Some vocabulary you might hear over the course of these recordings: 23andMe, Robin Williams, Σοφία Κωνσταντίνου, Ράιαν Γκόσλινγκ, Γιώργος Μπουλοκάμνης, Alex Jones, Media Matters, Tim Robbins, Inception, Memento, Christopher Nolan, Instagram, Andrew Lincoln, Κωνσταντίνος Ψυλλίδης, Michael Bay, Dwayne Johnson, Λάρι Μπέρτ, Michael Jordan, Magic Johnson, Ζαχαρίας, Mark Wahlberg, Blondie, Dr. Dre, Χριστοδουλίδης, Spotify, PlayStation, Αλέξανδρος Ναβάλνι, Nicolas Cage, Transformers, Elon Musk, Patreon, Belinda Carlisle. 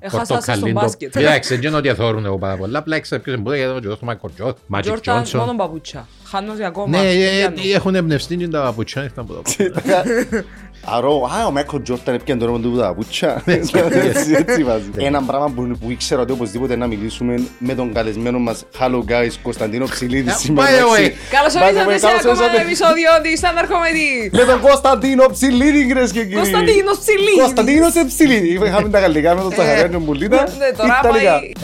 Έχασα στο μπάσκετ. Κοιτάξτε, δεν είναι ότι αθώρουν εγώ πάρα πολλά. Απλά έξα ποιος μπορεί να δω στο Michael Jordan, Magic Johnson. Μόνο παπούτσια. Χάνονται ακόμα. Ναι, έχουν εμπνευστεί και τα παπούτσια. Άρα, ο Michael Jordan έπιανε το όνομα του παπούτσια. Ένα πράγμα που ήξερα ότι οπωσδήποτε να μιλήσουμε με τον καλεσμένο μας Hello Guys, Κωνσταντίνο Ψυλλίδη. Καλώς ορίσατε σε ακόμα ένα επεισόδιο της Stand-Up Comedy. Με τον Κωνσταντίνο Ψυλλίδη, κυρίες και κύριοι. Κωνσταντίνος Ψυλλίδη. Είχαμε τα γαλλικά με τον Ζαχαρία και τον Μπουλίτα.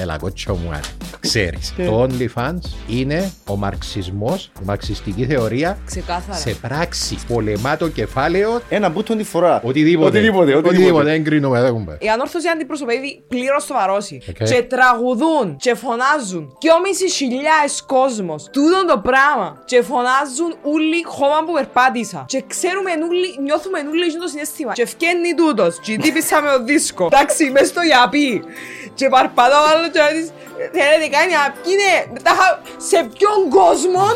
Έλα, κότσο μου, άρα. Ξέρεις, το OnlyFans είναι ο μαρξισμός, η μαρξιστική θεωρία σε πράξη. Πολεμά το κεφάλαιο. Ένα μπούτον τη φορά. Οτιδήποτε. Εγκρίνουμε, δεν έχουμε. Η ανόρθωση αντιπροσωπεύει πλήρως το βαρόσι. Και τραγουδούν, και φωνάζουν. 2.500 κόσμος. Τούτον το πράγμα. Και φωνάζουν όλοι χώμα που περπάτησα. Και ξέρουμε όλοι, νιώθουμε όλοι το συναίσθημα. Και φκένει τούτος. Και τύπησαμε ο δίσκο. Εντάξει, μες στο γιαπί. Και παρπατώ άλλο και έτσι. Θέλετε κάνει απ' σε ποιον κόσμο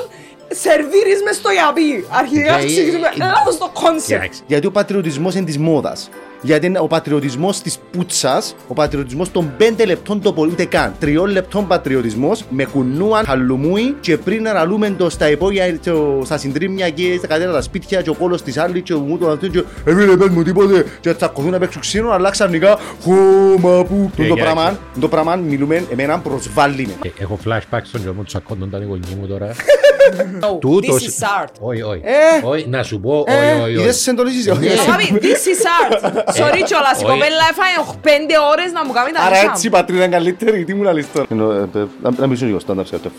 σερβίρεις μες στο γιαπί. Αρχικά εξηγήσουμε λάθος το κόνσεπτ. Γιατί ο πατριωτισμός είναι της μόδας. Γιατί ο πατριωτισμός της πουτσάς, ο πατριωτισμός των 5 λεπτών το πολύ, ούτε καν 3 λεπτών πατριωτισμός με κουνούαν χαλουμούι και πριν να ραλούμε το στα υπόγεια, στα συντρίμμια και στα κατέρα τα σπίτια και ο κόλος της άλλης και ο μου τον αυτοί και εμείνε πες μου τίποτε και τσακωθούν να παίξουν ξύνο αλλά ξαφνικά χώμα που το πράγμα μιλούμε εμένα προσβάλλει με. Έχω flashbacks στον γερμό του τσακόντονταν οι γονείς μου τώρα. This is art. Όχι, να σου πω, όχι. Είδες συντονίσεις. This is art. Sorry κιόλας, η κοπέλα έφαγε 5 ώρες να μου κάνει τα λίστα. Άρα έτσι η πατρίδα είναι καλύτερη, τι μου να λες τώρα. Να μιλήσω λίγο stand-up σε αυτό.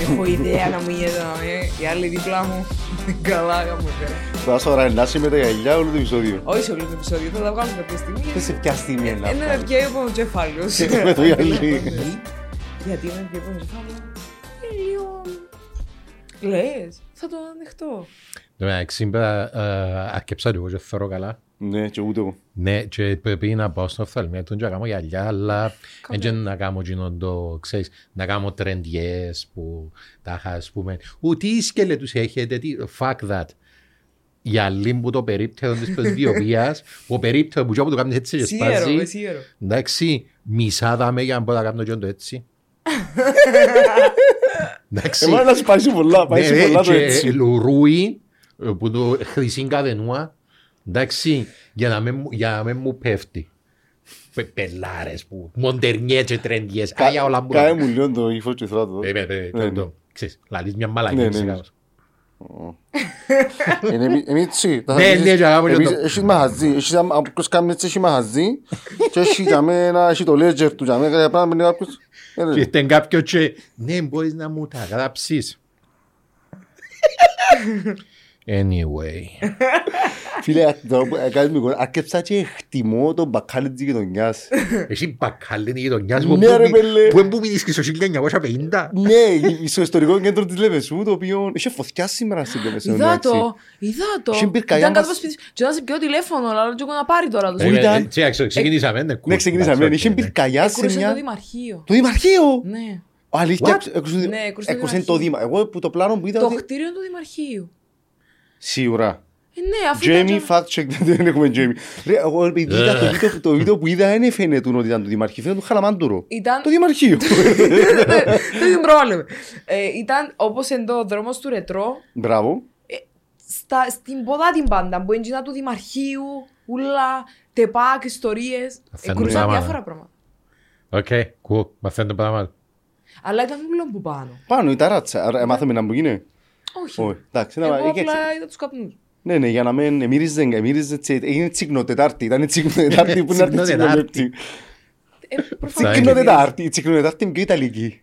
Έχω ιδέα να μου γίνεται η άλλη δίπλα μου. Καλά, μου έφερα. Θα σου αρανάσει με τα γυαλιά όλο το επεισόδιο. Όχι σε όλο το επεισόδιο, θα τα βγάλουμε κάποια στιγμή. Και σε ποια στιγμή έλαβα. Ένα με πιέει από τον κεφάλαιο. Σε με το γυαλί. Γιατί με πιέει από τον κεφάλαιο. Λίγο. Λες, θα το ανεχτώ. Ναι, σήμερα αρκεψά λίγο και θωρώ καλά. Ναι, και ούτε εγώ. Ναι, και πρέπει να πάω στο οφθαλμία του και να κάνω γυαλιά, αλλά έτσι να κάνω γινόντο, ξέρεις, να κάνω τρεντιές που τα είχα, ας πούμε. Τι σκελετούς έχετε, τι, fuck that. Για λίγο το περίπτερο της προσβιοποίησης, ο περίπτερο που το κάνεις έτσι και σπάζει. Εντάξει, μισάδα με για να μπορώ να κάνω και το έτσι. Εμάς να σπάσει πολλά, πάει πολλά το έτσι. Λουρούι, που το χρυσήν καδενούα, εντάξει, για να μην μου πέφτει. Πελάρες που, μοντερνιές και τρεντιές, άγια όλα μπορώ. Κάνε μου λιόν το ύφος και θράτο. Ξέρεις, λαλείς μια μαλακή σε κάπως. Εμείς έτσι, εσύ μαχαζί, εσύ κάποιος κάνει έτσι έχει μαχαζί και έχει το ledger του, και ήταν κάποιος και ναι μπορείς να μου τα γράψεις. Anyway. Φίλε, αρκεψά και χτιμώ τον μπακάλι της γειτονιάς. Εσύ μπακάλι της γειτονιάς που εμπούμινες και στο 1950. Ναι, στο ιστορικό κέντρο της Λεβεσού, το οποίο είχε φωτιά σήμερα στην Λεβεσού. Είδα το. Ήταν κάτω από σπίτι και ήταν σε πιο τηλέφωνο, αλλά και να πάρει τώρα το σπίτι. Ξεκινήσαμε. Ναι, ξεκινήσαμε. Είχε πυρκαγιά σε μια... Το Δημαρχείο. Ναι. Αλήθεια, έκρουσε το Δημαρχείο. Το κτίριο του Δημαρχείου. Σίγουρα. Τζέμι, fact check, δεν έχουμε Τζέμι. Το βίντεο που είδα δεν φαίνεται ότι ήταν του Δημαρχείου, φαίνεται του Χαλαμάντουρο. Το Δημαρχείο. Δεν είναι πρόβλημα. Ήταν όπως εντός δρόμος του Ρετρό. Μπράβο. Στην ποδά την πάντα που έγινε του Δημαρχείου, ούλα, τεπάκ, ιστορίες. Εκκρούσαν διάφορα πράγματα. Οκ, cool, μαθαίνουν πράγματα. Αλλά ήταν ούλα που πάνω. Πάνω, η ταράτσα. Μάθαμε να μου γίνει. Όχι, εγώ απλά είδα τους καπνούς. Ναι, ναι, για να μην μύριζε, έγινε τσιγνοτετάρτη, ήταν τσιγνοτετάρτη που είναι αρκετή τσιγνολεπτή. Τσιγνοτετάρτη, η τσιγνοτετάρτη είναι πιο ιταλική.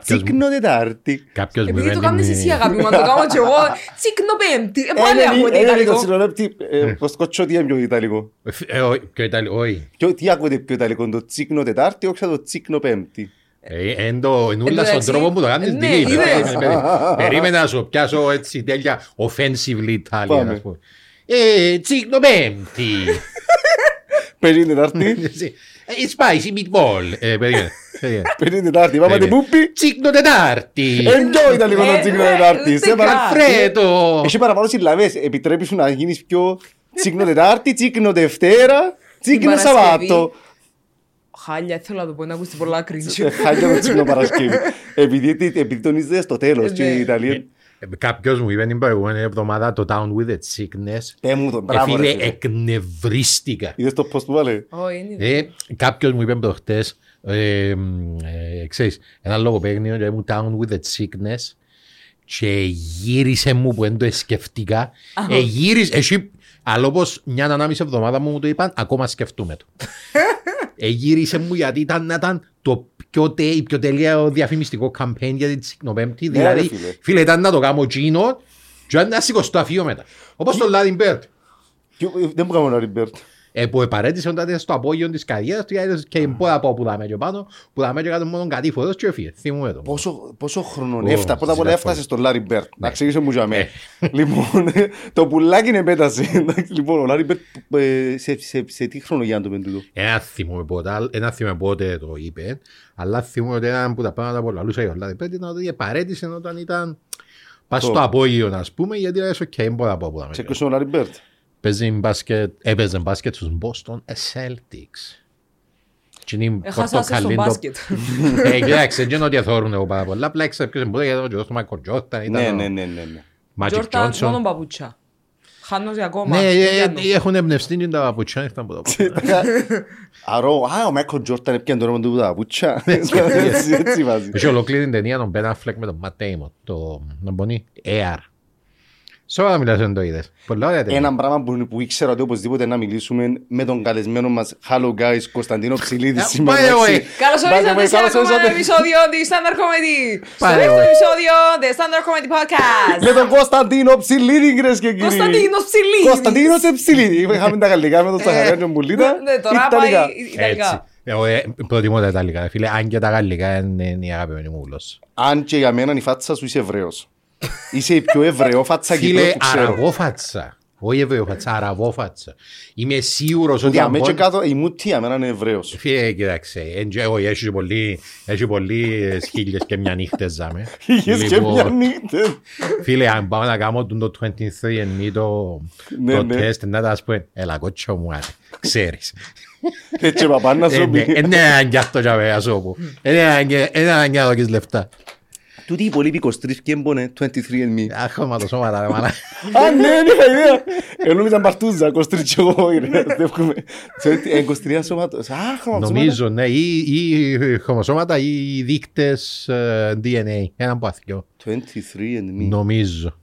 Τσιγνοτετάρτη. Επειδή το κάνεις εσύ αγάπη, μα το κάνω και εγώ, τσιγνοπέμπτη, πάλι ακούγεται ιταλικό. Τσιγνολεπτή, πως κοτσό τι είναι πιο ιταλικό. Όχι. Τι ακούγεται πιο ιταλικό, το τσιγνοτετάρτη όχι το τσιγνοπέμπτη. Ενούλα στον τρόπο που το κάνεις δίκη. Περίμενα να σου πιάσω έτσι τέλεια offensively Italian. Τσιγνοπέμπτη. Περίμενε Τετάρτη. Spicy meatball. Περίμενε Τετάρτη. Πάμε την πούπη. Τσίκνο Τετάρτη. Εντό ήταν λίγο το τσίκνο Τετάρτη. Αλφρέτο. Εσύ παραπάνω συλλαβές. Επιτρέπεις σου να γίνεις πιο τσίκνο Τετάρτη, τσίκνο Δευτέρα, τσίκνο Σαββάτο. Χάλια, θέλω να το πω, να ακούσει πολλά κρίτσια. Χάλια με τσίκνο Παρασκευή. Επειδή τονίζεται στο τέλος και η Ιταλία. Κάποιος μου είπε την προηγούμενη εβδομάδα το Down with the Sickness. Φίλε, εκνευρίστηκα. Είδες το πώς του βάλε. Κάποιος μου είπε προχτές, ξέρεις, ένα λογοπαίγνιο και μου Down with the Sickness και γύρισε μου που δεν το σκεφτήκα. Γύρισε, εσύ, αλλά όπως μια ανάμιση εβδομάδα μου το είπαν, ακόμα σκεφτούμε το. Εγύρισε μου γιατί ήταν το πιο τέλειο διαφημιστικό campaign για την Τσικνοπέμπτη. Δηλαδή, φίλε, ήταν να το κάνω τζίνο και να σηκωστώ αφείο μετά. Όπως το Λάδιν Μπέρτ. Δεν μου κάνω Λάδιν Μπέρτ. Που επαρέτησε όταν στο απόγειο της καριέρας του και μπορώ να πω που δάμε και πάνω, που δάμε και κάτω μόνο κατήφοδος και έφυγε. Θυμούμε το. Πόσο χρονών έφτασε, πρώτα απ' όλα έφτασε στο Λάρι Μπέρτ. Να ξεγήσω μου για μένα. Λοιπόν, το πουλάκι είναι πέτασε. Λοιπόν, ο Λάρι Μπέρτ σε τι χρόνο για να το πέντε του. Ένα θυμούμε πότε το είπε, αλλά θυμούμε ότι έναν που τα πάνω από λαλούσα για ο Λάρι Μπέρτ ήταν ότι επαρέτησε όταν ήταν πας στο απόγειο να πούμε γιατί έσω και μπορώ να πω που δάμε. Ξεκούσε ο Λάρι Μπέρτ. Έπαιζε μπάσκετ στους Boston Celtics. Έχασασαι στο μπάσκετ. Κοιτάξτε, δεν ότι αθώρουν εγώ πάρα πολλά. Απλά εξέπιζε μπούτα γιατί ήταν ο Michael Jordan. Ναι. Magic Johnson. Μόνο παπούτσια. Χάνονται ακόμα. Ναι, έχουν εμπνευστεί και τα παπούτσια. Αρώ, ο Michael Jordan έπιανε το όνομα του παπούτσια. Είχε ολοκλήρη την ταινία τον Ben Affleck με τον Matt Damon. Το νομπονεί Air. Σοβαρά μιλάς δεν το είδες. Ένα πράγμα που ήξερα ότι οπωσδήποτε να μιλήσουμε με τον καλεσμένο μας Hello guys, Κωνσταντίνο Ψυλλίδη. Καλώς ορίσατε σε ακόμα ένα επεισόδιο της Stand-Up Comedy. Στο δεύτερο επεισόδιο της Stand-Up Comedy Podcast. Με τον Κωνσταντίνο Ψυλλίδη, κυρίες και κύριοι. Κωνσταντίνος Ψυλλίδης. Κωνσταντίνος Ψυλλίδη. Είχαμε τα γαλλικά με τον Ζαχαρία και Μπουλίτα. Τώρα πάει εγώ προτιμώ τα ιταλικά. Φίλε, αν και τα γαλλικά είναι η αγαπημένη μου γλώσσα. Αν και για μένα η φάτσα σου είσαι Εβραίος. Είσαι η πιο ευρεόφατσα και το που ξέρω. Αραβόφατσα. Όχι ευρεόφατσα, αραβόφατσα. Είμαι σίγουρος ότι αμέσως και κάτω η μούτια με έναν Εβραίος. Φίλε, κοιτάξε, έχει πολλές χίλιες και μια νύχτες ζάμε. Χίλιες και μια νύχτες. Φίλε, αν πάω να κάνω το 23andMe το τεστ, να τα σπούν, έλα κότσο μου, ξέρεις. Έτσι παπά να σου πει. Είναι άγκια αυτό για βέβαια σώπου. Είναι άγκια δοκείς λεφτά. Τούτοι οι υπολείποι 23 και έμπονε 23andMe. Αχώμα το σώμα τα μάνα. Α, ναι, είχα ιδέα. Εγώ ήταν παρτούζα, 23 και εγώ. Είναι 23 σώματος. Νομίζω, ναι, ή χωμοσώματα ή δείκτες DNA. Έναν από αθλιό. 23andMe. Νομίζω.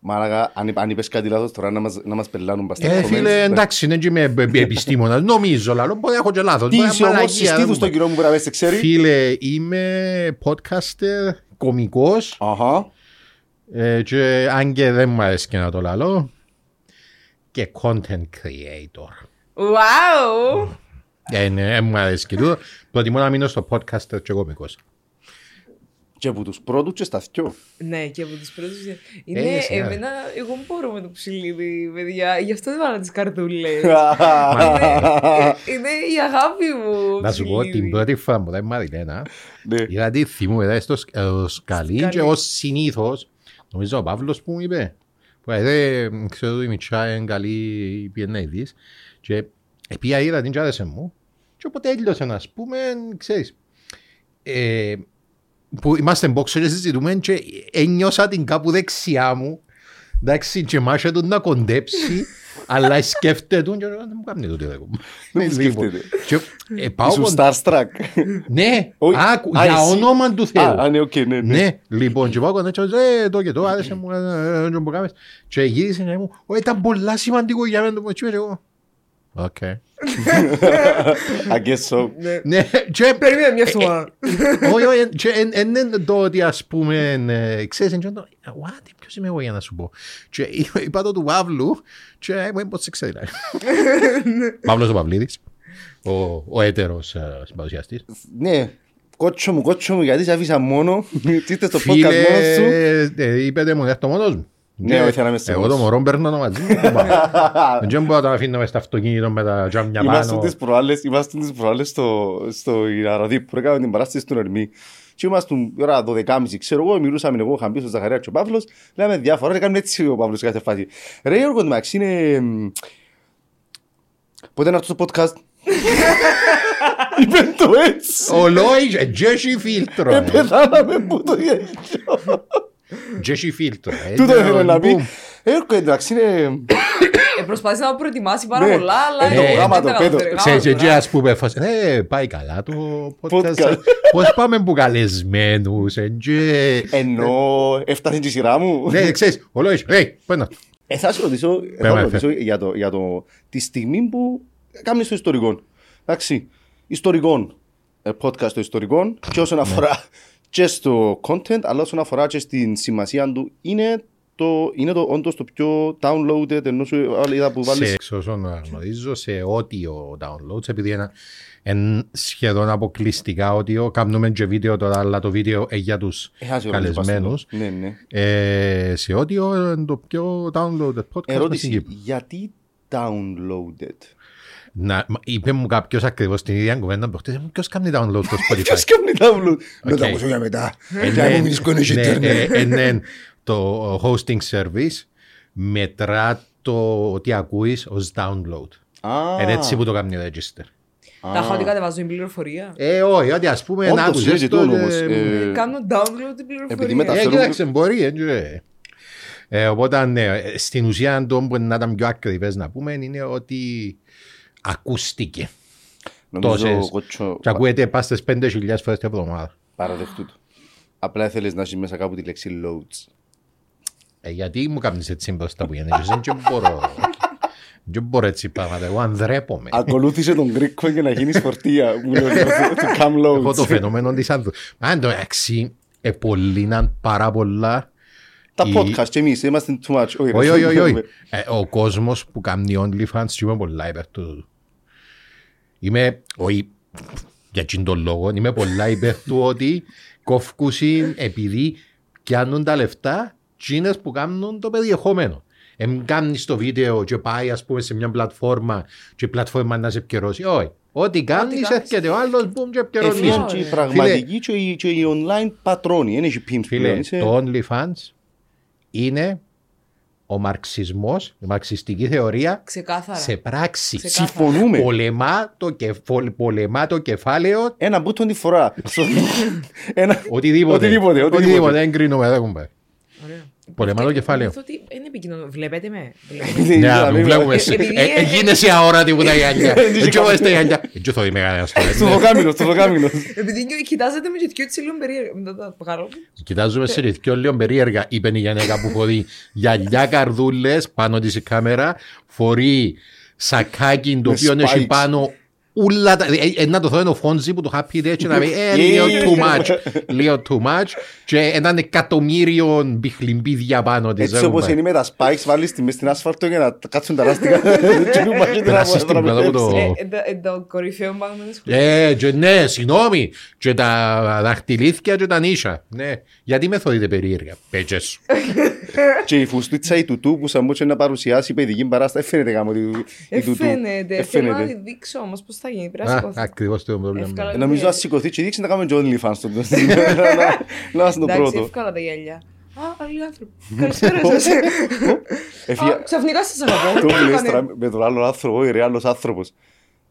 Μάλακα, αν είπες κάτι λάθος τώρα να μας περιλάνουν παστά. Φίλε, εντάξει, δεν είμαι επιστήμονας. Νομίζω, λαλό, μπορεί να έχω και λάθος. Τι είσαι όμως συστήθους στον κοινό μου που να πέστε, ξέρει. Φίλε, είμαι podcaster, κωμικός. Και αν και δεν μου αρέσει και να το λαλώ. Και content creator. Wow! Δεν μου αρέσει και τούτο. Προτιμώ να μείνω στο podcaster και κωμικός. Και από τους πρώτους και στα αυτιό. Ναι, και από τους πρώτους. Είναι εμένα, εγώ μπορώ με το Ψυλλίδη, παιδιά. Γι' αυτό δεν βάλα τις καρτούλες. Είναι η αγάπη μου. Να σου πω την πρώτη φορά που ήταν η Μαριλένα. Γιατί θυμούμαι, ήταν στο σκαλί και ως συνήθως. Νομίζω ο Παύλος που μου είπε. Ξέρω ότι η Μιτσά είναι καλή πιενέδης. Και επειδή είδα την άρεσε μου. Και οπότε έλειωσα να πούμε, ξέρεις. Που είμαστε μπόξερ και συζητούμε και ένιωσα την κάπου δεξιά μου, εντάξει, και μάσα τον να κοντέψει, αλλά σκέφτεται τον και δεν μου κάνει το τελεκό. Δεν σκέφτεται. Ήσουν starstruck. Ναι, για όνομα του Θεού. Α, ναι, οκ, ναι. Λοιπόν, και πάω κοντέψει, το και το, άρεσε μου, δεν μου κάνεις. Και γύρισε και μου, ήταν πολλά σημαντικό για μένα το πω, εγώ. Οκ. I guess so. Ναι, και περίμενε μια φορά. Όχι, εν το ότι ας πούμε, ξέρεις, εντός, ποιος είμαι εγώ για να σου πω. Και είπα το του Παύλου και πώς σε ξέρει. Παύλος ο Παβλίδης, ο έτερος συμπαρουσιαστής. Ναι, κότσο μου, γιατί σε αφήσα μόνο, είστε στο podcast μόνος σου. Είπετε μου, έρθω μόνος μου. Ναι, εγώ το μωρό παίρνω να μαζί. Δεν μπορώ να το αφήνω μες στο αυτοκίνητο με τα τζάμια πάνω. Είμαστε τις προάλλες στο Ιραδίπου, έκαναμε την παράσταση στον Ερμή. Και είμαστε ώρα 12.30, ξέρω εγώ, μιλούσαμε εγώ, είχαμε πει στον Ζαχαρία και ο Παύλος, λέμε διάφορα, δεν κάνουμε έτσι ο Παύλος σε κάθε φάση. Ρε Γιώργο, εντάξει είναι... Πότε είναι αυτό το podcast? Είπε το έτσι. Ο Λόης, έτσι φίλτρο. Επεθάναμε που το γελιό. Τζέσι φίλτρο. Τούτο ήθελα να πει. Εντάξει είναι... Προσπάθησα να προετοιμάσει πάρα πολλά, αλλά... Το γάμα το πέτω. Σε τζιάς που με φάσε. Πάει καλά το podcast. Πώς πάμε που καλεσμένους. Ενώ έφτασε τη σειρά μου. Ναι, ξέρεις, ο Λόης, πέντε. Θα σου ρωτήσω για τη στιγμή που κάνεις το ιστορικό. Εντάξει, ιστορικό, podcast το ιστορικό και όσον αφορά και στο content, αλλά όσον αφορά και στην σημασία του, είναι το όντως το πιο downloaded ενώ σου είδα που βάλεις. Σε όσον γνωρίζω, σε audio downloads, επειδή είναι σχεδόν αποκλειστικά audio, κάνουμε και βίντεο τώρα, αλλά το βίντεο για τους καλεσμένους. Σε audio είναι το πιο downloaded podcast. Ερώτηση, γιατί downloaded? Είπε μου κάποιος ακριβώς την ίδια κουβέντα προχτές, ποιος κάνει download στο Spotify. Ποιος κάνει download. Να τα ακούσω για μετά. Ναι, το hosting service μετρά το ότι ακούεις ως download. Είναι έτσι που το κάνει register. Τα χαοτικά κατεβάζουν πληροφορία. Όχι, ότι ας πούμε να άκουσες το... Κάνουν download την πληροφορία. Κοίταξε, μπορεί, έτσι. Οπότε, ναι, στην ουσία το που να ήταν πιο ακριβές να πούμε είναι ότι ακούστηκε. Και ακούγεται πας στις 5.000 φορές την εβδομάδα. Παραδεχτού το. Απλά θέλεις να έχεις μέσα κάπου τη λέξη loads. Γιατί μου κάνεις έτσι μπροστά που γεννήσεις, δεν μπορώ έτσι πράγματα, εγώ ανδρέπομαι. Ακολούθησε τον Γκρίκο για να γίνεις φορτία, μου λέω το come loads. Εγώ το φαινόμενο της άνθρωπου. Αν το αξί, επολύναν πάρα πολλά. Τα podcast και εμείς, είμαστε too much. Όχι. Ο κόσμος που κάνει OnlyFans είμαι πολλά υπέρ του. Είμαι, όχι, για εκείνον τον λόγο, είμαι πολλά υπέρ του ότι κόφκουσιν επειδή πιάνουν τα λεφτά εκείνες που κάνουν το περιεχόμενο. Κάνεις το βίντεο και πάει ας πούμε σε μια πλατφόρμα και η πλατφόρμα να σε επικαιρώσει. Όχι. Ό,τι κάνεις έρχεται ο άλλος μπουμ και επικαιρώνει. Εφίλει η πραγματική και η online πατρώνει. Είναι και pimps πλέον. Το OnlyFans είναι ο μαρξισμός, η μαρξιστική θεωρία ξεκάθαρα. Σε πράξη. Συμφωνούμε. Πολεμά το κεφάλαιο. Ένα μπούτον τη φορά. Οτιδήποτε. Δεν κρίνουμε. Δεν έχουμε. Πολεμά το κεφάλαιο. Είναι επικοινωνία. Βλέπετε με. Ναι, βλέπουμε. Γίνεσαι αόρατη που τα γυαλιά. Έτσι θα είμαι κανένας. Στο δοκάμινο. Επειδή κοιτάζετε με και έτσι λίγο περίεργα. Κοιτάζουμε σε λίγο περίεργα. Είπε η γυναίκα που φορεί γυαλιά καρδούλες πάνω της η κάμερα. Φορεί σακάκι το οποίο έχει πάνω ούλα τα... Να το θέλω ο Φόντζι που το είχα πει έτσι να πει λίγο too much και έναν εκατομμύριο μπιχλιμπίδια πάνω της. Έτσι όπως είναι με τα spikes βάλεις στην άσφαλτο για να κάτσουν τα λάστικα. Περάσεις την πλάτα από το... Το κορυφαίο μπαγμένες. Ναι, συγγνώμη. Και τα δαχτυλίθια και τα νύσια. Γιατί με θεωρείτε περίεργα, πέτσες. Και η φουστίτσα η τουτού που σαμπούτσε να παρουσιάσει η παιδική παράσταση. Εφαίνεται γάμο η τουτού. Θέλω να τη δείξω όμως πώς θα γίνει. Ακριβώς το πρόβλημα. Νομίζω να σηκωθεί και δείξει να κάνουμε και OnlyFans. Να είσαι το πρώτο. Εντάξει, ευκάλα τα γυαλιά. Άλλοι άνθρωποι. Καλησπέρα σας. Ξαφνικά σας αγαπώ. Το μιλέστρα με τον άλλον άνθρωπο, είναι άλλος άνθρωπος.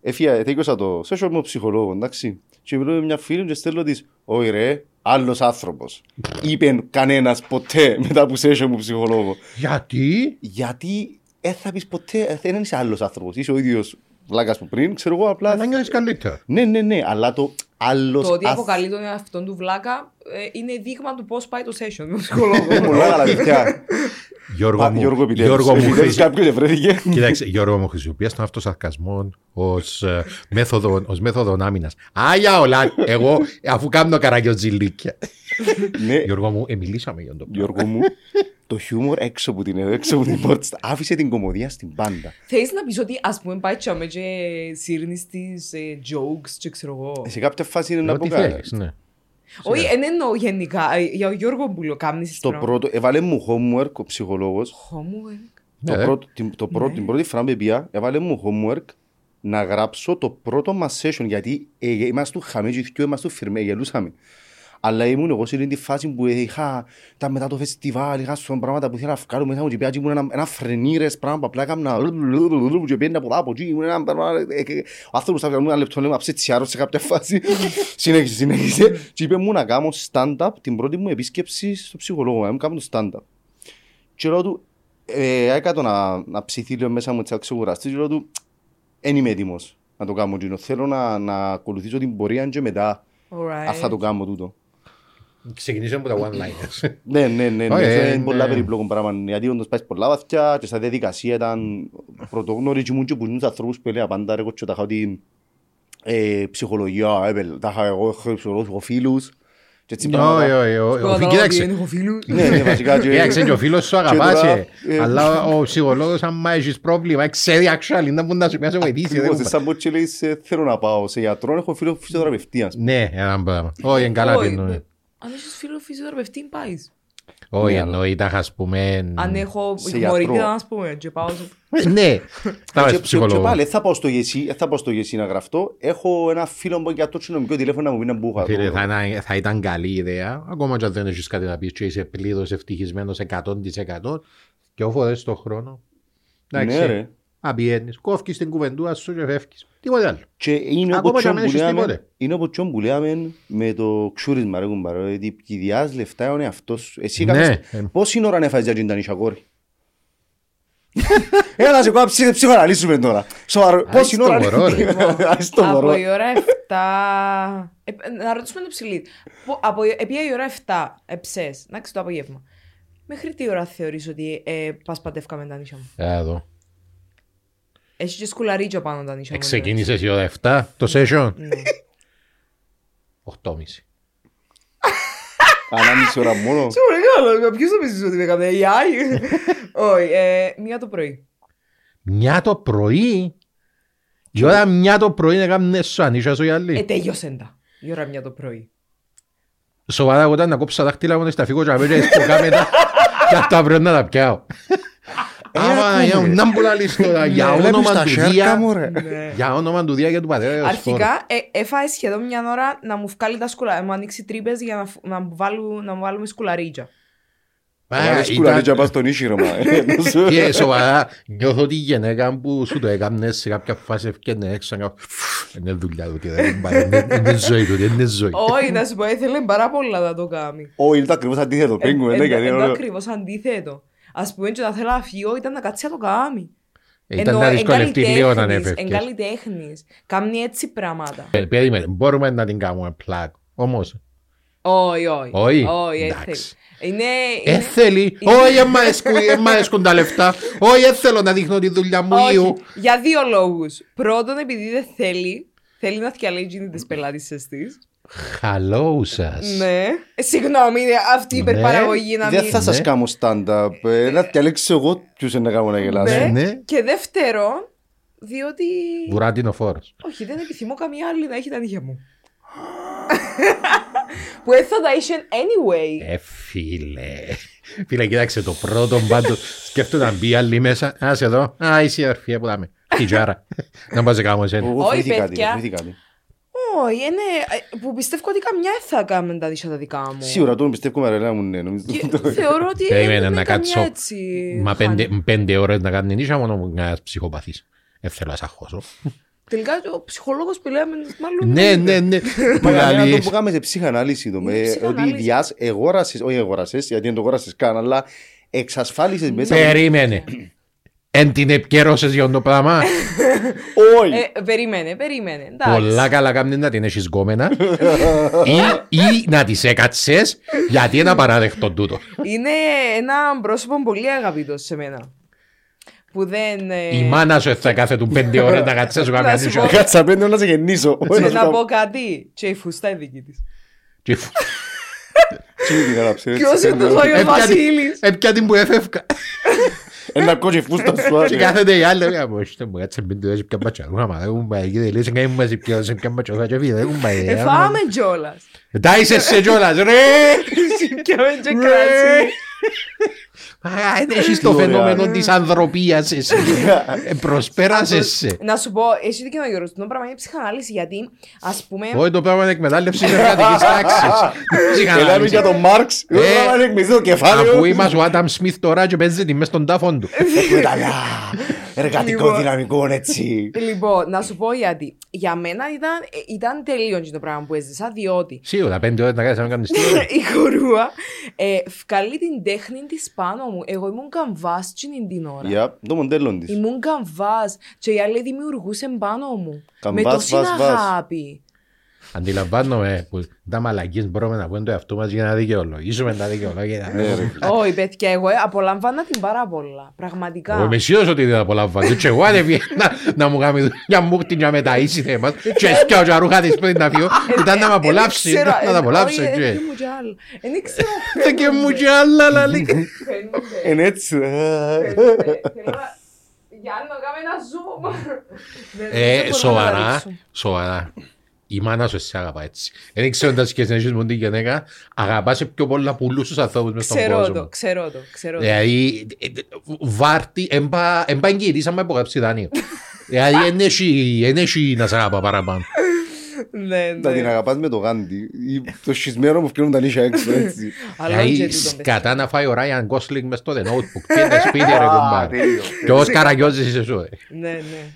Έφυγα, τέκωσα το social με ψυχολόγο, εντάξει. Και μιλώ με μια φίλη και στέλνω της, «Ωι ρε, άλλος άνθρωπος». Είπε κανένας ποτέ μετά που social με ψυχολόγο. Γιατί θα πεις ποτέ, δεν είσαι άλλος άνθρωπος. Είσαι ο ίδιος βλάκας που πριν, ξέρω εγώ, απλά... Να νιώσεις καλύτερα. Ναι, αλλά το άλλος... Το ότι αποκαλεί τον αυτόν του βλάκα είναι δείγμα του πώς πάει το session με ψυχολόγο. Γιώργο μου χρησιμοποιείς τον αυτοσαρκασμό ως μέθοδο άμυνας. Άγια όλα, εγώ αφού κάνω καραγιοτζηλίκια. Γιώργο μου, μιλήσαμε για τον Γιώργο μου. Το χιούμορ έξω από την πόρτα. Άφησε την κομμωδία στην πάντα. Θέλεις να πεις ότι ας πούμε πάει τσάμε και σύρνεις τις jokes και ξέρω εγώ. Σε κάποια φάση είναι να πω κάτι. Όχι, δεν εννοώ γενικά. Για τον Γιώργο Μπουλοκάμνης. Το πρώτο, έβαλε μου homework ο ψυχολόγος. Homework. Την πρώτη φορά που πήγα, έβαλε μου homework να γράψω το πρώτο μας session. Γιατί είμαστε χαμένοι, είμαστε φυρμένοι, γελούσαμε. Αλλά ήμουν εγώ σε τη φάση που είχα τα μετά το φεστιβάλ, είχα στον πράγματα που ήθελα να βγάλω μέσα μου και πήγα ήμουν ένα φρενίρες πράγμα που απλά έκανα και πήγαινε από δάπο και ήμουν ένα πράγμα. Ο άνθρωπος θα βγάλουν ένα λεπτό, λέμε αψετσιάρω σε κάποια φάση. Συνέχισε. Και είπε μου να κάνω stand-up την πρώτη μου επίσκεψη στο ψυχολόγο, να κάνω stand-up. Και λέω του, έκατο να ψηθεί λέω μέσα μου έτσι να ξεκουραστεί και λέω του, εν είμαι έτοιμος να το κάνω. Θέλω να ακολουθήσω την πορεία και μετά αυτά το κάνω τούτο. Ξεκινήσαμε από τα one-liners. Ναι. Είναι πολλά περιπλοκό πράγμα. Γιατί όντως πάει πολλά βαθιά και στα διαδικασία ήταν πρωτογνώριοι μου και πουζούν τους ανθρώπους που έλεγα πάντα ρε κότσο τα είχα ότι ψυχολογία, τα είχα εγώ φίλους. Κοίταξε και ο φίλος σου αγαπάσαι. Αλλά ο ψυχολόγος αν έχεις πρόβλημα ξέρει actually να μπορεί να σου πιάσει βοηθήσει. Ακριβώς σαν πω και λέγεις θέλω να πάω σε γιατρόν, έχω φίλο φυσιοθεραπευτή. Ναι, ένα πράγμα. Όχι, είναι καλά πίνω. Αν έχεις φίλο φυσιοθεραπευτή, πάεις. Όχι, εννοείται, ας πούμε. Αν έχω χωρίτητα, ας πούμε, και πάω στο... Ναι, θα πάω ψυχολόγο. Και πάλι, θα πάω στο γεσί να γραφτώ. Έχω ένα φίλο μου για το τσινομικό τηλέφωνο να μου πει να μπούχα. Φίλε, θα ήταν καλή ιδέα. Ακόμα και αν δεν έχεις κάτι να πεις και είσαι πλήρως ευτυχισμένος 100% και όφορες το χρόνο. Ναι, ρε. Απιένεις, κόφκεις την κουβεντούα σου και φεύγεις. Τίποτε άλλο. Και είναι όπως τσιόν που λέμε με το ξούρισμα ρε κουμπάρο. Γιατί πηδιάς λεφτά είναι αυτός. Εσύ κάποιος πόση ώρα ανέφαζε για την Τανίσιακόρη. Έλα σε κόψη ψυχοαναλύσουμε τώρα. Πόση ώρα ανέφαζε. Από η ώρα 7. Να ρωτήσουμε το Ψυλλίδη. Επί η ώρα 7 εψές, να ξέρεις το απογεύμα. Μέχρι τι ώρα θεωρείς ότι πας παντεύκα με Τανίσια μου. Εδώ. Έχει και σκουλαρίτσο πάνω τα νησιά. Ξεκίνησες η ώρα 7 το session. 8:30. Ανά μισή ώρα μόνο. Σε μεγάλο, ποιος θα πεις ότι με έκανε η Άι. Όχι, 1 το πρωί. 1 το πρωί. Η ώρα 1 το πρωί να κάνεις σου ανήσια σου για άλλη. Τελειώσεν τα. Η ώρα 1 το πρωί. Σοβαρά όταν να κόψω τα δάχτυλα μου να φύγω και να πέρω τα πρέπει να τα πιάω. Να μπουλαλείς τώρα, για όνομα του Δία και του πατέρα. Αρχικά έφαγε σχεδόν μια ώρα να μου βγάλει τα σκουλαρίτσα, να μου ανοίξει τρύπες για να μου βάλουμε σκουλαρίτσα. Σκουλαρίτσα πας στον Ίσυρο. Σοβαρά, νιώθω ότι η γενέκα που σου το έκανε σε κάποια φάση ευκαιρνε έξω. Είναι δουλειά του και δεν είναι ζωή του, δεν είναι ζωή. Όχι, να σου πω, ήθελε πάρα πολλά να το κάνει. Όχι, είναι το ακριβώς αντίθετο. Είναι ακριβώς αντίθετο. Ας πούμε, όταν θέλω να φύγω, ήταν να κάτσει να το κάμει. Ήταν να δυσκολευτεί λίγο όταν έπαιξε. Εν καλλιτέχνης. Κάμει έτσι πράγματα. Περίμενε, μπορούμε να την κάνουμε plug. Όμως. Όχι. Εντάξει. Έθελει. Όχι, μα έσκουν τα λεφτά. Όχι, έθελω να δείχνω τη δουλειά μου. Για 2 λόγους. Πρώτον, επειδή δεν θέλει. Θέλει να θυαλέγει τις πελάτησες της. Χαλό σας. Ναι. Συγγνώμη, είναι αυτή η υπερπαραγωγή να μην... Δεν θα σας κάνω stand-up. Να διαλέξω εγώ ποιους είναι να κάνω να γελάσω. Και δεύτερον, διότι... Βουραντινοφόρος. Όχι, δεν επιθυμώ καμία άλλη να έχει τα νύχια μου. Που θα τα είσαι anyway. Φίλε. Φίλε, κοίταξε το πρώτο πάντο. Σκέφτομαι να μπει άλλη μέσα. Ας εδώ. Α, είσαι η αρφία που δάμε. Χιτζάρα. Να πας σε κάμω εσένα. Όχι παιδιά. Όχι, που πιστεύω ότι καμιά θα κάνουμε τα δίσια τα δικά μου. Σίγουρα τον πιστεύω με αρελά μου, ναι. Θεωρώ ότι είναι καμιά έτσι. Μα 5 ώρες να κάνουν νύσια μόνο που είναι ένας ψυχοπαθής. Εύθελα να σας χώσω. Τελικά ο ψυχολόγος που λέμε μάλλον... Ναι. Αυτό που κάνουμε σε ψυχανάλυση εδώ. Ότι ιδιάς εγόρασες, όχι εγόρασες, γιατί δεν το εγόρασες καν, αλλά εξασφάλισες μέσα... Περίμενε. Εν την επικαιρώσες για το πράγμα. Όχι. Περίμενε. Πολλά καλά κάνουν να την έχεις γκόμενα ή να τις έκατσες γιατί είναι απαράδεκτο τούτο. Είναι ένα πρόσωπο πολύ αγαπητό σε μένα. Που δεν... Η μάνα σου θα κάθε του 5 ώρες να κατσέσω κάποια ζήτηση. Κάτσα 5 ώρες να σε γεννήσω. Και να πω κάτι. Και η φουστά είναι δική της. Ποιος είναι το Βασίλης. Έπια την που έφευκα. Ένα κότσιφου στο σουάρι. Και κάθεται η άλλη. Ώστε μου κάτσε μην του δώσεις πια μπατσαρούχα. Μα δεν μου παγίδε. Λες να μου μαζί πιώσουν πια μπατσαρούχα και φύγε. Δεν μου παγίδε. Εφάμε κιόλας. Τα είσαι σε κιόλας. Ρε. Σηκιάμε και κράσι. Έχεις το φαινόμενο της ανθρωπίας εσύ. Προσπέρασες σε. Να σου πω, εσύ και να γιορτάζεις το πράγμα είναι ψυχανάλυση γιατί ας πούμε. Όχι, το πράγμα είναι εκμετάλλευση εργατικής τάξης. Μιλάμε για τον Μάρξ. Αφού είμαστε ο Άνταμ Σμιθ τώρα και παίζει τη μέσα στον τάφον του. Εργατικό δυναμικό έτσι. Λοιπόν, να σου πω γιατί. Για μένα ήταν τελείως το πράγμα που έζησα, διότι. Σίγουρα, 5 ώρες να κάνεις. Η χορούα βγάλει την τέχνη τη πάνω μου. Εγώ ήμουν καμβάς την ώρα. Για το μοντέλο τη. Ήμουν καμβάς και η άλλη δημιουργούσε πάνω μου. Με τόση αγάπη. Αντιλαμβάνομαι που τα μαλακίες μπορούμε να πούμε το εαυτό μας για να δικαιολογήσουμε τα δικαιολόγια. Όχι, παιδιά, εγώ απολαμβάνω την πάρα πολλά. Πραγματικά. Εγώ είμαι σίγουρος ότι δεν απολαμβάνω. Και εγώ δεν πήγαινα να μου κάνει μια μούχτη να μεταΐσει θέματα. Και έσκαω και ρούχα της πριν να φύγω. Ήταν να με απολαύσει. Να τα απολαύσω. Δεν μου κι άλλα. Δεν και μου κι άλλα, αλλά λίγα. Είναι έτσι. Για να κάνουμε ένα zoom. Σοβαρά. Η μάνα σου σε αγαπά έτσι. Δεν ξέρω τα σχέσεις να έχεις με την γενέκα. Αγαπάσαι πιο πολλά πουλούς τους ανθρώπους μες στον κόσμο. Ξέρω το. Δηλαδή βάρτη εμπαγγυρίσαμε από κάποιο δάνειο. Δηλαδή δεν έχει να σε αγαπά παραπάνω. Να την αγαπάς με το γάντι. Το σχισμένο που φτιάχνουν τα νύχια έξω έτσι. Δηλαδή σκατά να φάει ο Ράιαν Γκόσλινγκ μες στο The Notebook. Και τα σπίτια ρε κομπάρ. Και ως Καραγιώζης είσαι σου.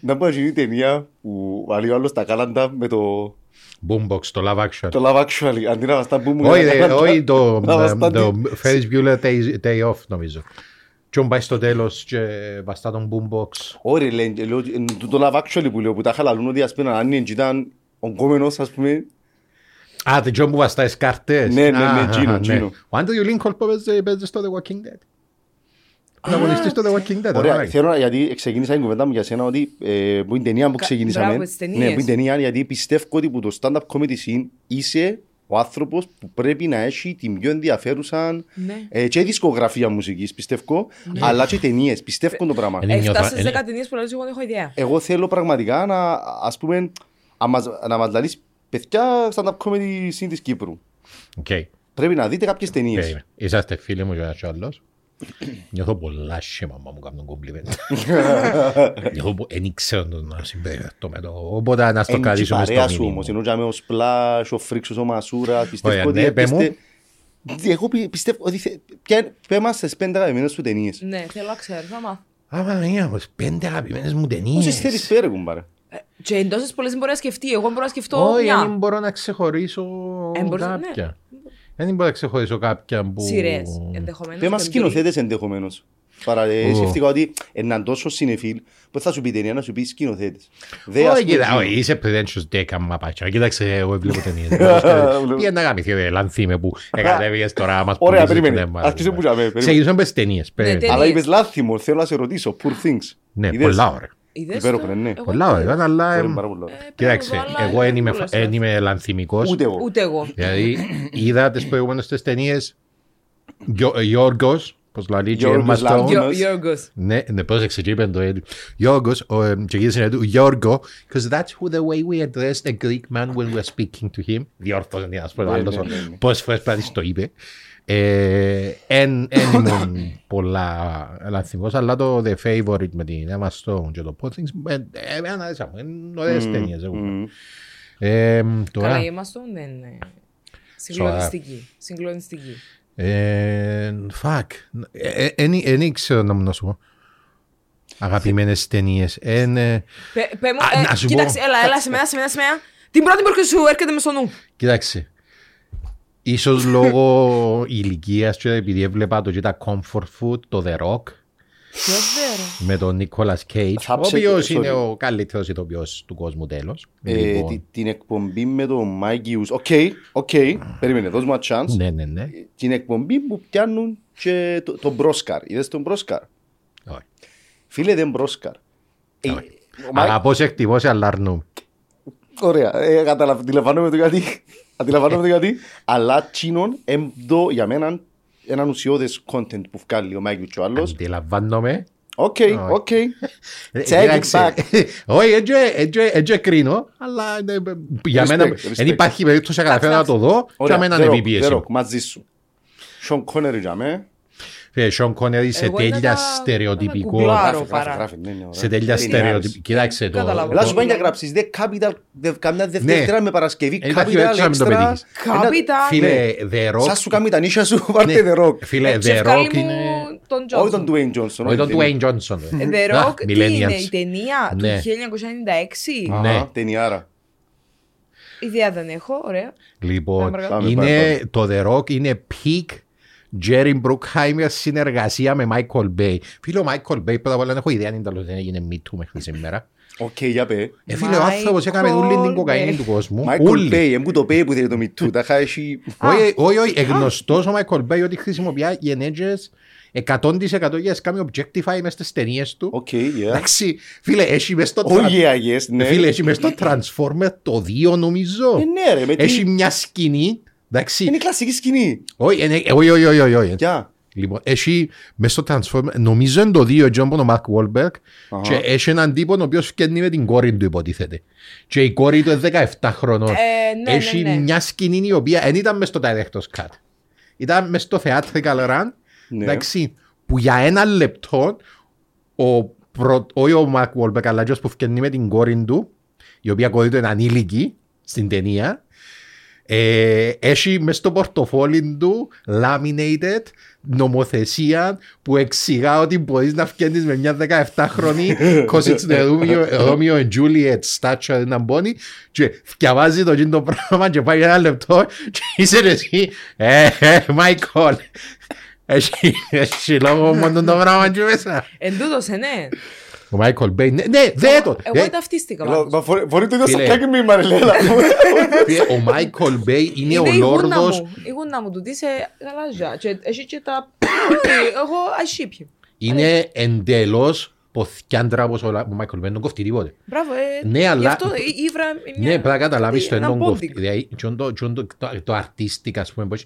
Να πω και ταινία που βάλει ο άλλος τα κάλαντα με το Boombox, το Love Actually. Το Love Actually, αντί να βαστά Boombox. Όχι το Ferris Bueller Day Off νομίζω. Και όμως πάει στο τέλος και βαστά τον Boombox. Ωραία λέει, το Love Actually που λέω που τα χαλαλούν ότι ας πέναν αν ήταν ογκόμενος ας πούμε. Α, το John που βαστάες κάρτες. Ναι, Gino. Ο Andrew Lincoln που παίζει στο The Walking Dead. Να βοηθήσεις το The Walking Dead. Ωραία, θέλω γιατί ξεκίνησα την κουβέντα μου για σένα ότι που είναι ταινία που ξεκινήσαμε. Μπράβο, τις ταινίες. Ναι, που είναι ταινία γιατί πιστεύω ότι που το stand-up comedy scene είσαι ο άνθρωπος που πρέπει να έχει την πιο ενδιαφέρουσα και δισκογραφία μουσικής, πιστεύω, αλλά και ταινίες, πιστεύω το πράγμα. Έφτασες 10 ταινίες που λέω ότι εγώ δεν έχω ιδέα. Εγώ θέλω πραγματικά να, ας πούμε, να μας λαλείς παιδιά stand-up comedy scene της Κύπρου. Πρέπει να δείτε κάποιες ταινίες. Είσαστε φίλοι μου και ένας και άλλος. Νιώθω πολλά σχήμα μου κάνουν κομπλιμέντα. Νιώθω που δεν ήξερα να συμπεριφερθώ με το. Οπότε να στο καρύσουμε στο μήνυμα. Όμως, ενώ και με ο Σπλάς, ο Φρίξος, ο Μασούρας. Πιστεύω ότι πέμας στις 5 αγαπημένες σου ταινίες. Ναι, θέλω να ξέρω, θα μάθω. Άμα είναι πως 5 αγαπημένες μου ταινίες. Όσες θέλεις πέρα κουμπάρε. Και εντός πολλές δεν μπορώ να σκεφτεί, εγώ μπορώ να σκεφτώ μια. Όχι, δεν μπορώ να ξεχωρίσω κάποια. Δεν μπορώ να ξεχωρίσω κάποια που. Σειρές, ενδεχομένως. Πέμα σκηνοθέτες ενδεχομένως. Σκέφτηκα ότι έναν τόσο συνεφίλ που θα σου πει ταινία να σου πει σκηνοθέτες. Όχι, είσαι pretentious δέκα μαπάτσια. Κοίταξε, εγώ βλέπω ταινίες. Πήγαινε να γάμισε ρε Λανθήμε που εγκατέβηγες τώρα μας πουλήσεις. Ωραία, περίμενε. Αρχίσαι που είχαμε. Ξεκινήσαμε πες ταινίες. Αλλά είπες Λάνθιμο, θέλω να σε ρωτήσω. Poor Things. Ναι, πολλά ωραία. Υπέροχα, ναι. Πολλά ωραία, αλλά κοίταξε, εγώ δεν είμαι λανθιμικός. Ούτε εγώ. Δηλαδή, είδα τις προηγούμενες τις ταινίες Γιώργος, πως λαλεί και Μαστόν. Γιώργος. Ναι, πρόσεξε και είπαν το έτσι. Γιώργος, και γύρισαν του, Γιώργο, because that's the way we addressed a Greek man when we're speaking to him. Διόρθος, ναι, ας πω, άλλος, πόσες φορές πράγματι το είπε. Εν ήμουν πολλά λανθιμικός, αλλά το The Favorite με την Emma Stone και το Poor Things αναδέσαμε, είναι ωραίες ταινίες. Καλά η Emma Stone δεν είναι συγκλονιστική. Φακ, εν ήξερα να μου να σου πω αγαπημένες ταινίες. Κοίταξε, έλα σε μένα την πρώτη που σου έρχεται με στο νου. Κοίταξε. Ίσως λόγω ηλικίας και επειδή έβλεπα το και τα comfort food, το The Rock με τον Nicolas Cage, ο οποίος είναι ο καλύτερος ηθοποιός του κόσμου τέλος. Την εκπομπή με τον Μάικη Ους. Οκ, περίμενε, δώσ' μου a chance. Ναι. Την εκπομπή που πιάνουν και τον Μπρόσκαρ. Είδες τον Μπρόσκαρ? Φίλε δεν Μπρόσκαρ. Αγαπώ σε εκτιμώ σε αλλαρνού. Ωραία, αντιλαμβάνομαι το γιατί. Αλλά τσίνον έμπτω για μένα έναν ουσιώδες content που βγάλει ο Μάικιου και ο άλλος. Αντιλαμβάνομαι Οκ. Όχι, έτσι κρίνω, αλλά για μένα δεν υπάρχει περίπτωση να γραφεί να το δω και να μην ανεβεί. The Rock, μαζί σου. Sean Connery για μένα. Sean Connery σε τέλεια στερεοτυπικό. Σε τέλεια στερεοτυπικό. Κοιτάξτε το. Ελά σου πάνε να γράψεις καμιά δεύτερα με Παρασκευή. Φίλε, The Rock. Σας σου κάνει τα νύσια σου, πάρτε The Rock. Φίλε, The Rock είναι... Όχι τον Dwayne Johnson. Όχι τον Dwayne Johnson. The Rock, τι είναι η ταινία του 1996. Ναι, ταινιάρα. Ιδέα δεν έχω, ωραία. Λοιπόν, το The Rock είναι peak Jerry Bruckheimer συνεργασία με Michael Bay. Φίλε, ο Michael Bay πρώτα απ' όλα δεν έχω ιδέα αν δεν έγινε Me Too μέχρι σήμερα. Οκ, για πέ. Φίλε, ο άνθρωπος έκαμε όλη την κοκαίνη του κόσμου. Michael Bay, εμπού το Bay που θέλει το Me Too. Όχι, εγνωστός ο Michael Bay ότι χρησιμοποιεί γενέτζες 100% για να κάνει objectify μες στις ταινίες του. Εντάξει, φίλε, έχει μες το Transformers το 2 νομίζω. Έχει μια σκηνή. Είναι κλασική σκηνή. Όχι. Λοιπόν, έχει μέσα στο Transformers, νομίζω είναι το 2 John Bono, Mark Wahlberg, και έχει έναν τύπο ο οποίος φτιάχνει με την κόρη του, υποτίθεται. Και η κόρη του είναι 17 χρονών. Έχει μια σκηνή η οποία δεν ήταν μέσα στο Director's Cut. Ήταν μέσα στο Theatrical Run, εντάξει, που για ένα λεπτό όχι ο Mark Wahlberg, αλλά και που φτιάχνει με την κόρη του, η οποία κόρη του είναι ανήλικη στην ταινία, έχει μες στο πορτοφόλι του laminated νομοθεσία που εξηγά ότι μπορείς να φκένεις με μια 17χρονη because it's the Romeo and Juliet statue in Amboni και θυκιαβάζει το κίνητο πράγμα και πάει ένα λεπτό και είσαι εσύ Michael έχει λόγω μόνο το πράγμα και μέσα εν τούτος ενέ ο Michael Bay, ναι, δε το. Εγώ ταυτίστηκα. Μπορεί το είδα στο πλάκι μήμα, ρε Λέλα. Ο Michael Bay είναι ο λόρδος. Η γούνα μου του τι σε γαλάζια. Εσύ και τα... Εγώ ασύπιε. Είναι εντελώς ποθιάντρα όπως ο Michael Bay. Δεν κοφτεί τίποτε. Μπράβο, γι' αυτό ήβρα... Ναι, πρέπει να καταλάβεις το ενόν κοφτεί. Δηλαδή, το αρτίστηκα, ας πούμε,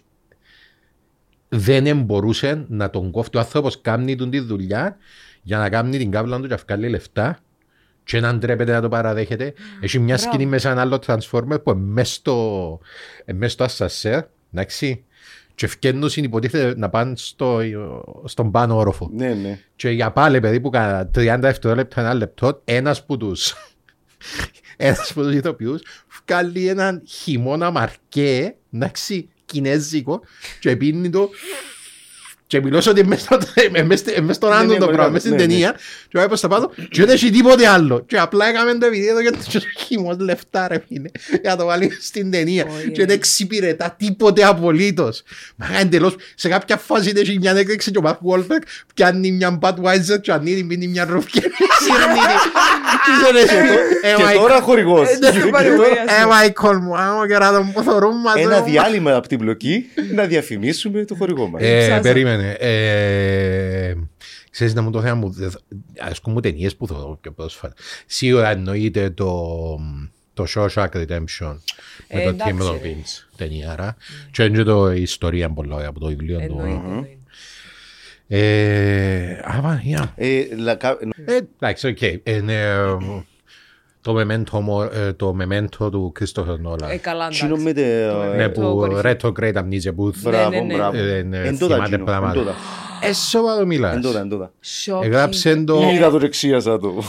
δεν μπορούσε να τον κοφτεί. Ο άνθρωπος κάνει τη δουλειά για να κάνει την κάβλα του και αυκάλει λεφτά και να ντρέπεται να το παραδέχεται. Έχει μια σκηνή μέσα ένα άλλο Transformer που μες στο ασασέρ, εντάξει, και ευκένουν υποτίθεται να πάνε στον πάνω όροφο. Ναι, ναι. Και για πάλι περίπου κατά 30 δευτερόλεπτα, ένα λεπτό, ένας που τους ηθοποιούς βγάλει έναν χειμώνα μαρκέ, εντάξει, κινέζικο, και πίνει το... Και μιλώ ότι μες στον άντρο το πράγμα, μες στην ταινία, και πάει προς τα πάνω και δεν έχει τίποτε άλλο. Και απλά έκαμε το βίντεο για το χειμός λεφτά ρε φίλε, για να το βάλει στην ταινία. Και δεν εξυπηρετά τίποτε απολύτως. Μα εντελώς, σε κάποια φάση δεν έχει μια έκρηξη και ο Mark Wahlberg πιάνει μια Budweiser και ανοίγει μείνει μια ρουφιά. Και τώρα χορηγός. Michael μου, άμα και να τον ποθορούμε. Ένα διάλειμμα από την πλοκή να διαφημίσουμε το χορηγό μας. Περίμενε. Ξέρεις να μου το θέμα, ας πούμε ταινίες που θα δω πιο πρόσφατα. Σίγουρα εννοείται το Shawshank Redemption με το Tim Robbins ταινιάρα. Και είναι το ιστορία πολλά από το βιβλίο του. Άμα, για. Εντάξει, οκ. Το Memento του Christopher Nolan. Καλά, εντάξει. Που retrograde amnesia που θυμάται πράγματα. Εσώπατο μιλάς. Έγραψε το... Είδα το ρεξίασα του.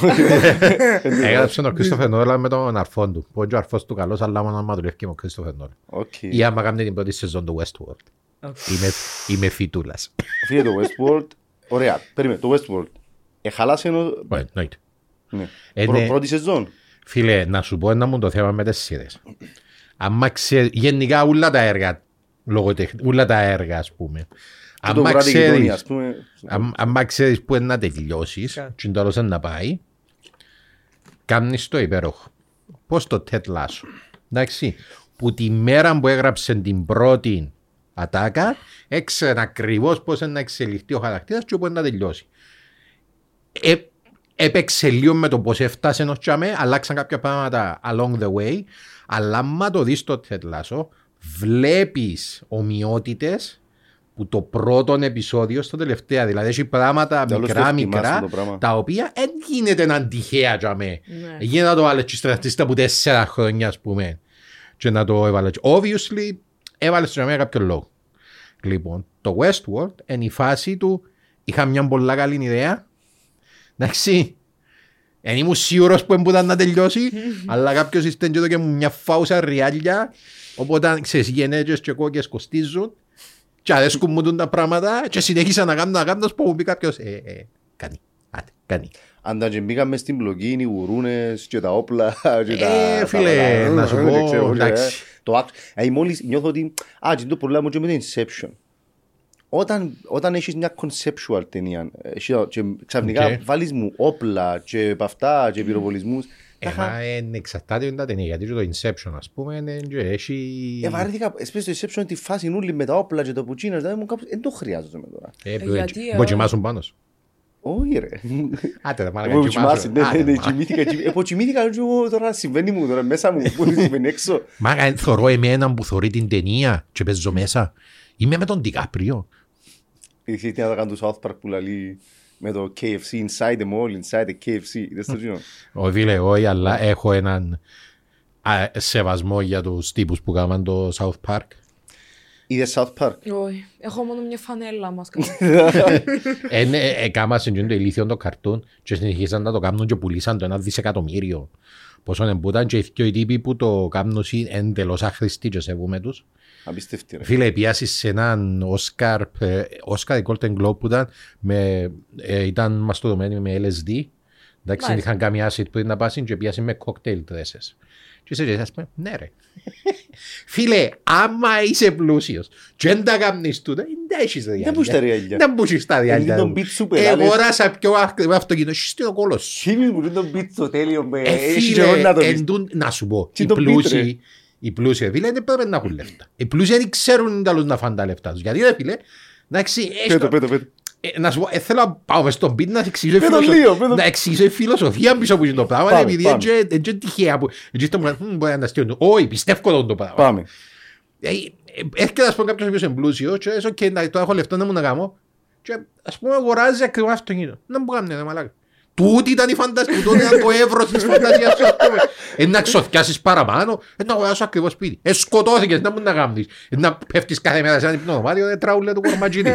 Έγραψε τον Christopher Nolan με τον αρφόν του. Που είναι ο αρφός του καλός, αλλά μόνο άμα δουλεύει και με τον Christopher Nolan. Ή άμα κάνει την πρώτη σεζόν του Westworld. Είμαι φιτούλας. Φίλε το Westworld, ωραία, περίμενε, το Westworld. Εχαλάσε εννοείται. Πρώτη σεζόν. Φίλε, να σου πω ένα μου το θέμα με τις σειρές. Άμα ξέρεις, γενικά όλα τα έργα, όλα τα έργα ας πούμε. Άμα ξέρεις που είναι να τελειώσεις και το άλλο να πάει, κάνεις το υπέροχο. Πώς το τετλάσου. Εντάξει, που τη μέρα που έγραψε την πρώτη ατάκα, έξερε ακριβώς πώς να εξελιχθεί ο χαρακτήρας και πώς να τελειώσει. Έπαιξε λίγο με το πώς έφτασε ενός τσάμε, αλλάξαν κάποια πράγματα along the way, αλλά άμα το δεις το Ted Lasso, βλέπεις ομοιότητες που το πρώτο επεισόδιο στο τελευταίο. Δηλαδή έχει πράγματα μικρά τα οποία δεν γίνεται να τυχαία για μέ. Γίνεται να το βάλε και στρατιστά από 4 χρόνια ας πούμε και να το έβαλε. Obviously έβαλε για μένα κάποιο λόγο. Λοιπόν, το Westworld είναι η φάση του είχα μια πολλά καλή ιδέα. Εντάξει, δεν ήμουν σίγουρος που έμπουταν να τελειώσει, αλλά κάποιος ήταν και εδώ και μια φάουσα ριάλια, οπότε ξέρεις γενέτες και κόκκες κοστίζουν και αρέσκουν μου τα πράγματα και συνέχισαν να κάνουν αγάπτας που μου πει κάποιος κάνει, άντε, κάνει. Αν τα μπήκαμε στην πλοκή είναι οι γουρούνες και τα όπλα και τα... Φίλε, να σου πω, εντάξει. Μόλις νιώθω ότι, και το προλάβω και με το Inception. Όταν έχεις μια conceptual ταινία και ξαφνικά βάλεις μου όπλα και παυτά και πυροβολισμούς. Εξαρτάται από τα ταινία, γιατί το Inception ας πούμε έχει... Βαρέθηκα, εσπέσεις το Inception τη φάση νουλή με τα όπλα και τα πουτσίνα, δηλαδή δεν το χρειάζομαι τώρα. Μπορεί κοιμάσουν πάνω σου. Όχι ρε. Άτε τα μάλλα κοιμάσουν. Κοιμήθηκα και εγώ τώρα συμβαίνει μου, τώρα μέσα μου, πού συμβαίνει έξω. Μάγα θωρώ εμένα που θωρεί την ταινία και παίζω μέσα. Είμαι με τον Ντικάπριο. Είχες τι να τα κάνουν του South Park που λέει με το KFC, inside them all, inside the KFC. Είδες το γίνω. Όχι φίλε, όχι, αλλά έχω έναν σεβασμό για τους τύπους που κάνουν το South Park. Είδες South Park? Όχι, έχω μόνο μια φανέλα μας. Κάμασαν το ηλίθιο το καρτούν και συνεχίσαν να το κάνουν και πουλήσαν το 1 δισεκατομμύριο. Πόσο εμπούταν και οι τύποι που το κάνουν εντελώς άχρηστοι και σεβούμε τους. Απίστευτη, ρε. Φίλε, πιάσεις σε έναν Oscar η Golden Globe που ήταν μαστοδομένη με LSD. Εντάξει, είχαν κάνει acid που να πάσουν και πιάσεις με cocktail dresses. Και σε έτσι πούμε, ναι ρε. Φίλε, άμα είσαι πλούσιος και δεν τα κάνεις τούτα, δεν πούσεις τα ριάλια. Δεν πούσεις τα ριάλια. Εγόρασα πιο ακριβά αυτοκίνητο, στείλω ο κόλος σου. Χίμι μου, τον πίτσο τέλειο με... Να σου πω, οι πλούσιοι φίλε δεν πρέπει να έχουν λεφτά. Οι πλούσιοι δεν ξέρουν άλλους να φάνε τα λεφτά τους. Γιατί ρε φίλε, να σου πω, θέλω να πάω μες στον πίτι να εξηγήσω η φιλοσοφία πίσω από το πράγμα, επειδή είναι τυχαία που μπορεί να στείλουν. Όχι, πιστεύω το πράγμα. Έρχεται να πω κάποιος οποίος είναι πλούσιος και έσω και το έχω λεφτό να μου να κάνω και ας πούμε αγοράζει ακριβώς αυτοκίνητο. Να μου κάνουν ένα μαλάκα. Τούτη ήταν η φαντασία του, τότε ήταν το εύρος της φαντασίας σου, ας πούμε. Να ξοθιάσεις παραπάνω, να αγοράσω ακριβώς σπίτι. Σκοτώθηκες, να μην να γάμνεις. Να πέφτεις κάθε μέρα σε ένα υπνό δωμάτιο, δεν τραούλε το κορματζίνι.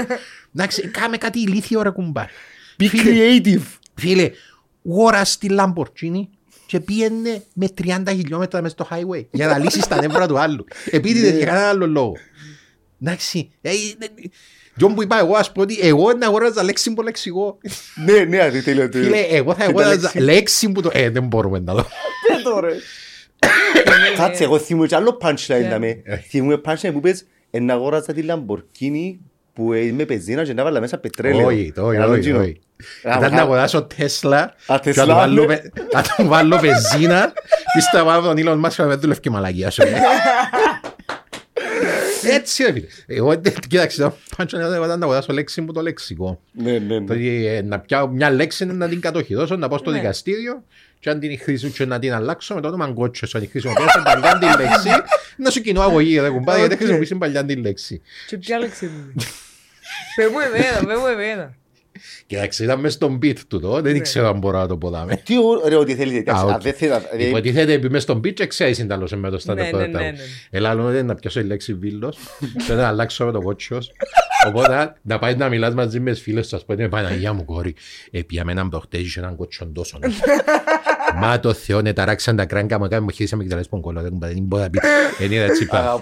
Να κάμε κάτι ηλίθιο ρε κουμπάρ. Be creative. Φίλε, αγοράς τη Λαμπορτζίνι και πήγαινε με 30 χιλιόμετρα μέσα στο highway για να λύσεις τα νεύρα του άλλου. Επειδή δεν είχε κανένα άλλο λόγο. Εντάξει. Γιον που είπα εγώ ας πω ότι εγώ να αγοράζα λέξη που λεξηγώ. Ναι, ναι, τέλειο. Φίλε, εγώ θα αγοράζα λέξη που το... δεν μπορούμε να δω. Πέτω ρε. Κάτσε, εγώ θυμούμαι και άλλο punchline. Θυμούμαι punchline που πες να αγοράζα τη Λαμπορκίνη που είμαι πεζίνα και να βάλα μέσα πετρέλαιο. Όχι, όχι. Ήταν να αγοράσω Τέσλα και να του βάλω πεζίνα και στα βάλω τον Elon Musk να με δουλεύει και μαλαγιά σου. Έτσι ρε φίλε, εγώ κοίταξε το πάντσο να αγοράσω λέξη μου το λεξικό. Να πιάω μια λέξη να την κατοχυρώσω, να πάω στο δικαστήριο και αν την χρήσω και να την αλλάξω με το όνομα γκότσος, αν χρησιμοποιήσω παλιά την λέξη να σου κοινώ αγωγή ρε κουμπάρι γιατί χρησιμοποιήσει παλιά την λέξη. Και ποια λέξη μου. Πε μου εμένα. Κοιτάξτε, ήταν μέσα στον beat του εδώ, δεν ήξερα αν μπορώ να το ποδάμε. Τι ωραίο ότι θέλει, υποτιθέται μέσα στον beat και ξέρεις είναι ταλός με το στάδιο. Έλα λόγω να πιάσω η λέξη βίλος, θέλω να αλλάξω με το κότσιος. Οπότε να πάει να μιλάς μαζί με τις φίλες σας, πέντε Παναγία μου κόρη, πιάμε έναν προχτέζι και έναν κότσιον τόσο. Μα το Θεό, ναι, ταράξαν τα κράνκα μου, μου χείρισαμε και τα λες πονκόλο, δεν μπορώ να πει, δεν είδα τσίπα.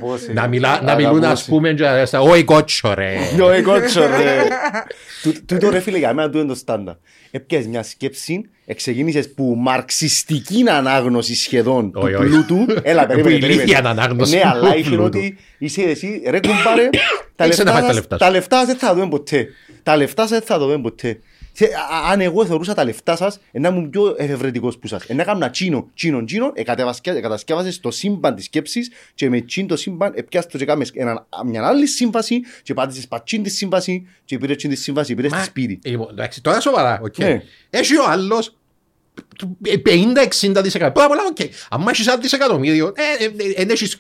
Να μιλούν, ας πούμε, και να λες, «Ωι κότσο, ρε!» «Ωι κότσο, ρε!» Τούτο, ρε φίλε, για μένα του είναι το στάντα. Έπιασες μια σκέψη, εξεκίνησες που μαρξιστική ανάγνωση σχεδόν του πλούτου. Έλα, περίμενε. Ναι, αλλά είχε ότι είσαι εσύ, ρε κουμπάρε, τα λεφτά δεν θα δούμε ποτέ. Τα λεφτά δεν θα δούμε ποτέ. Αν εγώ θεωρούσα τα λεφτά σας, να ήμουν πιο εφευρετικός που σας. Να έκανα τσίνο, κατασκεύασες το σύμπαν της σκέψης και με τσίν το σύμπαν έπιασες το και κάνεις μια άλλη σύμβαση και πάτησες πατσίν τη σύμβαση και πήρες τσίν τη σύμβαση, πήρες τη σπίτι. Εντάξει, τώρα σοβαρά, οκ. Έχει ο άλλος 50-60%. Πολλά πολλά, οκ. Αν έχεις ένα δισεκατομμύριο, εν έχεις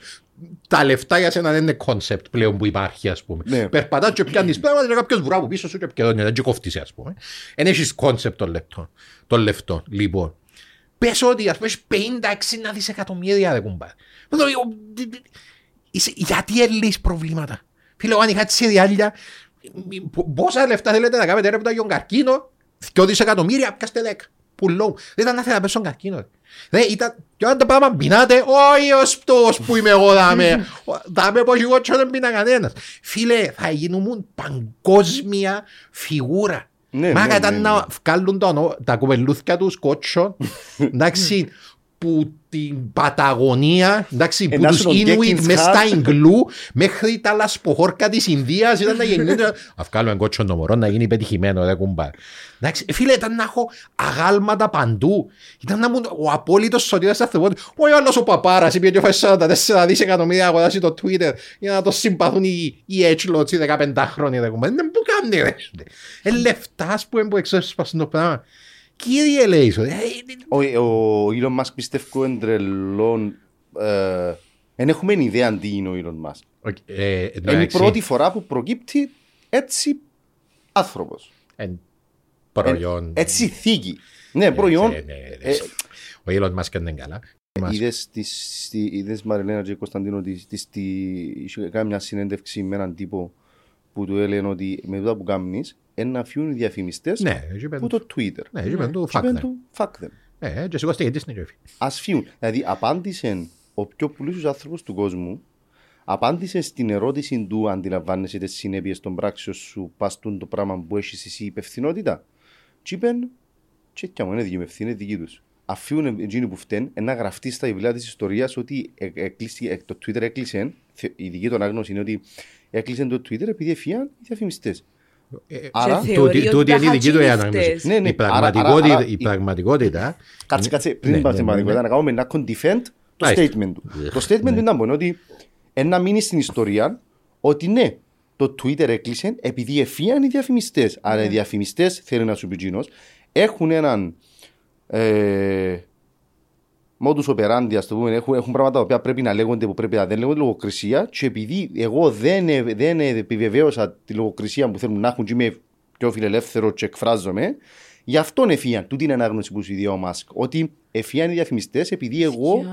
τα λεφτά για σένα, δεν είναι κόνσεπτ πλέον που υπάρχει, ας πούμε. Περπατάς και πιάνεις πράγματα και κάποιος βουρά από πίσω σου και πιάνει και κόφτησε, ας πούμε. Εν έχεις κόνσεπτ των λεφτών, λοιπόν. Πες ότι, ας πούμε, έχεις 50-60 δισεκατομμύρια, δεν κουμπά. Γιατί έλυεις προβλήματα? Φίλε, αν είχα τις ιδιάλια, πόσα λεφτά θέλετε να κάνετε έρευνα για τον καρκίνο, 2 δισεκατομμύρια, πιάστε 10. Που λόγω. Δεν ήταν να θέλετε να πες στον καρκίνο. Και όταν το πράγμα πεινάτε, όχι ως πτώος που είμαι εγώ δάμε. Δάμε πως εγώ τσο δεν πεινά κανένας. Φίλε, θα γίνουν παγκόσμια φιγούρα. Μάκα ήταν να βγάλουν τα κουβελούθια τους κότσο, εντάξει, που την Παταγωνία, εντάξει, που τους Ινουίτ μες στα Ιγκλού, μέχρι τα λασποχόρκα της Ινδίας ήταν να γεννιούνται. Αυκάλω έναν κότσο νομορό να γίνει πετυχημένο, δεν κουμπά. Φίλε, ήταν να έχω αγάλματα παντού. Ήταν να μου ο απόλυτος σωτήρας αθροπότητας. Ο Ιωάννος ο Παπάρας είπε ότι έφερε 44 δισεκατομμύρια αγοράσει το Twitter για να το συμπαθούν οι έτσλοτς οι 15χρονοι, δεν κουμπά. Δεν που κάνει, ρε. Ελεφτάς που εξέσπασαν το πράγμα. Κύριε Λέησο. Ο Elon Musk πιστεύω εντρελών. Δεν έχουμε ιδέα αν τι είναι ο Elon Musk. Είναι η πρώτη φορά που προκύπτει έτσι άνθρωπος. Προϊόν. Έτσι θήκη. Ναι, προϊόν. Ο Elon Musk είναι καλά. Είδες Μαριλένα και Κωνσταντίνο ότι είχε κάνει μια συνέντευξη με έναν τύπο που του έλεγε ότι με τούτα που κάνεις να αφιούν οι διαφημιστές που το Twitter. Ναι, είπαν το fuck them. Ναι, και σηκώστε γιατί είναι ας φύγουν. Δηλαδή απάντησε ο πιο πλούσιος άνθρωπος του κόσμου, απάντησε στην ερώτηση του αντιλαμβάνεσαι τις συνέπειες των πράξεων σου, παστούν το πράγμα που έχεις εσύ υπευθυνότητα. Και είπαν, και κι άμα είναι δική μου ευθύνη, είναι δική τους. Αφιούν εκείνοι που φταίνουν να γραφτεί στα βιβλία της ιστορίας ότι το Twitter έκλεισε, η δική των άγνωση είναι ότι έκλεισε το Twitter επειδή έφυγαν οι διαφημιστές. Άρα, τούτη είναι η δική του αναγνώριση. Η πραγματικότητα. Κάτσε, πριν πάμε στην πραγματικότητα, να κάνουμε να defend το statement του. Το statement ήταν μόνο ότι να μείνει στην ιστορία ότι ναι, το Twitter έκλεισε επειδή έφυγαν οι διαφημιστές. Άρα, οι διαφημιστές, θέλει να σου πει Τζίνος, έχουν έναν modus operandi, ας το πούμε, έχουν πράγματα που πρέπει να λέγονται, που πρέπει να δεν λέγονται, λογοκρισία, και επειδή εγώ δεν επιβεβαίωσα τη λογοκρισία που θέλουν να έχουν και είμαι πιο φιλελεύθερο και εκφράζομαι, γι' αυτόν εφίαν, τούτη είναι ανάγνωση που σου είδε ο Μάσκ, ότι εφίαν οι διαφημιστές επειδή εγώ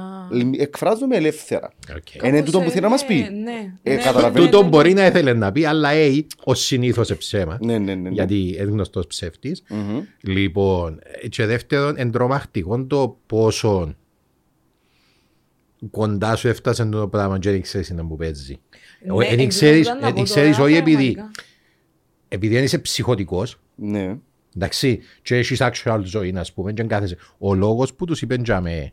εκφράζομαι ελεύθερα. Είναι τούτο που θέλει να μας πει. Τούτο μπορεί να ήθελε να πει, αλλά ως συνήθως ψέμα, γιατί είναι γνωστός ψεύτης. Λοιπόν, και δεύτερον, εντρομακτικό το πόσο κοντά σου έφτασε το πράγμα και δεν ξέρεις να μου παίζει. Δεν ξέρεις όχι επειδή είσαι ψυχωτικός, εντάξει, και έχεις actual ζωή, ας πούμε, και κάθεσαι. Ο λόγος που τους είπεν τζαμέ,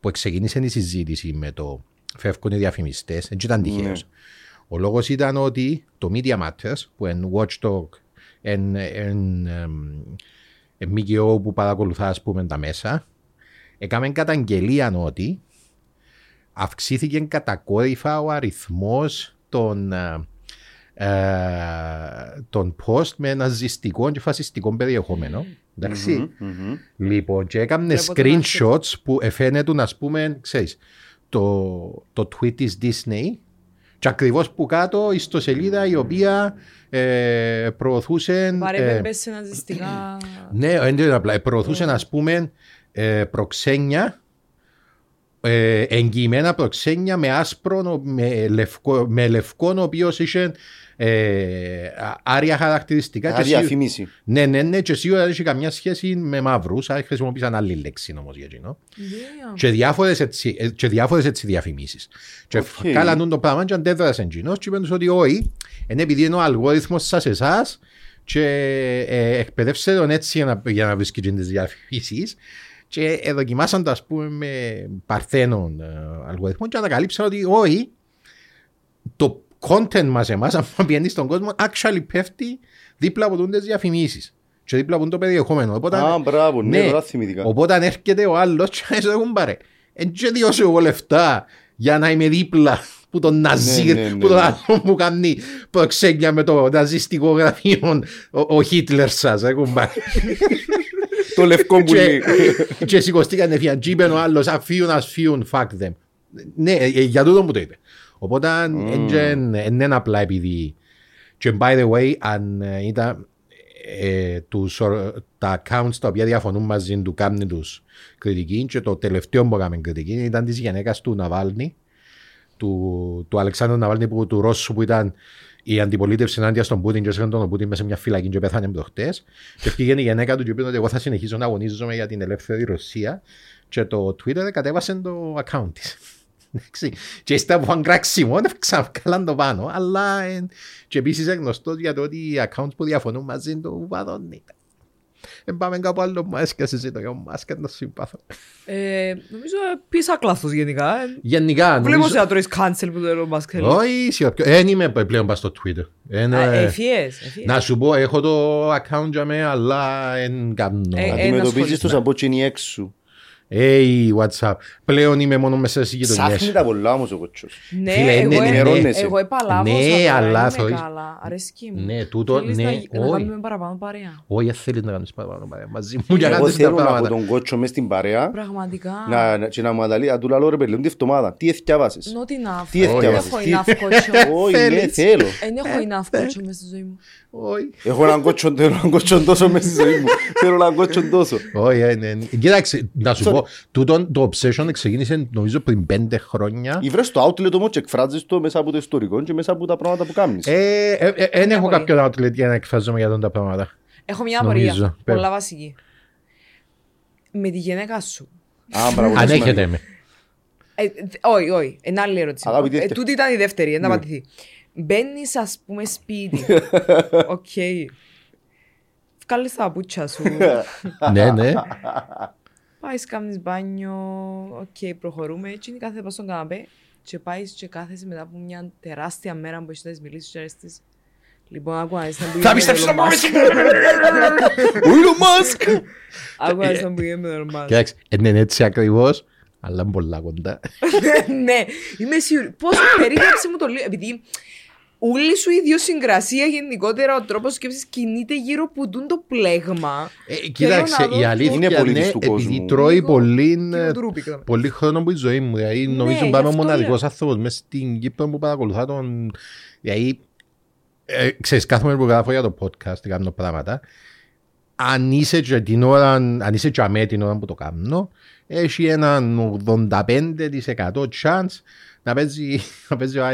που ξεκίνησε η συζήτηση με το φεύγουν οι διαφημιστές, δεν ήταν τυχαίος. Ο λόγος ήταν ότι το Media Matters, που είναι watchdog, MGO που παρακολουθά, ας πούμε, τα μέσα, έκαμε καταγγελία ότι αυξήθηκε κατακόρυφα ο αριθμός των post με ναζιστικό και φασιστικό περιεχόμενο. Εντάξει. Λοιπόν, και έκανε screenshots που εφαίνεται, ας πούμε, ξέρεις, το tweet της Disney και ακριβώς που κάτω η ιστοσελίδα η οποία προωθούσε. Παρέπεμπες σε ναζιστικά. Ναι, προωθούσε, ας πούμε, προξένια. Εγγυημένα προξένια με άσπρο, με λευκόν, ο οποίος είχε άρια χαρακτηριστικά. Άρια φημίσει. Ναι, και σίγουρα είχε καμιά σχέση με μαύρους, άρα χρησιμοποίησαν άλλη λέξη όμως για εκείνο. Και διάφορες έτσι διαφημίσεις. Και κάλανουν το πράγμα και αντέδρασαν εκείνος και είπαν ότι όχι, είναι επειδή είναι ο αλγόριθμος σας εσάς και εκπαιδεύσετε τον έτσι για να βρίσκει τις διαφημίσεις. Και δοκιμάσαν το, ας πούμε, με παρθένων αλγοριθμών και ανακαλύψαν ότι όχι, το content μας εμάς, αν πιένει στον κόσμο, actually πέφτει δίπλα από τις διαφημίσεις και δίπλα από το περιεχόμενο. Α, μπράβο, ναι, θυμηθήκα. Οπότε αν έρχεται ο άλλος και να είσαι κουμπάρε, έτσι διώσαι εγώ λεφτά για να είμαι δίπλα που τον Ναζί, που τον άλλον που κάνει προξένια με το ναζιστικό γραφείο, ο Χίτλερ σας, κουμπάρε. το λευκό μπουλί. Και σηκωστήκαν έφυγαν τζίπεν ο άλλος, αφίουν, ασφίουν, fuck them. Ναι, για τούτο μου το είπε. Οπότε είναι απλά επειδή. Και by the way, αν ήταν τα accounts τα οποία διαφωνούν μαζί του κάνουν τους κριτική, και το τελευταίο που έκαμε κριτική ήταν της γυναίκας του Ναβάλνι, του Αλεξάνδρου Ναβάλνι, του Ρώσου, που ήταν η αντιπολίτευση ενάντια στον Πούτιν και έφεραν τον Πούτιν μέσα σε μια φυλακή και πέθανε από το χτες, και πήγαινε η γυναίκα του και είπε ότι εγώ θα συνεχίζω να αγωνίζομαι για την ελεύθερη Ρωσία, και το Twitter κατέβασε το account της. Και είστε που αν κραξιμόν ξαφκάλαν το πάνω, αλλά και επίσης εγνωστός για το ότι οι accounts που διαφωνούν μαζί του βαδώνει. Πάμε κάπου άλλο μας και συζήτω για μας και να συμπάθω. Νομίζω πίσα κλάθος γενικά. Γενικά. Βλέπω σε να τρώεις cancel που το έλεγε ο Μάσκ. Όχι, δεν είμαι πλέον πας στο Twitter. Εφιές. Να σου πω, έχω το account για μένα, αλλά δεν κάνω. Αντιμετωπίζεις τους από κοινή έξω. Hey, what's up. Πλέον είμαι μόνο μέσα στις γειτονιές. Ψάχνει τα πολλά όμως ο κότσος. Ναι, εγώ επαλάβωσα. Ναι, αλλά είμαι καλά. Αρέσκει μου. Ναι, τούτο, ναι. Θέλεις να κάνουμε παραπάνω παρέα. Όχι, θέλεις να κάνεις παραπάνω παρέα. Μαζί μου για να κάνεις τα πράγματα. Εγώ θέλω να πω τον κότσο μες στην παρέα. Πραγματικά. Και να μου ανταλεί, αν του λαλώ ρε παιδί, τι εβδομάδα, τι εθιάβασες. Τι εθιάβασες. Εν έχω enough κότσο μες στη ζωή μου. Έχω έναν κότσον τόσο μέσα στη ζωή μου. Θέλω έναν κότσον τόσο. Κοίταξε, να σου πω, το obsession ξεκίνησε νομίζω πριν 5 χρόνια. Ήβρες το outlet όμως και εκφράζεις το μέσα από το ιστορικό και μέσα από τα πράγματα που κάνεις. Δεν έχω κάποιο outlet για να εκφράζομαι για τα πράγματα. Έχω μια απορία, πολλά βασική. Με τη γυναίκα σου. Ανέχεται με. Όχι, είναι άλλη ερώτηση. Τούτη ήταν η δεύτερη, δεν θα απαντηθεί. Μπαίνεις ας πούμε σπίτι. Οκ. Βγάλεις τα παπούτσια σου. Ναι. Πάεις, κάνεις μπάνιο. Οκ, προχωρούμε. Έτσι είναι, κάθε πας στον καναπέ. Και πάεις και κάθεσαι μετά από μια τεράστια μέρα που έχεις να της μιλήσεις και αρέστης. Λοιπόν, άκου να δεις να πηγαίνει με τον Μάσκ. Άκου να δεις να πηγαίνει με τον Μάσκ. Κοιτάξτε, είναι έτσι ακριβώς. Αλλά είναι πολλά κοντά. Ναι, είμαι σίγουρη. Πώς περίγραψε μου το λίγο, επειδή όλη σου ιδιοσυγκρασία γενικότερα, ο τρόπος σκέψης κινείται γύρω από το πλέγμα. Κοίταξε, η αλήθεια είναι επειδή τρώει πολύ χρόνο από τη ζωή μου. Δηλαδή, νομίζω ότι είμαι ο μοναδικός άνθρωπος μέσα στην Κύπρο που παρακολουθά τον. Δηλαδή, ξέρεις, κάθε μέρα που γράφω για το podcast και κάνω πράγματα. Αν είσαι και την ώρα, αν είσαι και αμέ την ώρα που το κάνω, έχει έναν 85% chance να παίζει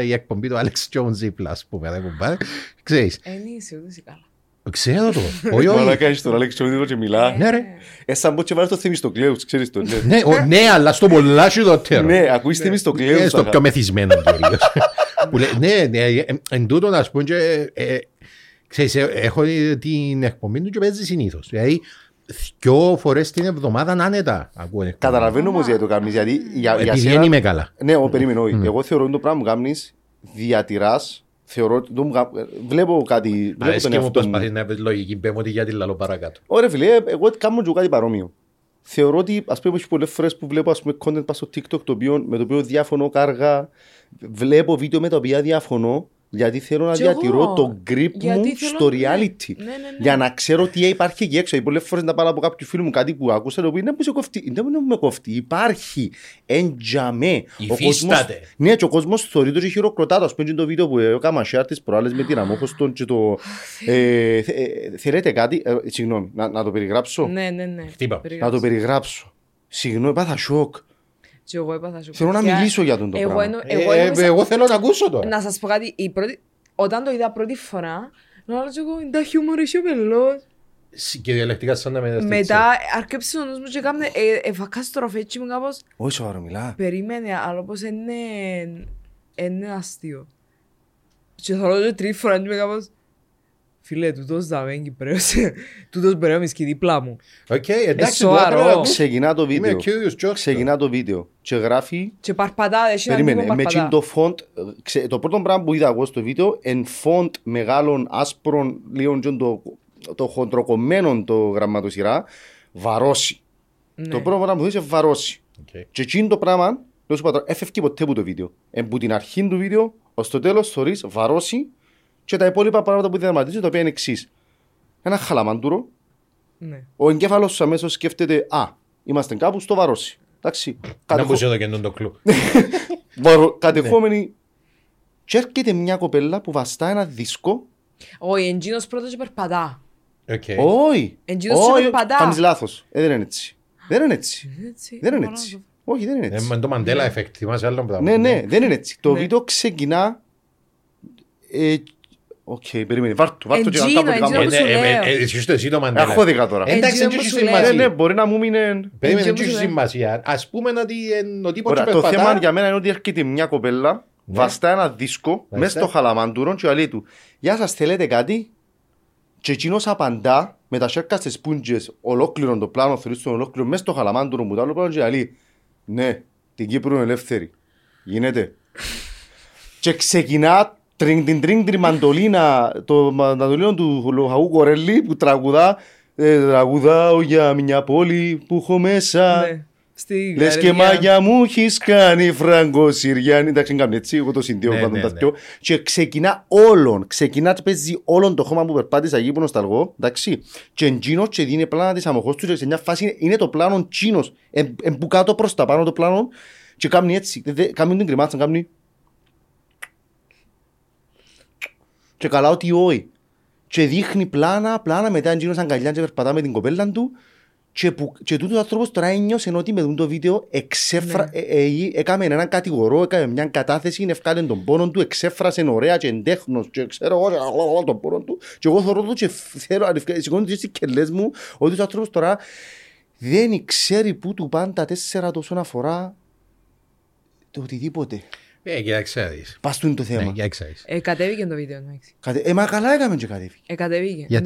η εκπομπή του Alex Jones Plus, ας πούμε. Ξέρεις. Ενίσαι, ούτε σε καλά. Ξέρω το. Μαλά κάνεις τον Alex Jones και μιλά. Ναι ρε. Σαν πω και βάλεις το Θεμιστοκλέους, ξέρεις το. Ναι, αλλά στο πολλά χειρότερο. Ναι, ακούεις Θεμιστοκλέους. Στο πιο μεθυσμένο κυρίως. Ναι, εν τούτο να σου πω και... Ξέρεις, έχω την εκπομπή του και παίζει συνήθως. Δηλαδή, 2 φορές την εβδομάδα άνετα. Καταλαβαίνω όμως γιατί το κάνεις. Επειδή δεν είμαι καλά. Ναι, εγώ περίμενω. Εγώ θεωρώ το πράγμα που κάνεις διατηράς. Βλέπω κάτι. Αρέσει και μου προσπαθείς να πεις λογική. Πέμω ότι γιατί λαλώ παρακάτω. Ωραία φίλε, εγώ κάνω και κάτι παρόμοιο. Θεωρώ ότι, ας πούμε, πολλές φορές που βλέπω content στο TikTok με το οποίο διαφωνώ κάργα, βλέπω βίντεο με τα οποία διαφωνώ. Γιατί θέλω να διατηρώ το grip μου στο reality. Για να ξέρω τι υπάρχει εκεί έξω. Πολλές φορές να πάρω από κάποιου φίλου μου κάτι που άκουσα, το οποίο είναι που σε κοφτεί. Δεν με κοφτεί. Υπάρχει. Εντζαμέ. Υφίσταται. Ναι, και ο κόσμος θωρεί και χειροκροτά. Α πούμε, το βίντεο που έκανα share τις προάλλες με την Αμόχωστον και το. Θέλετε κάτι. Συγγνώμη, να το περιγράψω. Ναι. Να το περιγράψω. Συγγνώμη, πάθα σοκ. Θέλω να μιλήσω για τον το πράγμα. Εγώ θέλω να ακούσω τώρα. Να σας πω κάτι, όταν το είδα πρώτη φορά, νόμιζα εγώ, είναι τα χιούμορ εσύ ο πελός. Και διαλεκτικά σαν να με δευτείξε. Μετά αρκέψεις ο νους μου και κάμουν ευακάστροφ έτσι μου κάπως. Όχι σοβαρό μιλά. Περίμενε, αλλά πως είναι αστείο. Και θέλω και 3 φορά και με κάπως. Φίλε, τούτος δαμένει Κυπρέος, τούτος περίμενες και δίπλα μου. Οκ, εντάξει, ξεκινά το βίντεο. Ξεκινά το βίντεο και γράφει... Και παρπατά, εσύ να μην παρπατά. Περίμενε, με το font, το πρώτο πράγμα που είδα εγώ στο βίντεο, εν font μεγάλων άσπρων, λίγο το χοντροκομμένον το γραμματοσυρά, βαρώσει. Το πρώτο πράγμα που είδα είναι βαρώσει. Και εκείνο το πράγμα, έφευκε ποτέ που το βίντεο. Που την αρχή του βίντεο, ως το τέλος, θωρείς βαρώσει. Και τα υπόλοιπα πράγματα που διδαματίζουν, τα οποία είναι εξής. Ένα χαλαμαντούρο Ναι. Ο εγκέφαλος αμέσως σκέφτεται, α, είμαστε κάπου στο Βαρώσι. Εντάξει, κατεχόμενοι. Και έρχεται μια κοπέλα που βαστά ένα δίσκο. Όχι, εντζήνος πρώτος υπερπατά. Όχι, κάνεις λάθος. Δεν είναι έτσι. Όχι, δεν είναι έτσι. Με το Μαντέλα εφέκτ, θυμάσαι άλλο πράγμα. Ναι, ναι, δεν είναι έτσι. Το βίντεο ξεκινά. Οκ, περίμενε, βάρ' το και να τα πω κάπου. Εσείς το εσύ το Μαντέλα. Έχω δικά τώρα. Εντάξει, δεν έχει σημασία. Ναι, μπορεί να μου μείνει... Περίμενε, δεν έχει σημασία. Ας πούμε ότι το θέμα για μένα είναι ότι έρχεται μια κοπέλα, βαστά ένα δίσκο μέσα στο χαλαμαντούρο και λέει του «Γεια σας, θέλετε κάτι?» Και εκείνος απαντά με τα σέρκα στις πούντζες ολόκληρον το πλάνο, θεωρήσουν ολόκληρον μέσα στο χαλαμάντουρο μου το άλλο πλάνο και λέει «Ναι, την Κύπρο είναι ελεύθερη, γίνεται». Και ξεκινά την μαντολίνα, το μαντολίνο του Λοχαού Κορέλη που τραγουδάω για μια πόλη που έχω μέσα. Λες και μάγια μου έχεις κάνει Φραγκοσυριάνη. Εντάξει, είναι έτσι, εγώ το συνδύω. Και ξεκινά όλον. Ξεκινά, παίζει όλον το χώμα που περπάτησα εκεί που νοσταλγώ. Εντάξει. Και εντζήνος και δίνει πλάνα της αμοχώς του. Σε μια φάση είναι το πλάνο τσίνος. Εμπου κάτω προς τα πάνω το πλάνο. Και κάνει έτσι. Κάνει την κρυμάτσα, κάνει. Και καλά ότι όχι. Και δείχνει πλάνα, πλάνα. Μετά εντζήνος αγκαλιά και περπατά με την κοπέλα του. Και τούτος άνθρωπος τώρα ένιωσε ότι με δουν το βίντεο έκαμε έναν κατηγορό, έκαμε μια κατάθεση, ευκάλε τον πόνο του, εξέφρασε ωραία και εντέχνος και ξέρω εγώ τον πόνο του και εγώ θωρώ το και θέλω σηκώνω τις κελές μου ότι ο άνθρωπος τώρα δεν ξέρει που του πάντα τέσσερα τόσο αφορά το οτιδήποτε. Πάστο είναι το θέμα. Κατέβηκε το βίντεο. Μα καλά έκαμε και κατέβηκε.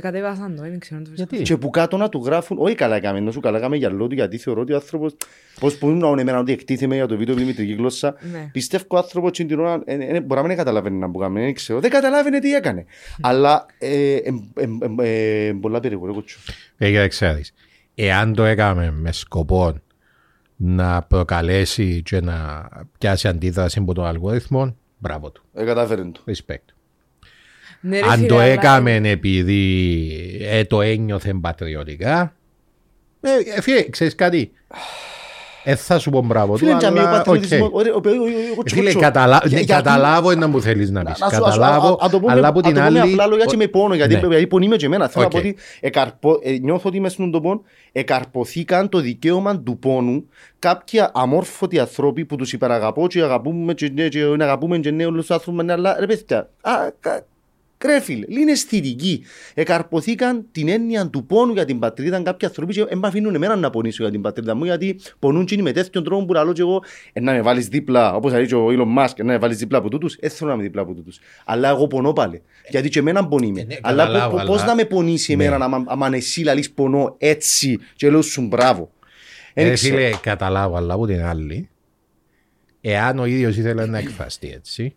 Κατέβασαν το, δεν ξέρω να το βρίσκω. Και που κάτω να του γράφουν, όχι καλά έκαμε, ενώ σου καλά έκαμε για λόγου, γιατί θεωρώ ότι ο άνθρωπος, πώς που ήμουν εμένα ότι εκτίθεμε για το βίντεο μητρική γλώσσα, πιστεύω ο άνθρωπος μπορεί να μην καταλαβαίνει να μπουκάμε, δεν ξέρω, δεν καταλάβαινε τι έκανε. Αλλά πολλά περίπου. Εάν το έκαμε με σκοπό να προκαλέσει και να πιάσει αντίδραση από τον αλγόριθμο, μπράβο του. Κατάφερε του. Respect. Ναι, αν φίλε, το έκαμε επειδή το ένιωθε πατριωτικά, φίλε, ξέρεις κάτι, θα σου πω μπράβο του, αλλά οκ. Φίλε, καταλάβω ένα που θέλεις να πεις. Καταλάβω, αλλά από την άλλη... Αν το πούμε απλά λόγια και με πόνο, γιατί πονείμαι και εμένα. Θέλω να πω ότι νιώθω ότι μέσα στον τόπο εκαρποθήκαν το δικαίωμα του πόνου κάποιοι αμόρφωτοι ανθρώποι που τους υπεραγαπώ και αγαπούμε και νέοι όλους τους άνθρωπους, αλλά ρε παιδιά, ρε φίλε, είναι αισθητική. Εκαρποθήκαν την έννοια του πόνου για την πατρίδα. Κάποιοι άνθρωποι δεν με αφήνουν εμένα να πονήσω για την πατρίδα μου, γιατί πονούν και είναι με τέτοιον τρόπο που λαλώ και εγώ. Να με βάλεις δίπλα, όπως αρέσει ο Elon Musk, να με βάλεις δίπλα από τούτους. Δεν θέλω να με δίπλα από τούτους. Αλλά εγώ πονώ πάλι. Γιατί και εμένα πονείμαι. Αλλά πώς να με πονήσει εμένα, αν εσύ λαλείς πονώ έτσι και λέω σου μπράβο. Φίλε, καταλάβω, αλλά από την άλλη, εάν ο ίδιος ήθελε να εκφραστεί έτσι.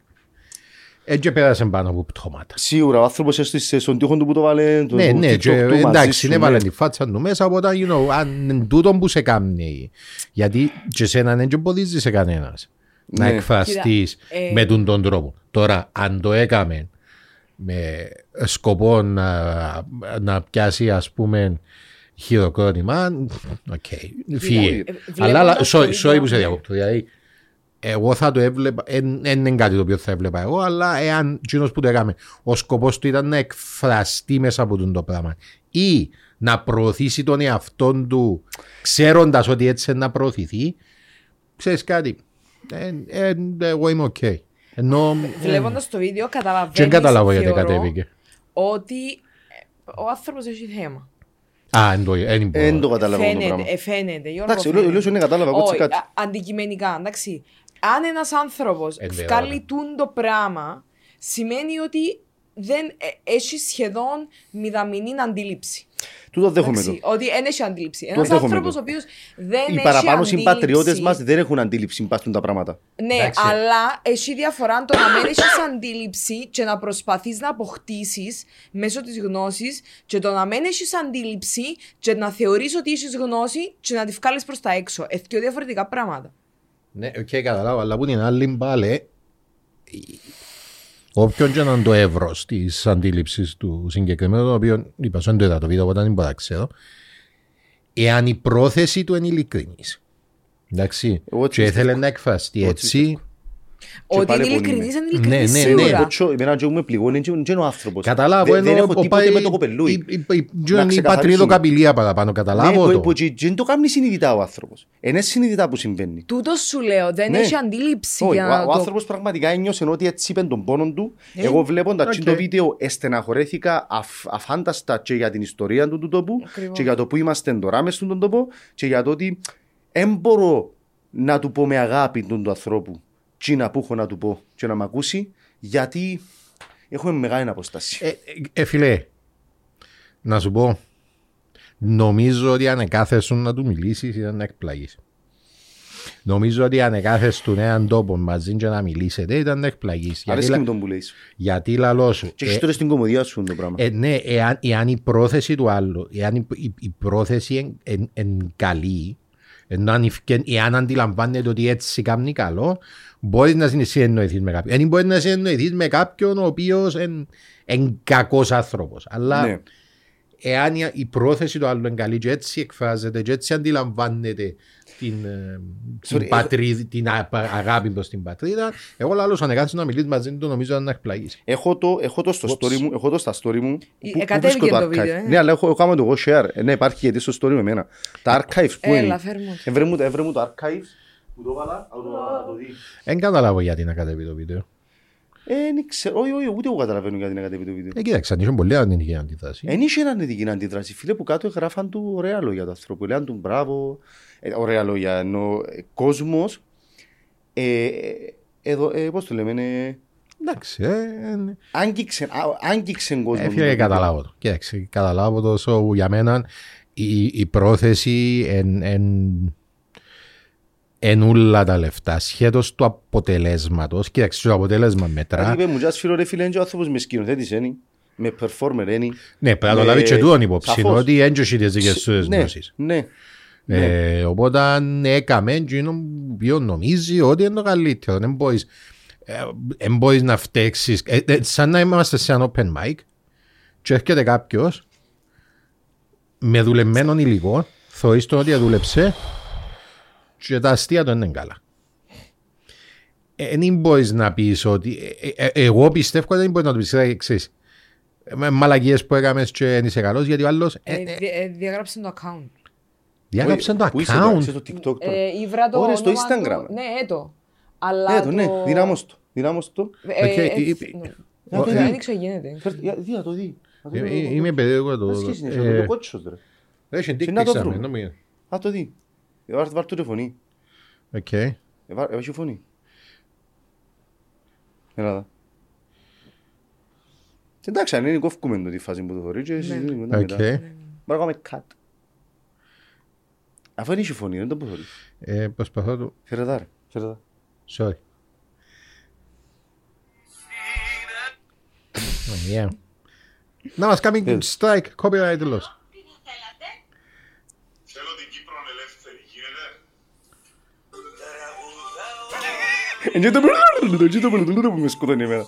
Έτσι πέρασε πάνω από πτώματα. Σίγουρα, ο άνθρωπος έστησε στον τοίχο του που το βάλε. Ναι, ναι, εντάξει, δεν βάλε τη φάτσα του μέσα από όταν, αν τούτον που σε κάνει. Γιατί και σέναν δεν εμποδίζει σε κανένας να εκφραστείς με τον τρόπο. Τώρα, αν το έκαμε με σκοπό να πιάσει, ας πούμε, χειροκρότημα, οκ, φύγε. Αλλά, sorry που σε διακόπτω, δηλαδή, εγώ θα το έβλεπα, δεν είναι κάτι το οποίο θα έβλεπα εγώ, αλλά εάν εκείνος που το έκαμε, ο σκοπός του ήταν να εκφραστεί μέσα από τον το πράγμα ή να προωθήσει τον εαυτόν του ξέροντας ότι έτσι να προωθηθεί, ξέρεις κάτι, εγώ είμαι οκ. Βλέποντας το βίντεο καταλαβαίνεις ότι ο άνθρωπος έχει θέμα. Δεν το καταλαβαίνω το πράγμα. Φαίνεται. Εντάξει, ελούσιο είναι κατάλαβα εγώ έτσι κάτι. Αντικειμενικά, εντάξει. Αν ένας άνθρωπος βγάλει το πράγμα, σημαίνει ότι δεν έχει σχεδόν μηδαμινή αντίληψη. Τούτο δέχομαι εδώ. Ότι δεν έχει αντίληψη. Ένας άνθρωπος ο οποίος δεν έχει αντίληψη. Οι παραπάνω συμπατριώτες μας δεν έχουν αντίληψη που πάσουν τα πράγματα. Ναι, αλλά έχει διαφορά το να μην έχεις αντίληψη και να προσπαθείς να αποκτήσεις μέσω της γνώσης και το να μην έχεις αντίληψη και να θεωρείς ότι έχεις γνώση και να τη βγάλεις προς τα έξω. Δύο διαφορετικά πράγματα. Ναι, οκ, καταλάβω, αλλά που την άλλη μπάλε. Όποιον και να το εύρος της αντίληψης του συγκεκριμένου, το οποίο είπα, δεν το είδα το βίντεο, οπότε δεν μπορώ να ξέρω. Εάν η πρόθεση του είναι ειλικρινής, εντάξει, και ήθελε να εκφραστεί έτσι. Ότι είναι ειλικρινής, είναι ειλικρινής σίγουρα. Καταλάβω, ενώ η πατρίδο καπηλεία παραπάνω, καταλάβω το. Δεν το κάνει συνειδητά ο άνθρωπος. Είναι συνειδητά που συμβαίνει. Τούτος σου λέω, δεν έχει αντίληψη. Ο άνθρωπος πραγματικά ένιωσε ότι έτσι είπε τον πόνο του. Εγώ βλέποντας το βίντεο εστεναχωρέθηκα αφάνταστα και για την ιστορία του τόπου και για το που είμαστε τώρα μες στον τόπο και για το ότι δεν μπορώ να του πω με αγάπη του ανθρώπου. Τι να πω, να του πω και να μ' ακούσει, γιατί έχουμε μεγάλη αποστάση. Φίλε, να σου πω, νομίζω ότι ανεκάθεσουν να του μιλήσεις ή να εκπλαγείς. Νομίζω ότι ανεκάθεσουν έναν τόπο μαζί και να μιλήσετε ήταν να εκπλαγείς. Αρέσκει με τον που λέεις. Γιατί λαλό σου. Και έχεις τώρα στην κομμωδία σου το πράγμα. Ναι, εάν η πρόθεση του άλλου, εάν η πρόθεση εν καλή, εάν αντιλαμβάνεται ότι έτσι κάνει καλό, μπορεί να συνεννοηθείς με κάποιον. Μπορεί να συνεννοηθείς με κάποιον ο οποίος είναι κακός άνθρωπος. Αλλά ναι, εάν η πρόθεση του άλλου είναι καλή και έτσι εκφράζεται και έτσι αντιλαμβάνεται την αγάπη προς την πατρίδα, εγώ λάλλος ανεκάθεσαι να μιλείς μαζί του, νομίζω να εκπλαγείς. Έχω το στα story μου. Εκατέβηκε το βίντεο. Ναι, αλλά έχω κάνει το εγώ share. Ναι, υπάρχει γιατί στο story με εμένα. Τα archives που είναι. Έβρε μου το archives. Δεν καταλάβω γιατί να κατέβει το βίντεο. Όχι, ούτε εγώ καταλαβαίνω γιατί να κατέβει το βίντεο. Κοίταξε, αν είχε πολύ αρνητική αντίδραση. Δεν είχε αρνητική αντίδραση. Φίλε, που κάτω γράφαν του ωραία λόγια του ανθρώπου. Λέαν του μπράβο, ωραία λόγια. Ενώ κόσμος. Πώς το λέμε, είναι. Εντάξει. Άγγιξε κόσμο. Φίλε, καταλάβω το. Κοίταξε, καταλάβω το. Σο για μένα η πρόθεση εν. Εν όλα τα λεφτά, σχέτως του αποτελέσματος. Κοίταξε, το αποτέλεσμα μετρά. Αν είπε μου, Τζας φίλο ρε φίλε, ο άνθρωπος με σκηνοθέτης ένι, με performer ένι. Ναι, πρέπει να το λάβει και τούτον υπόψη, ότι έντυχε τις δικές σου γνώσεις. Ναι. Οπότε έκαμε εκείνο που νομίζει ότι είναι το καλύτερο. Δεν μπορείς να φταίξεις. Σαν να είμαστε σε ένα open mic και έρχεται κάποιος με δουλευμένον υλικό, θεωρείς τον ότι δούλεψε. Και τα αστεία του είναι καλά. Δεν μπορείς να πεις ότι. Εγώ πιστεύω ότι δεν μπορείς να το πεις εξής. Με μαλακίες που έκαμες και δεν είσαι καλός, γιατί ο άλλος. Διαγράψε το account. Διαγράψε το account. Στο TikTok. Ωραία, στο Instagram. Ναι, έτο. Αλλά. Έτο, ναι, δυνάμωσε το. Δεν έδειξε γίνεται. Δια το δει. Είμαι περίεργο να το δω. Είναι το κότσος τώρα. Έχει δείξει. Α, το δει. Βάρ' του τη φωνή. Οκ. Έχει φωνή. Ελλάδα. Εντάξει, αν είναι κόφκουμε το τη φάση που το θωρίζει. Οκ. Μπορώ να κάνουμε cut. Αφού είναι η φωνή, δεν το πω θωρίζει. Προσπαθώ το... Φερετάρ. Sorry. Να μας κάνει strike, copyright loss. Είναι το πρώτο που με σκοτώνει εμένα.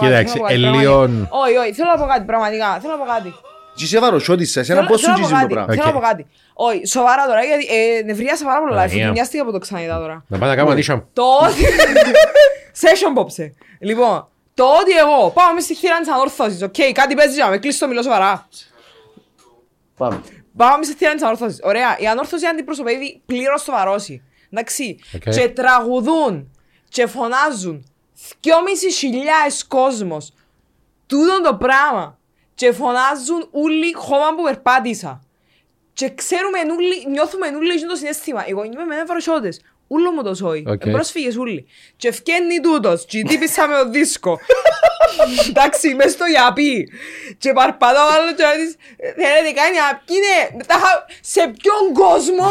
Κοίταξε, ελίον. Όχι, θέλω να πω κάτι πραγματικά, Τι σε βαροσιώτησα, εσένα πώς σου γίζει το πράγμα. Θέλω να πω κάτι. Όχι, σοβαρά τώρα, γιατί νευρίασα πάρα πολλά. Μοιάστηκα από το ξαναείδα τώρα. Να πάω να κάνω αντίσιο. Σέσιον πόψε. Λοιπόν, το ότι εγώ πάω μες στη θύρα της ανόρθωσης, οκ, κάτι παίζει για να με κλείσει το μιλό σοβαρά. Πάω μες στη θύρα της ανόρθωσης, ωραία, η ανόρθωση αντιπροσωπεύει πλήρως το βαρόσι. Εντάξει, και τραγουδούν και φωνάζουν 2.500 κόσμος τούτον το πράγμα και φωνάζουν όλοι χώμα που περπάτησα και ξέρουμε όλοι, νιώθουμε όλοι το συναίσθημα, εγώ είμαι με βαροσιώτες, ούλο μου το σώει, πρόσφυγες όλοι και φκένει τούτος και τύπησα με το δίσκο. Εντάξει, μες στο γιαπί. Και παρπατώ άλλο και έτσι θέλετε κάνει απ' είναι σε ποιον κόσμο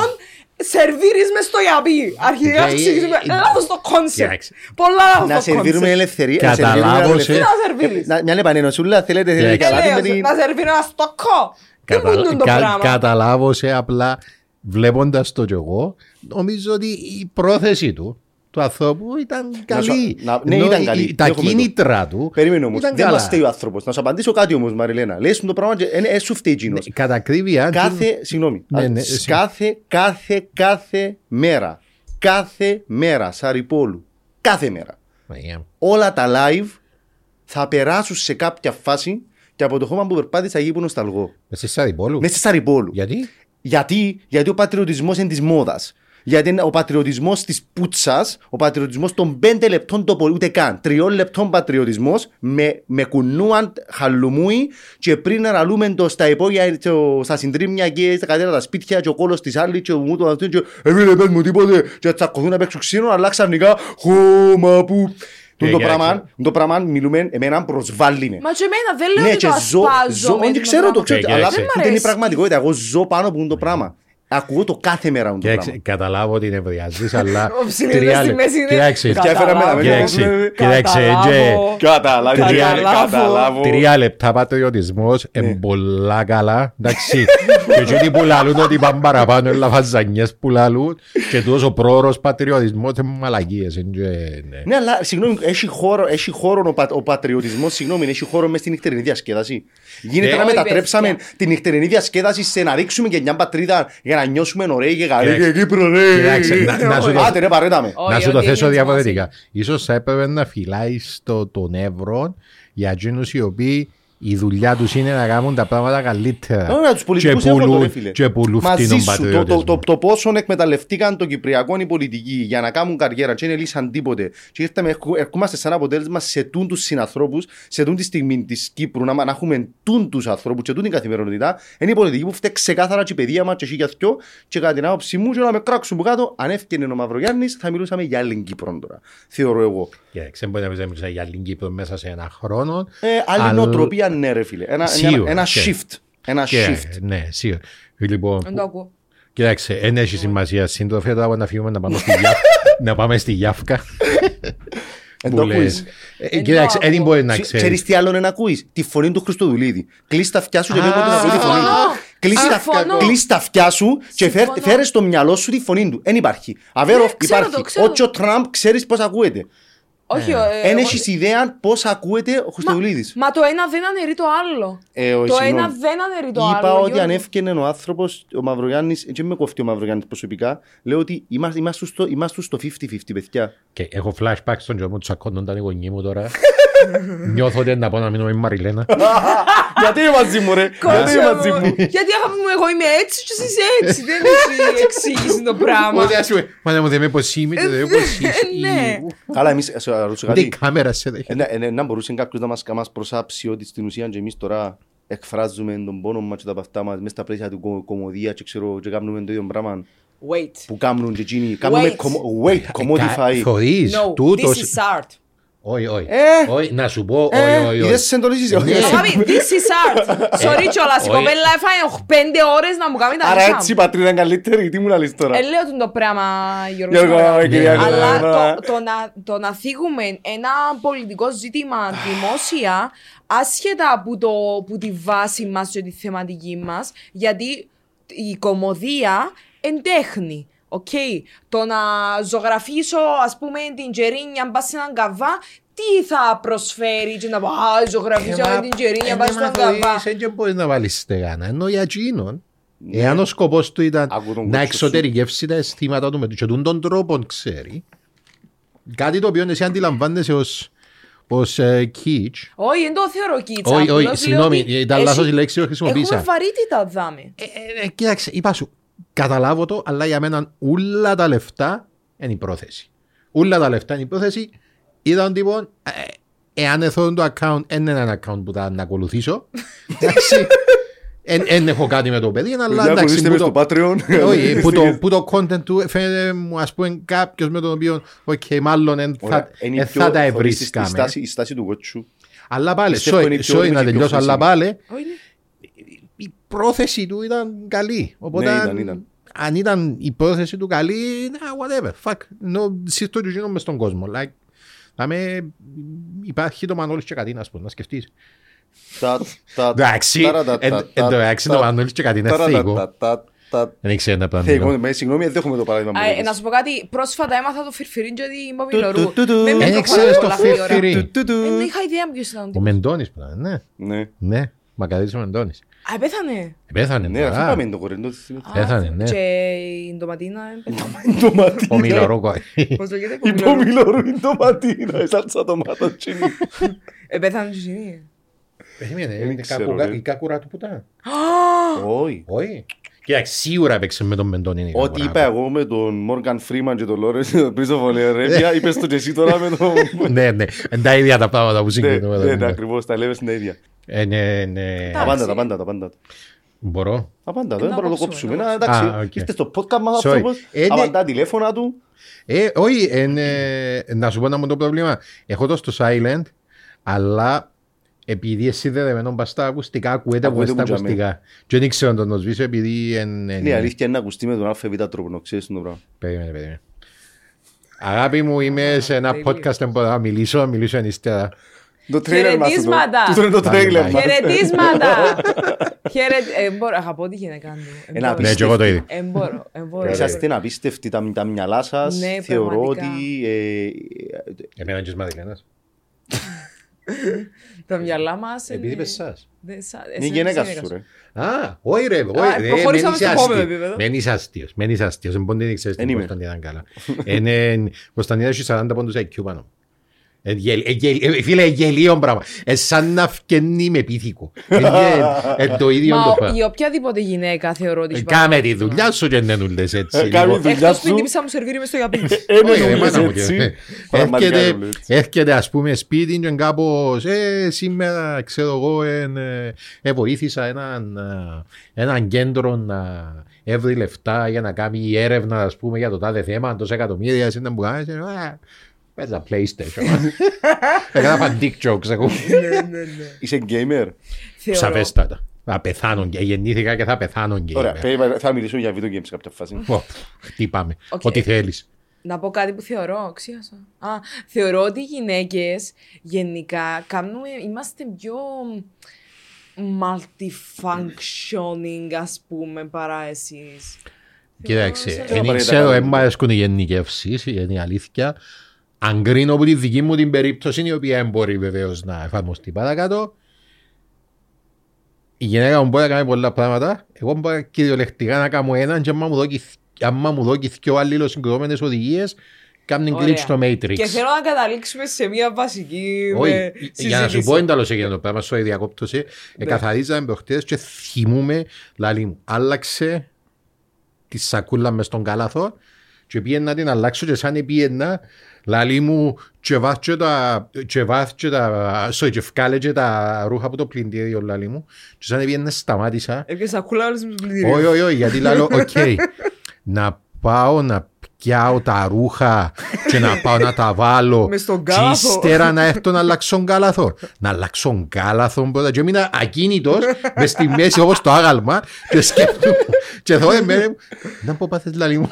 σερβίρεις μες στο γιαπί. Αρχικά εξηγήσουμε λάθος το κόνσεπτ. Πολλά λάθος το κόνσεπτ. Να σερβίρουμε ελευθερία. Καταλάβω σε. Τι να σερβίρεις. Μια λεπανενοσούλα θέλετε. Να σερβίρω ένα στόκο. Τι μου είναι το πράγμα. Καταλάβω σε απλά βλέποντας το κι εγώ. Νομίζω ότι η πρόθεση του του ανθρώπου ήταν καλή. Ναι, ήταν καλή. Τα κίνητρα του. Περίμενε όμως. Δεν μας φταίει ο άνθρωπος. Να σου απαντήσω κάτι όμως, Μαριλένα. Λες μου το πράγμα και σου φταίει εκείνος. Κατά ακρίβεια. Κάθε μέρα. Κάθε μέρα. Σαριπόλου. Κάθε μέρα. Όλα τα live θα περάσουν σε κάποια φάση και από το χώμα που περπάτησα γύπνο νοσταλγώ. Μες στη Σαριπόλου. Γιατί ο πατριωτισμός είναι της μόδας. Γιατί ο πατριωτισμός της πούτσας, ο πατριωτισμός των 5 λεπτών το πολύ, ούτε καν 3 λεπτών πατριωτισμός με κουνούαν χαλουμούι και πριν να ραλούμε το στα υπόγεια, στα συντρίμια και στα κατέρα τα σπίτια και ο κόλος της άλλης και ο μου το αυτοί και εμείς πες μου τίποτε και τσακωθούν να παίξουν ξύνο αλλά ξαφνικά χώμα που... Το πράγμα μιλούμε, εμένα προσβάλλει. Μα και εμένα δεν λέω ότι το ασπάζω. Δεν ξέρω το ξέρω, αλλά δεν είναι η πραγματικότητα. Εγώ ζω πάνω από το πράγμα. Ακούω το κάθε μέρα μου το πράγμα. Καταλάβω ότι νευριάζεις, αλλά... Ο Ψυλλίδης στη μέση είναι... Καταλάβω. 3 λεπτά πατριωτισμός, εμπολά καλά, εντάξει. Και εκείνοι που λαλούν ότι πάνε παραπάνω, είναι λαφαζανιές που λαλούν. Και τούτος ο πρόωρος πατριωτισμός είναι μαλακίες. Ναι, αλλά συγγνώμη, έχει χώρο ο πατριωτισμός, συγγνώμη, έχει χώρο μες στην νυχτερινή διασκέδαση. Γίνεται να μετατρέψαμε την νυχτερινή διασκέδαση σε να ρίξουμε και μια πατρίδα για να νιώσουμε ωραίοι και καλοί και Κύπρο, ρε. Άντε, ρε, παρέταμε. Να σου το θέσω διαφορετικά. Ίσως θα έπρεπε να φυλάεις τον ευρώ για εκείνους οι οποίοι η δουλειά τους είναι να κάνουν τα πράγματα καλύτερα. Και πουλούν φτηνών πατριωτισμού. Το πόσο εκμεταλλευτήκαν το κυπριακό οι πολιτικοί για να κάνουν καριέρα και δεν λύσαν τίποτε. Και ερχόμαστε σαν αποτέλεσμα σε τούν τους συνανθρώπους, σε τούν τη στιγμή της Κύπρου, να έχουμε τούν τους ανθρώπους και τούν την καθημερινότητα. Είναι οι πολιτικοί που φταίει ξεκάθαρα και η παιδεία μας και εσύ για αυτοί. Και κατά την άποψή μου, και να με κράξουν που κάτω, αν έφτιανε ο Μαυρογιάννης, θα μιλούσαμε για άλλη Κύπρο τώρα. Θεωρώ εγώ. Ξέρετε, μπορεί να μιλούσαμε για άλλη Κύπρο μέσα σε ένα χρόνο. Άλλη νοοτροπία. Ναι ρε φίλε, ένα shift. Ναι, σίγουρα. Λοιπόν, κοιτάξτε, δεν έχει σημασία σύντροφε, τώρα να φύγουμε να πάμε στη Γιάφκα. Εν το ακούεις. Κοιτάξτε, δεν μπορεί να ξέρει. Ξέρεις τι άλλο να ακούεις, τη φωνή του Χριστοδουλίδη. Κλείς τα αυτιά σου και δεν μπορεί να ακούει τη φωνή του. Κλείς τα αυτιά σου και φέρε στο μυαλό σου τη φωνή του. Δεν υπάρχει. Αβέροφ υπάρχει. Όχι ο Τραμπ ξέρει πώ ακούεται. Εν έχεις ιδέα πώς ακούεται ο Χριστοδουλίδης. Μα το ένα δεν αναιρεί το άλλο. Το ένα δεν αναιρεί το άλλο. Είπα ότι αν έφτιανε ο άνθρωπος, ο Μαυρογιάννης, και με κοφτεί ο Μαυρογιάννης προσωπικά, λέω ότι είμαστε στο 50-50, παιδιά. Και έχω flashback στον γιο μου, τσακώνονταν οι γονείς μου τώρα. Νιώθω ότι να πω να μείνω με Μαριλένα. Γιατί μαζί μου ρε. Γιατί αγάπη μου εγώ είμαι έτσι και εσείς έτσι. Δεν έχει εξήγηση το πράγμα. Μάνα μου δεν με πως είμαι. Καλά εμείς ρωτήσω κάτι. Να μπορούσε κάποιος να μας προσάψει ότι στην ουσία και εμείς τώρα εκφράζουμε τον πόνο μας και τα παυτά μας μέσα στα πλαίσια του κομμωδία και ξέρω και κάνουμε το ίδιο πράγμα. Που κάνουν και εκείνοι. Κάνουμε commodify. Χωρίς. This is art. Όχι, να σου πω, όχι. Είδες συντονίζεις, όχι. This is art. Sorry κιόλας, η κοπέλα έφαγε 5 ώρες να μου κάνει τα λεφτά. Άρα έτσι η πατρίδα είναι καλύτερη, τι μου να λες τώρα. Λέω το πράγμα, Γιώργο. Αλλά το να θίγουμε ένα πολιτικό ζήτημα δημόσια, άσχετα από τη βάση μας και τη θεματική μας, γιατί η κομμωδία εν τέχνη. Okay. Το να ζωγραφίσω, ας πούμε, την Τζερίνια, αν πας σε έναν καβά, τι θα προσφέρει και να πω «Α, ζωγραφίσω την Τζερίνια, πας σε έναν καβά». Δεν μπορείς να βάλεις στεγάνα, ενώ για εκείνον. Εάν ο σκοπός του ήταν να εξωτερικεύσει τα αισθήματα του με τον τρόπο, ξέρει. Κάτι το οποίο εσύ αντιλαμβάνεσαι ως κίτς. Όχι, δεν το θεωρώ κίτς. Όχι, συγγνώμη, ήταν λάθος η λέξη που χρησιμοποίησα. Έχουμε βαρύτητα δάμε. Κοίταξε, είπα σου. Καταλάβω το, αλλά για μένα όλα τα λεφτά είναι η πρόθεση. Όλα τα λεφτά είναι η πρόθεση. Είδα τον τύπο, εάν εθώ το account, δεν είναι ένα account που θα ακολουθήσω. Εντάξει. Δεν έχω κάτι με το παιδί, αλλά εντάξει. Που το Patreon. Όχι, που το content του φαίνεται, ας πούμε, κάποιος με τον οποίο, οκ, μάλλον θα τα ευρίσκαμε. Η στάση του γότσου. Αλλά πάλι, sorry να τελειώσω, αλλά πάλι. Η πρόθεση του ήταν καλή. Οπότε, ναι, ήταν. Αν ήταν η πρόθεση του καλή, nah, whatever, fuck. Συστώ και γίνομαι στον κόσμο. Like, υπάρχει το Μανώλης και Κατίνα, να σκεφτείς. Εντάξει, το Μανώλης και Κατίνα θίγω. τα... Δεν ήξερα ένα πλανήμα. Συγγνώμη, δεν έχουμε το παράδειγμα. Να σου πω κάτι, πρόσφατα έμαθα το φιρφιρίν και ότι είμαι με το φιρφιρίν. Δεν είχα ιδέα ποιος ήταν. Ο Μεντώνης πράγμα, ναι. Ναι, μακαρίτης ο Μεντώνης. Α, πέθανε. Πέθανε, ναι. Πέθανε, ναι. Και η ντοματίνα. Ο Μιλορόκο. Πώς το λέγεται. Υπό Μιλορού η ντοματίνα. Εσάρτησα ντομάτα τσινή. Πέθανε τσινή. Είναι η κακουρά του πουτά. Όχι. Κοίταξε, σίγουρα έπαιξε με τον Μεντώνη. Ό,τι είπα εγώ με τον Μόργαν Φρήμαν και τον Λόρενς Πρίστοφο Λερέβια, είπες το και εσύ τώρα με τον... Ναι, ναι, τα ίδια τα πράγματα που συγκρίνουμε. Ναι, ακριβώς, τα λέμε στην ίδια. Ναι. Τα πάντα. Μπορώ. Τα πάντα, δεν μπορώ να το κόψουμε. Εντάξει, είστε στο podcast μας αυτός, απαντά τηλέφωνα του. Όχι, να σου πω να μου το πρόβλημα. Έχω το στο silent, αλλά... Επειδή εσύ δεδεμένον πας τα ακουστικά, ακούεται που τα ακουστικά. Και δεν ξέρω να τον σβήσω επειδή... Ναι, αλήθεια είναι να ακουστεί με τον ΑΒ τρόπο, να ξέρεις τον πράγμα. Περίμενε. Αγάπη μου, είμαι σε ένα podcast που θα μιλήσω ενίστερα. Το τρέιλερ μας εδώ. Χαιρετίσματα! Μπορώ, αγαπώ τι γίνεται να κάνω. Ναι, και εγώ το είδη. Είσαστε να πίστευτοι τα μυαλά σας, θεωρώ ότι... Εμένα και τα μυαλά μας. Επειδή είπες εσάς. Είναι η γυναίκα σου ρε. Α, όχι ρε. Μένεις αστείος. Εν πόντε δεν ξέρεις την Κωνσταντίνα ήταν καλά. Κωνσταντίνα έχει 40 πόντους IQ πάνω. Φίλε, γελίο πράγμα. Σαν να φκένει με πίθηκο. Το ίδιο το πράγμα. Η οποιαδήποτε γυναίκα θεωρώ ότι... Κάμε τη δουλειά σου και δεν δουλειές έτσι. Εκτός που η τύπησα μου σερβίρει μες στο γιαπίτσι. Έρχεται ας πούμε σπίτι και κάπως σήμερα ξέρω εγώ βοήθησα έναν κέντρο να έβρει λεφτά για να κάνει έρευνα ας πούμε για το τάδε θέμα. Τόσα εκατομμύρια ήταν που κάνεις. Παίζα PlayStation. Έκανα φαντικ jokes εγώ. Είσαι gamer. Σαφέστατα. Θα πεθάνω και γεννήθηκα και θα πεθάνω gamer. Ωραία, θα μιλήσουμε για video games κάποια φάση. Τι πάμε, ό,τι θέλεις. Να πω κάτι που θεωρώ, ξέχασα. Θεωρώ ότι οι γυναίκες γενικά είμαστε πιο multifunctioning ας πούμε παρά εσείς. Κοίταξε, δεν ξέρω, δεν μου αρέσκουν οι γενικεύσεις, είναι αλήθεια. Αν κρίνω από τη δική μου την περίπτωση, η οποία μπορεί βεβαίως να εφαρμοστεί παρακάτω, η γυναίκα μου μπορεί να κάνει πολλά πράγματα. Εγώ μπορώ κυριολεκτικά να κάνω έναν και άμα μου δόκει δυο αλληλοσυγκρόμενες οδηγίες, κάνει glitch στο Matrix. Και θέλω να καταλήξουμε σε μια βασική συζήτηση. Για να σου πω εντάλλως έγινε το πράγμα, σου διακόπτωση, καθαρίζαμε προχτές και θυμούμε, λαλή μου, άλλαξε τη σακούλα μες στον καλάθο και πήγαινα να την αλλάξω και σαν πήγαινα λαλή μου και βγάλε και τα ρούχα από το πλυντήριο λαλή μου και σαν επειδή σταμάτησα έπιασα κούλα όλες με το πλυντήριο. Όχι, γιατί λέω οκ, να πάω να πιάω τα ρούχα και να πάω να τα βάλω και ύστερα να έρθω να αλλάξω κάλαθο. Να αλλάξω κάλαθο πρώτα και έμεινα ακίνητος μες στη μέση όπως το άγαλμα και σκέφτομαι και εδώ εμένα μου να πω πάθες λαλή μου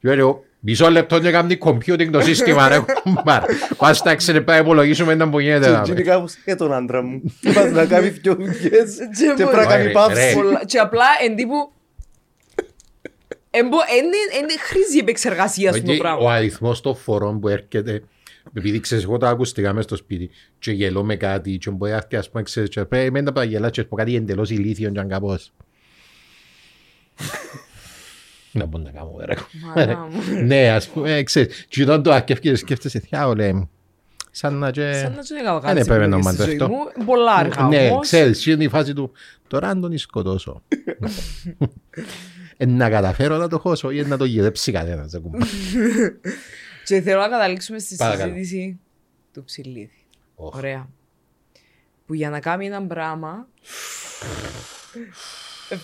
και λέω μισό λεπτό και κάνει computing το σύστημα ρε κομπάρ. Πας τα ξερεπά υπολογίσουμε έναν που γίνεται. Και κάπως και τον άντρα μου. Πας να κάνει πιο δουλειές και πρέπει να κάνει παύση. Και απλά εν τύπου είναι χρήση επεξεργασίας στο πράγμα. Ο αριθμός των φορών που έρχεται, επειδή ξέρεις εγώ τα ακουστικά μέσα στο σπίτι και γελώ με κάτι και μπορεί να έρθει ας πούμε ξέρεις και πρέπει να γελάς και πω κάτι εντελώς ηλίθιο και αν κάπως. Να μπορώ να κάνω βέβαια. Ναι, ας πούμε, ξέρεις, κοιτών το αρκευκή σκέφτεσαι θεία όλε. Σαν να και... Δεν έπρεπε να μαντρευτώ. Πολλά αργά όμως. Ναι, ξέρεις, είναι η φάση του, τώρα αν τον σκοτώσω. Να καταφέρω να το χώσω ή να το γυρέψει κανένας. Και θέλω να καταλήξουμε στη συζήτηση του Ψυλλίδη. Ωραία. Που για να κάνει έναν πράγμα...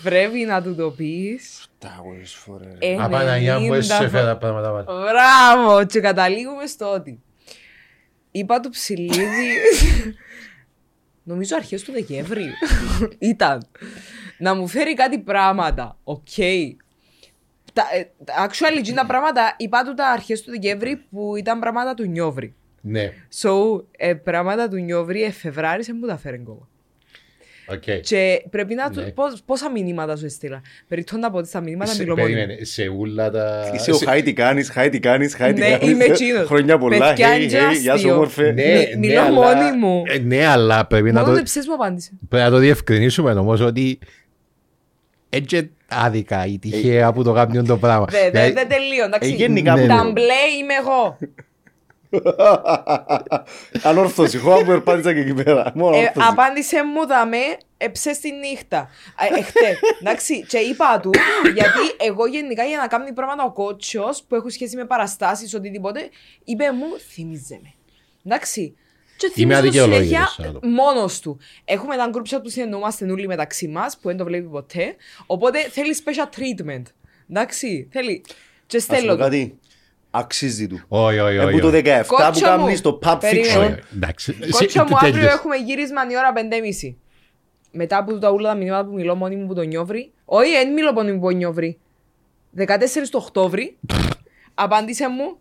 Πρέπει να του το πεις. Απαναγιά μου έσαι φέρα πράγματα πάλι. Μπράβο και καταλήγουμε στο ότι είπα του Ψυλλίδη νομίζω αρχές του Δεκέμβρη ήταν να μου φέρει κάτι πράγματα. Οκ. Actually τα πράγματα είπα του τα αρχές του Δεκέμβρη που ήταν πράγματα του Νιόβρη. Ναι. So πράγματα του Νιόβρη εφεβράρισε μου τα φέρνει ακόμα. Okay. Και πρέπει να του. Πόσα μηνύματα σου έστειλα. Περιπτώντα από τα μηνύματα μιλούμε. Σε όλα τα. Είσαι ο Χάι τι κάνεις, Χάι τι κάνεις, Χάι τι κάνεις. Χρόνια πολλά. Γεια σου, όμορφε. Μιλώ μόνη μου. Ναι, αλλά πρέπει να το. Μόνο ψες μου απάντησε. Πρέπει να το διευκρινίσουμε όμως ότι. Έτσι άδικα ή τυχαία που το κάποιον το πράγμα. Δεν τελείω, εντάξει. Τα μπλε είμαι εγώ. Ανόρθωση, Χόμπερ, πάντησα και εκεί πέρα. Απάντησε μου δαμέ, έψες τη νύχτα. Εντάξει, και είπα του, γιατί εγώ γενικά για να κάνει πράγματα ο κότσιος που έχουν σχέση με παραστάσεις, οτιδήποτε, είπε μου, θύμιζε με. Εντάξει. Και θυμίζω συνέχεια μόνος του. Έχουμε έναν group chat που συνεννοούμαστε όλοι μεταξύ μας, που δεν το βλέπει ποτέ. Οπότε θέλει special treatment. Εντάξει, θέλει. Και στέλνω του. Αξίζει του. Επού το 17 που κάνεις το pub fiction. Κότσο μου, αύριο έχουμε γύρισμα η ώρα 5.30. Μετά από τα ούλα τα μηνύματα που μιλώ μόνοι μου που τον νιώβρει. Όχι, δεν μιλώ μόνοι μου που τον νιώβρει. 14 του Οκτώβρη απάντησε μου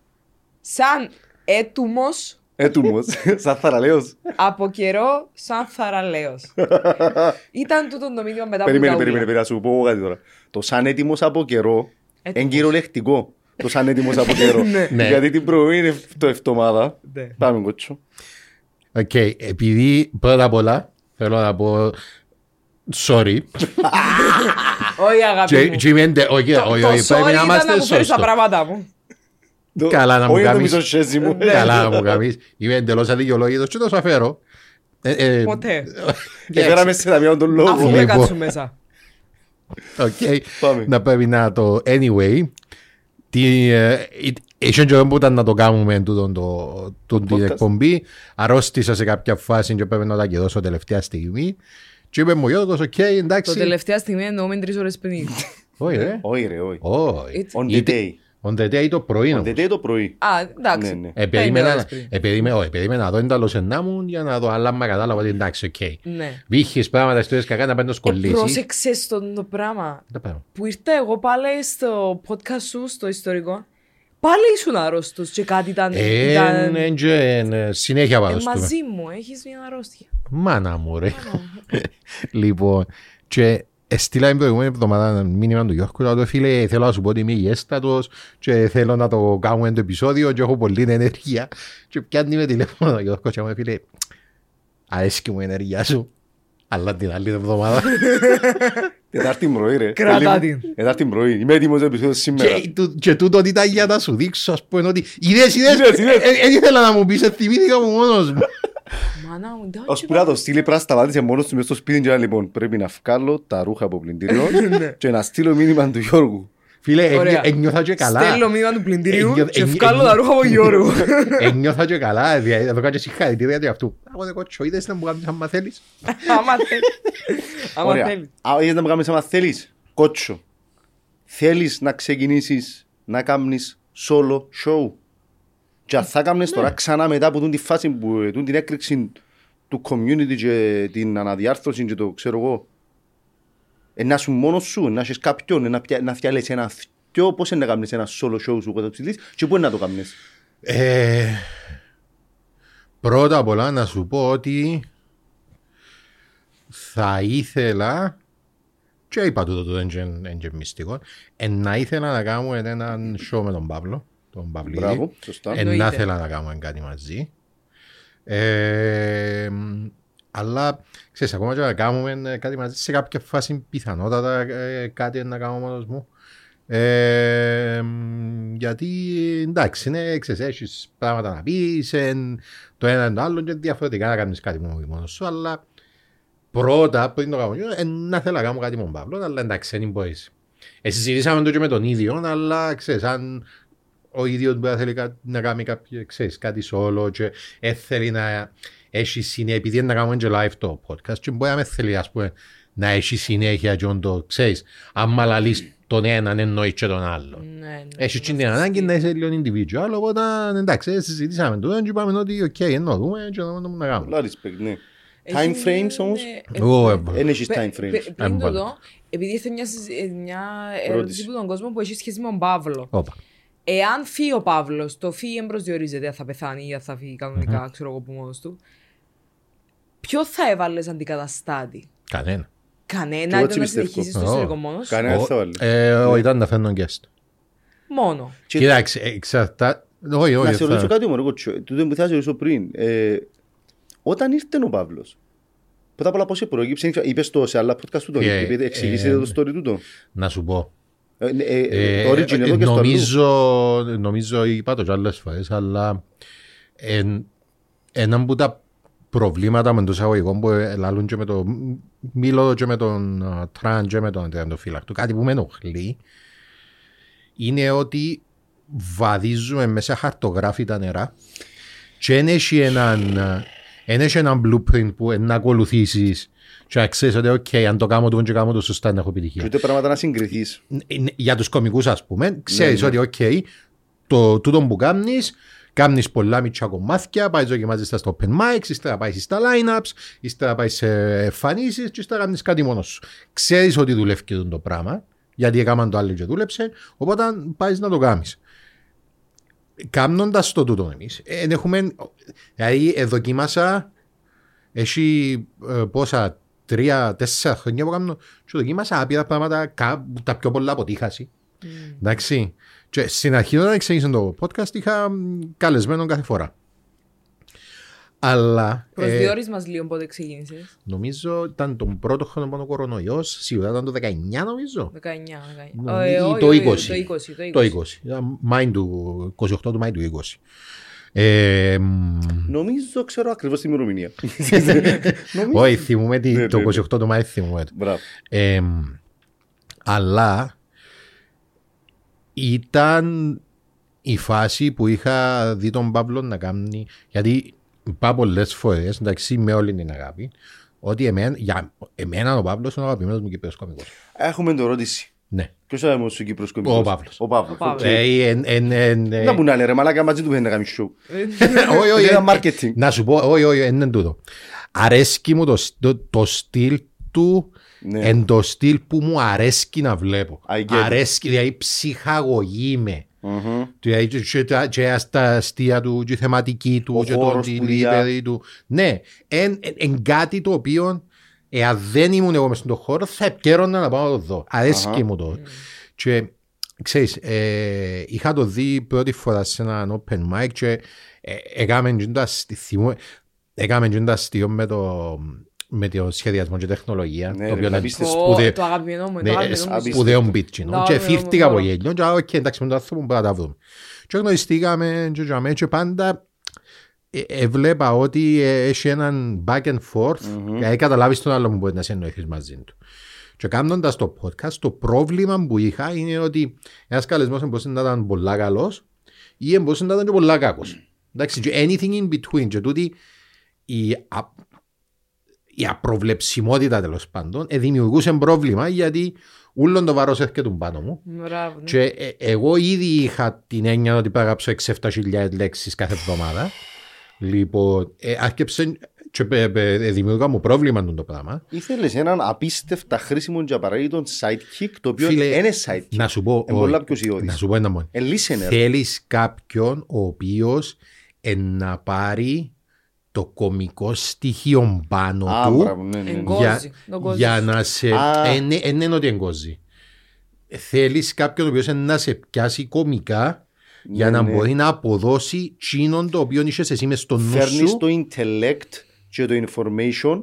σαν έτοιμος. Έτοιμος, σαν θαραλέος. Από καιρό σαν θαραλέος. Ήταν τούτο το μήνυμα μετά από τα ούλα. Περίμενε, να σου πω κάτι τώρα. Το σαν έτοιμος από καιρό είναι κυριολεκτικό. Το σαν έτοιμος από καιρό. Γιατί την προηγούμενη εβδομάδα. Πάμε κότσο. Οκ, επειδή πρώτα απ' όλα θέλω να πω sorry. Όχι αγάπη μου. Το sorry ήταν να μου φέρεις τα πράγματα μου. Καλά να μου κάνεις. Είμαι εντελώς αδικαιολόγητος και το σου αφαίρω. Ποτέ. Και φέραμε σε ταμιόν τον λόγο. Αφού με κάτσουν μέσα. Οκ, να πρέπει να το anyway. Είχαν και όταν να το κάνουμε την εκπομπή, αρρώστησα σε κάποια φάση και πρέπει να τα κεδώσω τελευταία στιγμή και είπε μου Γιώργος, οκ, εντάξει. Το τελευταία στιγμή εννοούμε 3:50. Όχι ρε. Όχι ρε, όχι. On the day. On the day το πρωί. On the day το πρωί. Α, εντάξει. Επερίμενα να δω είναι τα λοσενά μου για να δω αλλά μα κατάλαβα ότι εντάξει, οκ. Βήχεις πράγματα στις κακά να πάει να σκολήσεις. Πρόσεξες το πράγμα που ήρθα εγώ πάλι στο podcast σου, στο ιστορικό. Πάλι ήσουν άρρωστος και κάτι ήταν. Συνέχεια παραστούμε. Μαζί μου έχεις μια αρρώστια. Μάνα μου ρε. Λοιπόν και... Στείλα την προηγούμενη εβδομάδα μήνυμα του Γιώργου. Φίλε, θέλω να σου πω ότι είμαι υγιέστατος και θέλω να το κάνουμε το επεισόδιο και έχω πολλή ενέργεια. Και πιάνει με τηλέφωνο ο Γιώργος και μου φίλε, αρέσκει μου η ενέργειά σου, αλλά την άλλη εβδομάδα. Τετάρτη πρωί ρε. Κρατά την. Τετάρτη πρωί. Είμαι έτοιμος το επεισόδιο σήμερα. Και τούτο ότι ήταν για να σου δείξω, ας πούμε, ότι είδες, δεν ήθελα να μου πεις, θυμήθηκα μου μόνος μου. Ως πέρα το στείλε πράστα σταμάτησε μόνος του μες στο σπίτι και λέει λοιπόν πρέπει να βγάλω τα ρούχα από πλυντήριο και να στείλω μήνυμα του Γιώργου. Φίλε, ένιωθα και καλά. Στέλνω μήνυμα του πλυντήριου και βγάλω τα ρούχα από Γιώργου. Ένιωθα και καλά, εδώ κάνω και συγχαρητήρια του αυτού. Άμα δεν κότσο, είδες να μου κάνεις άμα θέλεις. Είδες να μου κάνεις άμα θέλεις. Κότσο, θέλεις να ξεκινήσεις να κάνεις solo show. Και θα κάνεις τώρα ξανά μετά που την φάση που την έκρηξη του community και την αναδιάρθρωση και το ξέρω εγώ. Να σου μόνος σου, να έχεις κάποιον, να φτιάλεις ένα αυτιό, πώς είναι να κάνεις ένα solo show σου όταν ψηλείς και πού είναι να το κάνεις. Πρώτα απ' όλα να σου πω ότι θα ήθελα, και είπα τούτο το engine μυστικό, να ήθελα να κάνουμε έναν show με τον Παύλο. Τον Παυλίδη, να ήθελα να κάνουμε κάτι μαζί. Αλλά, ξέρεις, ακόμα και να κάνουμε κάτι μαζί, σε κάποια φάση πιθανότατα κάτι να κάνω μόνος μου. Γιατί, εντάξει, ναι, ξέρεις, έχεις πράγματα να πεις, το ένα το άλλο και διαφορετικά να κάνεις κάτι μόνος σου, αλλά πρώτα, πριν το κάνω, να θέλω να κάνω κάτι με τον Παύλο, αλλά εντάξει, δεν μπορείς. Συζητήσαμε το και με τον ίδιο, αλλά, ξέρεις, αν... Ο ίδιος μπορεί να θέλει να κάνει κάτι solo και θέλει να έχει συνέχεια, επειδή να κάνουμε και live το podcast και μπορεί να με θέλει να έχει συνέχεια και το ξέρεις, άμα λαλείς τον έναν εννοείς και τον άλλον. Έχεις την ανάγκη να είσαι λίγο individual, οπότε εντάξει, συζητήσαμε το και είπαμε ότι οκ, εννοούμε και να μην κάνουμε. Λάρις παιχνί. Time frames όμως. Δεν έχεις time frames. Πριν το δω, επειδή είστε μια ερώτηση που τον κόσμο που έχει σχέση με τον Παύλο. Εάν φύγει ο Παύλος, το φύγει εμπροσδιορίζεται, θα πεθάνει ή θα φύγει κανονικά, ξέρω εγώ που μόνος του. Ποιο θα έβαλες αντικαταστάτη Κανένα. Κανένα, δεν να συνεχίσεις το στρίγο μόνος. Κανένα θόλου. Ήταν να φαίνουν γκέστ. Μόνο. Κοιτάξτε, εξαρτάται. Να σε ρωτήσω κάτι ομορφωτικό. Τούτο που θα σε ρωτήσω πριν. Όταν ήρθε ο Παύλος, πρώτα απ' όλα πώς προέκυψε, είπες το σε άλλα podcast του τον, εξηγήσετε το story τούτο. Να σου πω. Νομίζω είπα το κι άλλες φορές, αλλά ένα από τα προβλήματα με τους αγωγικών που λαλούν και με τον Μίλο και με τον Τραν και με τον Τεραντοφύλακτο, κάτι που με ενοχλεί, είναι ότι βαδίζουμε μέσα χαρτογράφητα νερά και έχει έναν blueprint που να ακολουθήσεις και να ξέρεις ότι ok, αν το κάνω το και κάνω το σωστά να έχω επιτυχία. Και ούτε πράγματα να συγκριθείς. Για τους κομικούς ας πούμε, ξέρεις ότι ok, τούτο που κάνεις πολλά μητσά κομμάτια, πάει δοκιμάζεις στα open mics, ύστερα πάει στα lineups, ύστερα πάει σε εμφανίσεις και ύστερα κάνεις κάτι μόνος σου. Ξέρεις ότι δουλεύει και το πράγμα, γιατί έκαναν το άλλο και δούλεψε, οπότε πάει να το κάνεις. Κάνοντας το τούτο εμείς, δηλαδή δοκίμασα, έχει πόσα, 3-4 χρόνια που κάνω, και δοκίμασα άπειρα πράγματα, τα πιο πολλά αποτύχαση. Εντάξει. Και στην αρχή όταν εξήγησα το podcast είχα καλεσμένο κάθε φορά. Αλλά... Προσδιορίσου μας λίγο πότε ξεκίνησες. Νομίζω ήταν τον πρώτο χρόνο πάνω ο κορονοϊός, σίγουρα ήταν το 19 νομίζω. 19. Το 20. Το 28 του Μάη του 20. Νομίζω ξέρω ακριβώς την ημερομηνία. Όχι, θυμούμε το 28 του Μάη θυμούμε. Αλλά... Ήταν η φάση που είχα δει τον Παύλο να κάνει, γιατί είπα πολλές φορές, εντάξει, με όλη την αγάπη, ότι για εμένα ο Παύλος είναι ο αγαπημένος μου Κύπριος κομικός. Έχουμε την ερώτηση. Ναι. Ποιος είναι ο αγαπημένος σου Κύπριος κομικός? Ο Παύλος. Να πουνε άλλε ρε μαλάκα, μαζί του πέντε να κάνει show. Να σου πω, όχι, είναι τούτο. Αρέσκει μου το στυλ του. Ναι. Εν το στυλ που μου αρέσκει να βλέπω. Αρέσκει, δηλαδή ψυχαγωγή με. Και στα αστεία του, και η θεματική του, και το τυλίδι του. Ναι, εν κάτι το οποίο εάν δεν ήμουν εγώ μες στον χώρο θα επικαίρωνα να πάω να το δω. Αρέσκει μου το. Και ξέρεις, είχα το δει πρώτη φορά σε έναν open mic και έκαμε και το αστείο με το... με το σχεδιασμό και τεχνολογία, το οποίο είναι σπουδαίο μπίτσινο και φύρτηκα από γέλιο και εντάξει με τον άνθρωπο μπορούμε να τα βρούμε και γνωριστήκαμε και πάντα έβλεπα ότι έχει έναν back and forth και καταλάβεις τον άλλο που μπορεί να σε εννοηθείς μαζί του και κάνοντας το podcast το πρόβλημα που είχα είναι ότι ένας καλεσμός μπορούσε να ήταν πολλά καλός ή μπορούσε να ήταν και πολλά κακός, εντάξει, anything in between και τούτη η απροβλεψιμότητα τέλος πάντων δημιουργούσε πρόβλημα γιατί ούλον το βαρός έρχεται πάνω μου. Μπράβο, ναι. Και εγώ ήδη είχα την έννοια ότι πρέπει να γράψω 6-7 λέξεις κάθε εβδομάδα. Λοιπόν, άρχεψε και δημιουργά μου πρόβλημα το πράγμα. Ήθελες έναν απίστευτα χρήσιμο και απαραίτητο sidekick, το οποίο είναι sidekick. Να σου πω, ένα μόνο. Θέλεις κάποιον ο οποίος να πάρει το κωμικό στοιχείο πάνω του για να σε... Δεν είναι ότι εγκόζει. Θέλεις κάποιον ο οποίος να σε πιάσει κωμικά για να μπορεί να αποδώσει τσίνον το οποίο είσαι εσύ μες στο νου σου. Φέρνεις το intellect και το information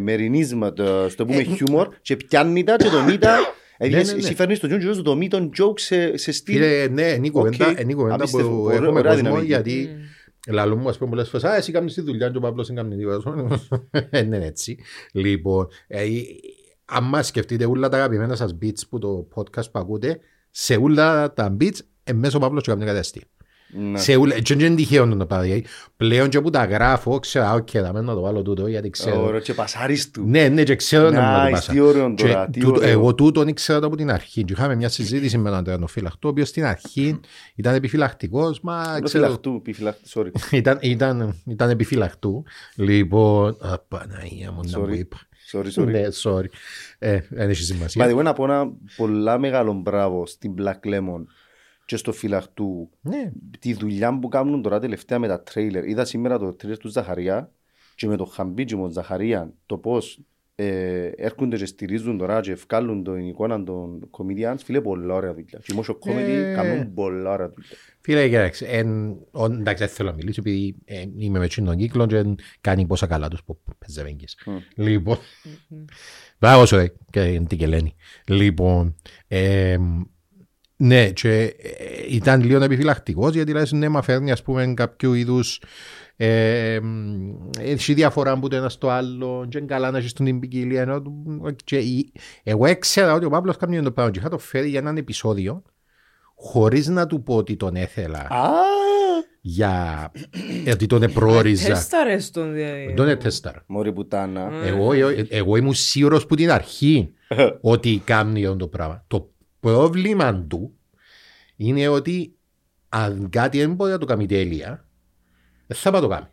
με ρινίσματα, στο πούμε χιούμορ και πιάνει τα και τον ήτα. Εσύ φέρνεις το Τζιόντζο το μη των τζόκ σε στυλ. Ναι, είναι η κουβέντα που έχουμε κόσμο γιατί λαλούν μου ας πούμε πολλές φορές εσύ κάνεις τη δουλειά και ο Παύλος δεν κάνει τίποτα. Είναι έτσι. Λοιπόν, άμα σκεφτείτε όλα τα αγαπημένα σας beats που το podcast που ακούτε, σε όλα τα beats εμέσω ο Παύλος και κάνει καταστή. Και δεν τυχαίωνουν τα πράγματα. Πλέον και που τα γράφω ξέρω «Α, οκ, δαμε να το βάλω τούτο» γιατί ξέρω. Ωραία, και πασάρεις του. Ναι, και ξέρω να το πάσα. Εγώ τούτον ήξερα το από την αρχή. Είχαμε μια συζήτηση με έναν τερανοφύλακτο, ο οποίος στην αρχή ήταν επιφυλακτικός. Ήταν επιφυλακτού. Λοιπόν, Παναγία μου να μου είπα. Sorry. Δεν έχει σημασία. Εγώ να πω ένα πολλά μεγάλο μπράβο στην Black Lemon και στο φυλαχτού, τη δουλειά που κάνουν τώρα τελευταία με τα τρέιλερ. Είδα σήμερα το τρέιλερ του Ζαχαριά και με τον Χαμπί και με τον Ζαχαρία το πώς έρχονται και στηρίζουν τώρα και ευκάλλουν την εικόνα των comedians, φίλε, πολλά ωραία δουλειά. Και μόσο comedy κάνουν πολλά ωραία δουλειά. Φίλε, κοιτάξτε, εντάξει, δεν θέλω να μιλήσω επειδή είμαι με τον κύκλο και κάνει πόσα καλά τους που πεζεύγγες. Λοιπόν, πράγμα σου, τι και λένε. Λοιπόν, ναι, και ήταν λίγο επιφυλακτικός γιατί λες, ναι, μα φέρνει ας πούμε κάποιου είδους έχει διαφορά που το ένα στο άλλο και είναι καλά να έχεις την ποικιλία. Εγώ έξερα ότι ο Παύλος κάνει το πράγμα και είχα το φέρει για έναν επεισόδιο χωρίς να του πω ότι τον έθελα για ότι τον προόριζα. Τέσταρες τον δηλαδή. Τον έτεσταρ. Μωρή πουτάνα. Εγώ ήμουν σίγουρος που την αρχή ότι κάνει το πράγμα. Το πρόβλημα του είναι ότι αν κάτι δεν μπορεί να το κάνει τέλεια, δεν θα πάει το κάνει.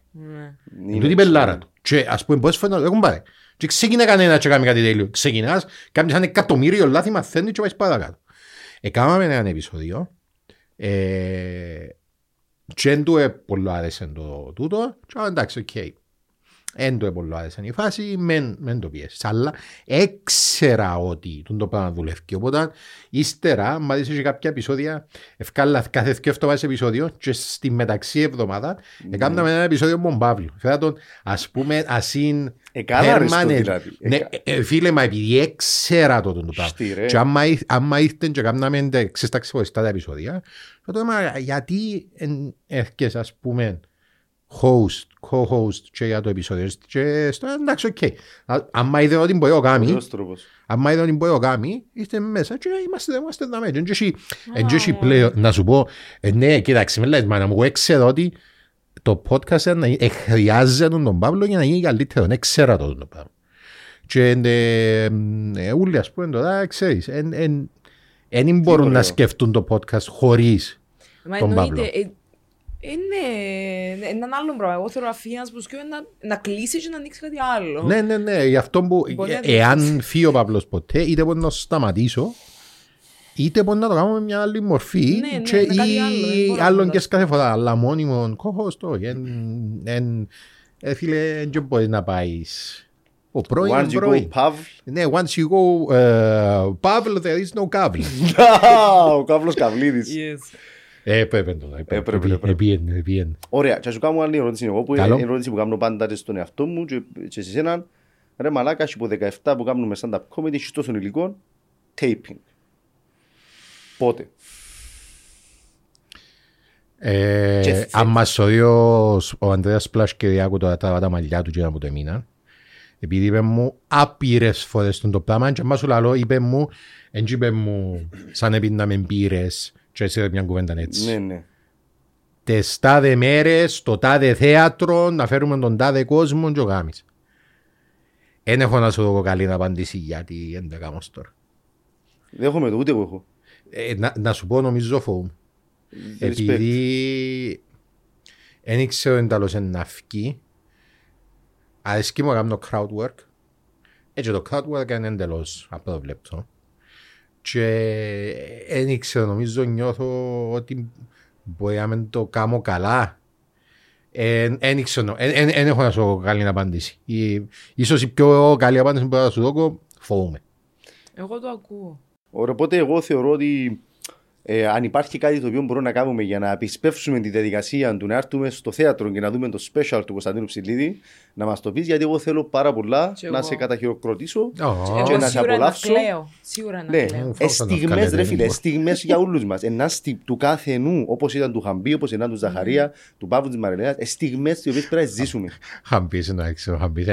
Είναι τούτη η πελάρα του. Και ας πούμε πόσες φορές να το έχουν πάρει. Και ξεκινά κανένας και κάνει κάτι τέλειο. Ξεκινάς, κάνεις ένα εκατομμύριο λάθη, μαθαίνεις και πάει παρακάτω. Εκάμαμε έναν επεισόδιο και δεν του πολύ άρεσε το τούτο. Εντάξει, οκ. Δεν του πολύ άρεσε η φάση, μεν το πιέσεις. Αλλά έξερα ότι το πράγμα δουλεύει. Οπότε ύστερα, μα δεις και κάποια επεισόδια, ευκάλα κάθε εβδομάδα επεισόδιο και στη μεταξύ εβδομάδα έκαναμε ένα επεισόδιο με τον Παύλο. Φέρα τον, ας πούμε, ασύν πέρμανε. Φίλε, μα επειδή έξερα το πράγμα. Και άμα ήρθαν και έκαναμε ξεσταξιχωριστά τα επεισόδια, γιατί έρχεσαι, ας πούμε, host, co-host και για το επεισόδιο και στο εντάξει, οκ. Αμά είδε ότι μπορεί ο Κάμι, είστε μέσα και είμαστε δαμέ. Εντός πλέον, να σου πω, ναι, κοίταξε, με λέτε, μάνα μου, έξερα ότι το podcast χρειάζεται τον Παύλο για να γίνει καλύτερο, έξερα τον Παύλο. Και όλοι, ας πούμε, τώρα, ξέρεις, δεν μπορούν να σκεφτούν το podcast χωρίς τον Παύλο. Είναι έναν άλλο πράγμα. Εγώ θέλω να φύγει ένας που σκέφτεται να κλείσει και να ανοίξει κάτι άλλο. Ναι, ναι, ναι. Γι' αυτό που εάν φύγει ο Παύλος ποτέ, είτε μπορεί να σταματήσω, είτε μπορεί να το κάνω με μια άλλη μορφή ή άλλον και κάθε φορά. Αλλά μόνιμον κόχωστο. Φίλε, δεν μπορεί να πάει. Ο πρώην once you go, Pav. Ναι, once you go, Pavel, there is no Kavl. Ο Παύλος Παβλίδης. Έπρεπε να. Ωραία, και ας σου κάνω άλλη ερώτηση. Εγώ που είναι ερώτηση που κάνω πάντα στον εαυτό μου και σε εσένα. Ρε μαλάκα, από 17 που κάνουμε stand-up comedy έχεις τόσο υλικό taping. Πότε? Αν μας ο Ανδρέας Πλάσ και Ριάκου τώρα τραβά τα μαλλιά του και από το εμείνα. Επειδή είπε μου άπειρες φορές στον το πράγμα και μας ο λαλό είπε μου σαν επίναμε μπύρες. Και έτσι μια κουβέντα έτσι. Ναι, ναι. Τες τάδε μέρες, το τάδε θέατρο, να φέρουμε τον τάδε κόσμο και ο γάμις. Εν έχω να σου δω καλή να απαντήσει γιατί εν τα κάνω τώρα. Δεν έχουμε το ούτε που έχω. Να σου πω νομίζω φοβούμαι. Επειδή εν ήξερω εν ταλώς εν ναυκή, αρέσκει μου να κάνω crowd work. Έτσι το crowd work είναι εν τελώς απρόβλεπτο. Και δεν ήξερα, νομίζω νιώθω ότι μπορεί να το κάνω καλά. Δεν ήξερα, δεν έχω να σου καλή απάντηση. Ίσως η πιο καλή απάντηση που θα σου δω, φοβούμαι. Εγώ το ακούω. Οπότε εγώ θεωρώ ότι αν υπάρχει κάτι το οποίο μπορούμε να κάνουμε για να επισπεύσουμε τη διαδικασία του να έρθουμε στο θέατρο και να δούμε το special του Κωνσταντίνου Ψυλλίδη, να μας το πεις, γιατί εγώ θέλω πάρα πολλά να σε καταχειροκροτήσω και να σε απολαύσω. Σίγουρα να κλαίω. Στιγμές, ρε φίλε, στιγμές για όλους μας. Ένας του κάθε νου, όπως ήταν του Χαμπή, όπως ήταν του Ζαχαρία, του Παύλου της Μαριλέας, στιγμές τις οποίες πρέπει να ζήσουμε. Χαμπής, εντάξει, ο Χαμπής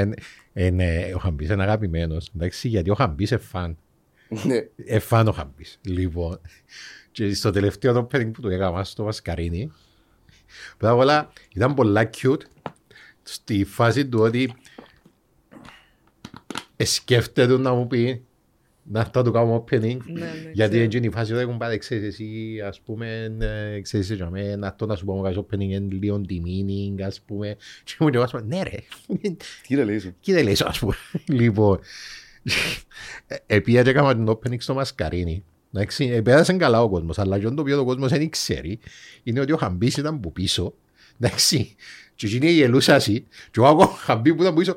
είναι αγαπημένος, εντάξει, γιατί ο Χαμπής εφάν ο Χαμπής. Λοιπόν. Και στο τελευταίο το παιδί που του έκανα στο Βασκαρίνι, ήταν πολλά cute στη φάση του ότι σκέφτεται να μου πει να θα του κάνω opening, γιατί έγινε η φάση όταν έχουν πάρει, ξέρεις εσύ, ας πούμε, ξέρεις εσύ, να το να σου πω κάνεις opening εν λίγο demeaning, ας πούμε, και μου και βάζουμε, ναι ρε, κοίτα λέει σου, ας πούμε. Λοιπόν, επειδή έκανα την opening στο Βασκαρίνι, πέρασαν καλά ο κόσμος, αλλά και το οποίο ο κόσμος δεν ξέρει είναι ότι ο Χαμπής ήταν από πίσω Εντάξει, και εκείνη γελούσα εσύ και εγώ είχα μπει που ήταν που είσαι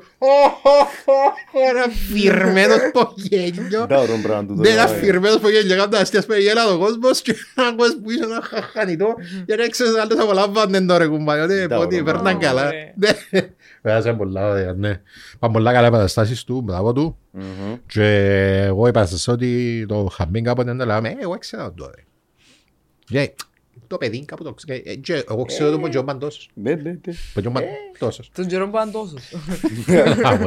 ένα φυρμένο το γέλιο. Ένα φυρμένο το γέλιο, κάτω αστείας περιγέλα το κόσμος και έναν κόσμο που είσαι ένα χαχανιτό και να έξω άλλες απολάμβανεν τώρα κουμπάι, ότι περνάνε καλά. Πέρασαν πολλά, ναι. Πάμε πολλά καλά οι παραστάσεις του, μπράβο του. Και εγώ είπα ότι το χαμπήν κάποτε να λέμε, εγώ έξερα τώρα. Το παιδί κάπου το ξέρω. Εγώ ξέρω τον John Παντώσος. Τον John Παντώσος. Τον John Παντώσος.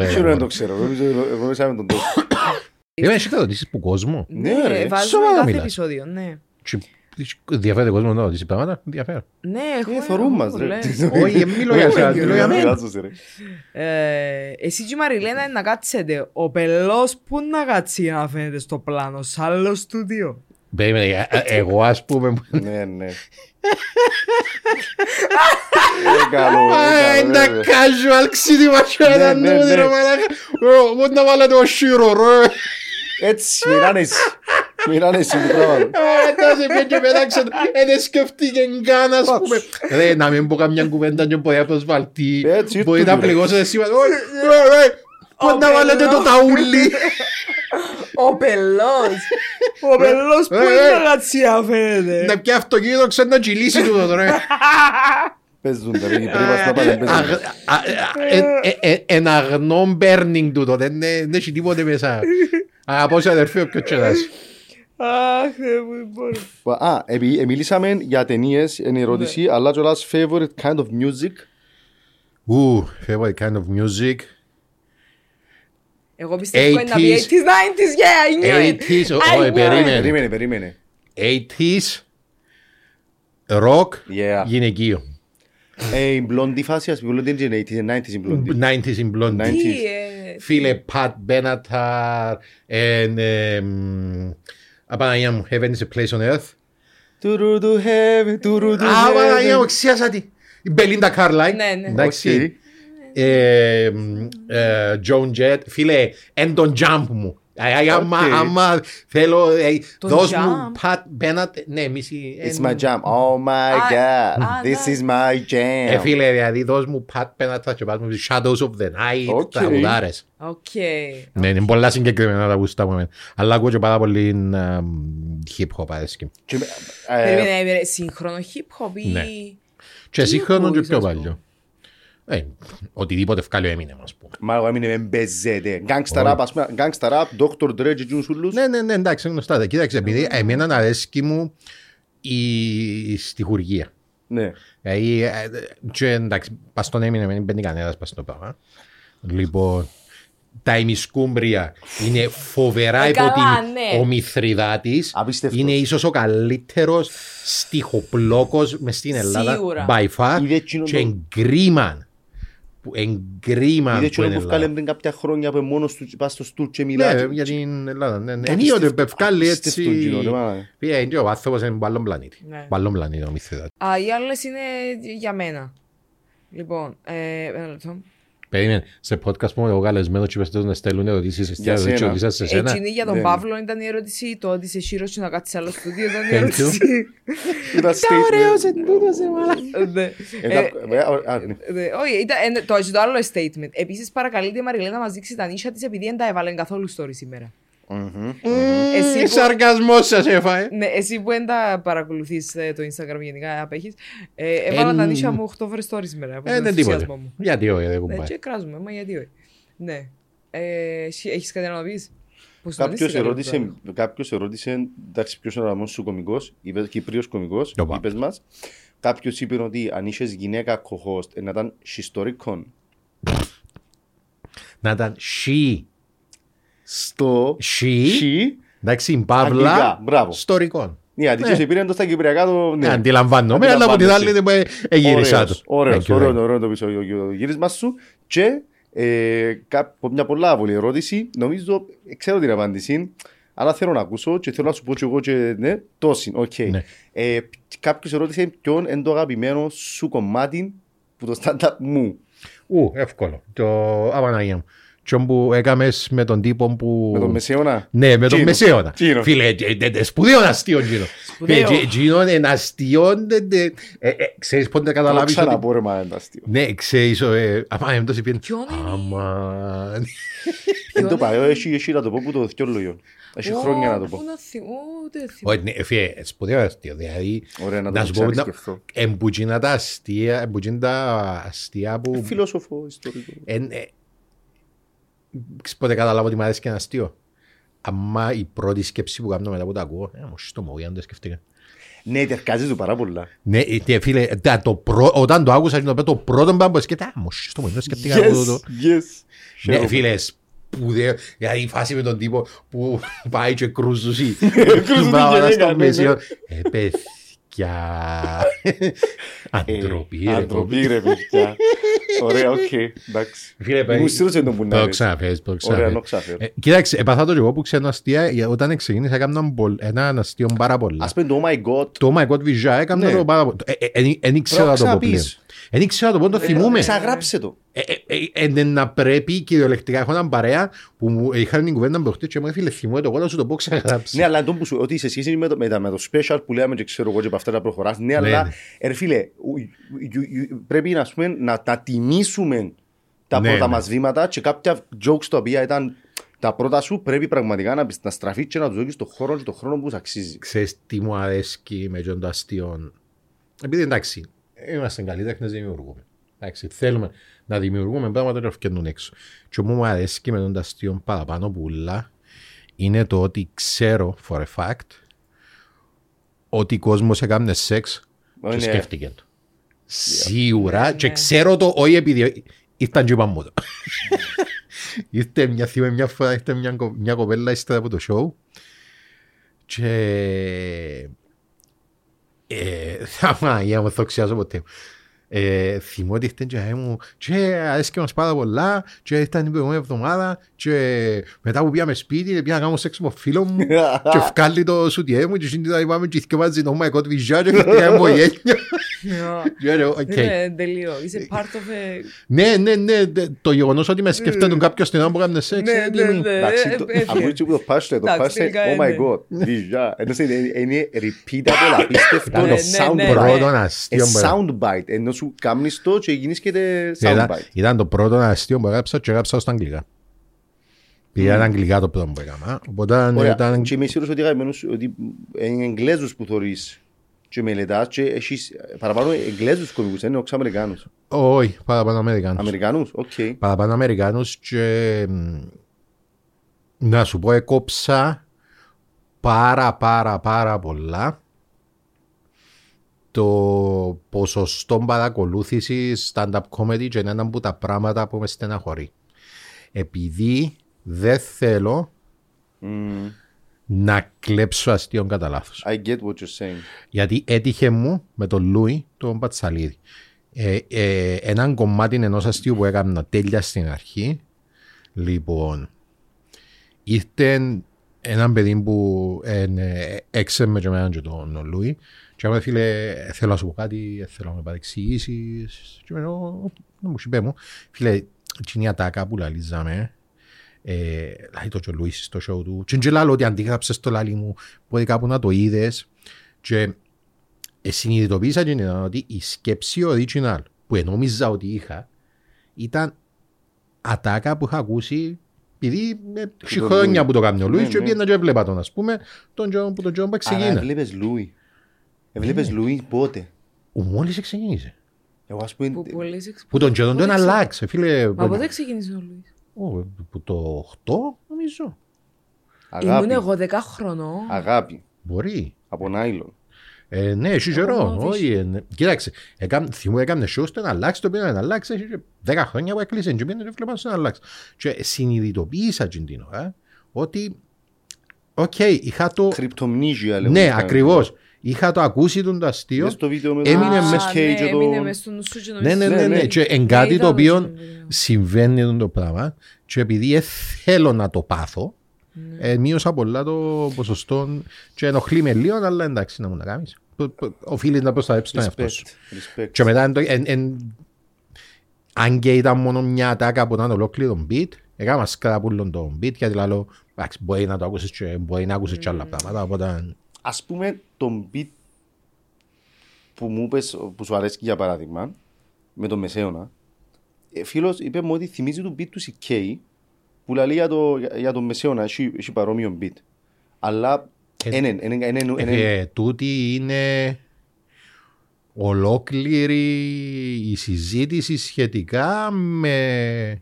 Ξέρω να το ξέρω. Γνωρίσαμε τον Τόσος. Είμαι εσύ κατατήσεις που κόσμο. Ναι ρε. Βάζουμε κάθε επεισόδιο. Διαφέρεται κόσμο να ρωτήσεις πράγματα. Διαφέρεται. Ναι, θωρούν μας ρε. Όχι, μιλώ για μένα. Εσύ και η Μαριλένα να κάτσετε. Ο πελός που να κάτσει να φαίνεται στο πλάνο. Σ' άλλο στούντιο. Περίμενε, εγώ ας πούμε... Ναι, ναι. Είναι ένα casual ξύτημα και έναν νούμερο μαλάκα. Μπορεί να βάλετε ο σύρο, ρε. Έτσι, μοιράνεσαι μικρό. Τάσε πια και πετάξε, δεν σκεφτήκαν καν, ας πούμε. Ρε, να μην πω καμιά κουβέντα και μπορεί να προσβαλτεί. Μπορεί να πληγώσετε σήμερα. Μπορεί να βάλετε το ταούλι. Ο πελός. Ο πελός που είναι γατσιά φαίνεται. Να πια αυτοκίνητο ξέρει να τσιλήσει τούτο τώρα. Παίζουν τα λίγη πρέπει ένα αγνό burning τούτο. Δεν έχει τίποτε μέσα. Αγαπώ σε αδερφή ο πιο τσέτας. Αχ, δεν μπορεί. Εμίλησαμε για ταινίες, είναι ερώτηση. Αλλά κιόλας favorite kind of music. Favorite kind of music. Εγώ πιστεύω να πει 80s, 90s, yeah, I knew it. 80s, όχι, περίμενε. 80s, rock, γυναικείο. Η Blondie φάση, ας πούμε, δεν είναι 80s, είναι 90s in Blondie. 90s in Blondie. Φίλε, Pat Benatar, Απαναγιά μου, Heaven is a Place on Earth. Τουρούτου, Heaven, τουρούτου, Heaven. Απαναγιά μου, ξίασα τη. Η Belinda Carlisle. Ναι, εντάξει. John Jett, φίλε, εν τον jump μου. Άμα θέλω, δώσ' μου Pat Benatar. Ναι, μισή. It's my jump. Oh my God. This is my jam. Φίλε, δηλαδή, δώσ' μου Pat Benatar και πας μου Shadows of the Night, τραγουδάρες. Ναι, είναι πολλά συγκεκριμένα τα γούστα μου. Αλλά ακούω και πάρα πολύ hip-hop αρέσκει. Σύγχρονο hip-hop ή... Και σύγχρονο και πιο παλιό. Οτιδήποτε ευκάλλιο έμεινε, ας πούμε. Μα εγώ έμεινε με μπεζέτε. Gangsta rap, Dr. Dre και Τζιουν Σουλούς. Ναι, ναι, εντάξει, γνωστά. Κοίταξε, επειδή εμένα αρέσκει μου η στιχουργία. Ναι. Εντάξει, παστόν έμεινε, μην παίρνει κανένας παστό πράγμα. Λοιπόν, τα ημισκούμπρια είναι φοβερά υποτιμή. Ο Μηθριδάτης είναι ίσως ο καλύτερος στιχοπλόκος μες στην Ελλάδα. By far. Και εγκρίμαν. Είδε και όπου ευκάλλει πριν κάποια χρόνια που μόνος του πας στο στουρ και μιλάει. Ναι, για την Ελλάδα. Ενίοτε που ευκάλλει έτσι. Είναι ο άνθρωπος είναι παλόν πλανήτη. Παλόν πλανήτη ο Μηθριδάτης. Οι άλλες είναι για μένα. Λοιπόν, ένα λεπτό. Περίμενε, σε podcast που είμαι εγώ καλεσμένος και είπες να στέλνουν ερωτήσεις σε σένα. Έτσι είναι για τον Παύλο ήταν η ερώτηση, το ότι είσαι χείρος και να κάτσεις σε άλλο στούντιο ήταν η ερώτηση. Ήταν ωραίος εντούτος εμάς. Όχι, το άλλο statement. Επίσης παρακαλείται η Μαριλένα να μας δείξει τα νύσια της επειδή δεν τα έβαλε καθόλου story σήμερα. Σαρκασμός σας έφαε. Εσύ που δεν τα παρακολουθείς το Instagram γενικά απέχεις. Έβαλα τα νύσια μου 8 φορές story σήμερα. Δεν τίποτε. Γιατί όχι δεν κουμπάει. Και κράζουμε, μα γιατί όχι. Ναι. Έχεις κάτι να πεις. Κάποιος ερώτησε, εντάξει ποιος είναι ο Ραμός σου κωμικός. Κυπρίος κωμικός, είπες μας. Κάποιος είπε ότι αν είσαι γυναίκα co-host να ήταν historicon. Να ήταν she. Στο ΣΥ, εντάξει, η Παύλα, στορικών. Ναι, αντίστοιχα υπήρχε στα κυπριακά το... Ναι, αντιλαμβάνομαι, αλλά από την άλλη δεν εγύρισα το. Ωραίο το γύρισμα σου. Και μια πολλά άβολη ερώτηση, νομίζω, ξέρω την απάντηση, αλλά θέλω να ακούσω και θέλω να σου πω και εγώ και ναι, τόσοι, οκ. Κάποιος ερώτησε ποιον είναι το αγαπημένο σου κομμάτι που το stand-up μου. Εύκολο, το Απαναγία μου. που έκαμες με τον τύπο που... Με τον Μεσαίωνα. Ναι, με τον Μεσαίωνα. Φίλε, σπουδαίο αστείο γίνο. Γίνο είναι αστείο... Ξέρεις πότε να καταλάβεις ότι... Ναι, ξέρεις... Αμάν, έμτωσε πιένει. Αμάν... Είναι το παρέω, εσύ να το πω που το δυο λόγιο. Έχει χρόνια να το πω. Φίλε, σπουδαίο αστείο. Δηλαδή, να σου πω εμπουτζίνα τα αστεία που... Φιλόσοφο, ιστορικό. Πότε καταλάβω ότι μ' αρέσει και ένα αστείο. Αμά η πρώτη σκέψη που κάνω μετά που τα ακούω, μουσείς το μόγι αν το σκεφτήκα. Ναι, τερκάζεις του πάρα πολλά. Ναι, φίλε, όταν το άκουσα το πρώτο μπάμπο σκέφτηκα, μουσείς το μόγι, το σκέφτηκα. Yes. Ναι, φίλε, σπουδαίο, η φάση με τον τύπο που πάει και κρούζουσι. Αντροπή ρε παιδιά. Ωραία, οκ, εντάξει. Μου στείλωσε τον πουνάρι. Το ξαναφέρεις. Κοίταξε, επαθά το εγώ που ξέρω αστεία. Όταν ξεκίνησα έκανα έναν αστείο πάρα πολλά. Ας πέντε το Oh My God. Το Oh My God Vizha έκανα το πάρα πολλά. Εν ήξερα να το πω πλέον. Εν ήξερα να το πω, το θυμούμε. Ξαγράψε το. Να πρέπει κυριολεκτικά. Έχω έναν παρέα που είχαν την κουβέντα προχτές και μου έφυγε θυμώ το εγώ να σου το πω ξαγράψε. Ναι, αλλά το που σου, ότι σε σχέση με το special που λέμε και ξέρω εγώ και από αυτά να προχωράς. Ναι, αλλά φίλε, πρέπει να τα τιμήσουμε τα πρώτα μας βήματα και κάποια jokes τα οποία ήταν τα πρώτα σου πρέπει πραγματικά να στραφείς και να τους δώσεις τον χώρο και τον χρόνο που σου αξίζει. Ξέρεις τι μου αρέσκει με τον αστείον. Επειδή εντάξει, είμαστε καλλιτέχνες, δημιουργούμε. Εντάξει, θέλουμε να δημιουργούμε πράγματα και να φκένουν έξω. Και μου αρέσει και με τον αστείον παραπάνω πουλά είναι το ότι ξέρω for a fact ότι ο κόσμος έκανε σεξ και σκέφτηκε το. Σίγουρα και ξέρω το όχι επειδή ήταν και είπαν μου το. Ήρθε μια θύμα μια φορά, ήρθε μια κοπέλα ύστερα από το σοου και θα μάγια μου θοξιάζω ποτέ. Θυμώ ότι ήρθαν και μου και αρέσκε μας πάρα πολλά και ήρθαν την προηγούμενη εβδομάδα και μετά που πήγαμε σπίτι πήγα να κάνω σεξ με φίλο μου και βγάλει το σουτιέ μου και σύντομα είπαμε και ήρθε μαζί το Oh My God Vizha και ήρθαν μου γένιο. Τελείω, είσαι part of a... Ναι, το γεγονός ότι με σκεφτέτουν κάποιος την ώρα που έκανε σεξ. Εντάξει, αφού έτσι που το πάστε, το πάστε Oh My God Vizha. Είναι repeatable, απίστευτο soundbite. Σου κάμνεις το και γίνισκεται soundbite. Ήταν το πρώτο αστείο που έγραψα και έγραψα στα αγγλικά. Πήγα τα αγγλικά το πρώτο που έκανα. Ωραία, ήταν... και είμαι σίγουρος ότι είναι Εγγλέζους που θωρείς και μελετάς και έχεις παραπάνω Εγγλέζους κομικούς, δεν είναι όξα Αμερικάνους. Όχι, παραπάνω Αμερικάνους. Αμερικάνους, οκ. Παραπάνω Αμερικάνους και να σου πω έκοψα πάρα πολλά το ποσοστό παρακολούθησης stand-up comedy και είναι ένα από τα πράγματα που με στεναχωρεί. Επειδή δεν θέλω να κλέψω αστείων κατά λάθος. I get what you're saying. Γιατί έτυχε μου με τον Λούι, τον Πατσαλίδη. Έναν κομμάτι ενός αστείου που έκανα τέλεια στην αρχή. Λοιπόν, ήρθε έναν παιδί που έξεμε και εμένα και τον Λούι. Και άμα φίλε, θέλω να σου πω κάτι, θέλω να με παρεξηγήσεις. Και μου είπε μου, φίλε, κοινή ατάκα που λαλίζαμε, λάει το και ο Λουίς στο show του. Και είναι λάλο ότι αντίγραψες το λάλι μου, πότε κάπου να το είδες. Και συνειδητοποίησα ότι η σκέψη original που ενόμιζα ότι είχα, ήταν ατάκα που είχα ακούσει επειδή έχει χρόνια που το κάνει ο Λουίς και επειδή να βλέπα τον, ας πούμε, τον Τζον Παξηγίνα. Αλλά βλέπεις Λουί. Βλέπεις Λουί πότε. Μόλις ξεκίνησε. Που τον Τζον τον αλλάξε. Μα πότε ξεκίνησε ο Λουί. Που το 8 νομίζω. Ήμουν εγώ 10 χρονών. Αγάπη. Μπορεί. Από νάιλον. Ναι, εσύ καιρό. Κοίταξε, θυμώ έκαμε show στον αλλάξει, το πήγαινε να αλλάξει. 10 χρόνια που έκλεισε και πήγαινε να αλλάξει. Και συνειδητοποίησα την ώρα ότι οκ, είχα το... Κρυπτομνίζια λέγω. Ναι, ακριβώς. Είχα το ακούσει τον το αστείο, έμεινε μέσα στο νουσού και νομίζω. Ναι, και εν κάτι το οποίο συμβαίνει το πράγμα και επειδή θέλω να το πάθω, μείωσα πολλά το ποσοστό και ενοχλεί με λίγο, αλλά εντάξει να μου να κάνεις. Οφείλεις να προστατεύσεις τον εαυτό σου. Και μετά, αν και ήταν μόνο μια ατάκα από έναν ολόκληρο beat, Έκανα σκαταπούλον τον beat γιατί λαλό μπορεί να το ακούσεις και μπορεί να ακούσεις και άλλα πράγματα. Οπότε... Ας πούμε τον beat που μου είπες, που σου αρέσει για παράδειγμα, με τον Μεσαίωνα, φίλος είπε μου ότι θυμίζει τον beat του CK που λέει για τον Μεσαίωνα, έχει παρόμοιο beat. Αλλά τούτη είναι ολόκληρη η συζήτηση σχετικά με...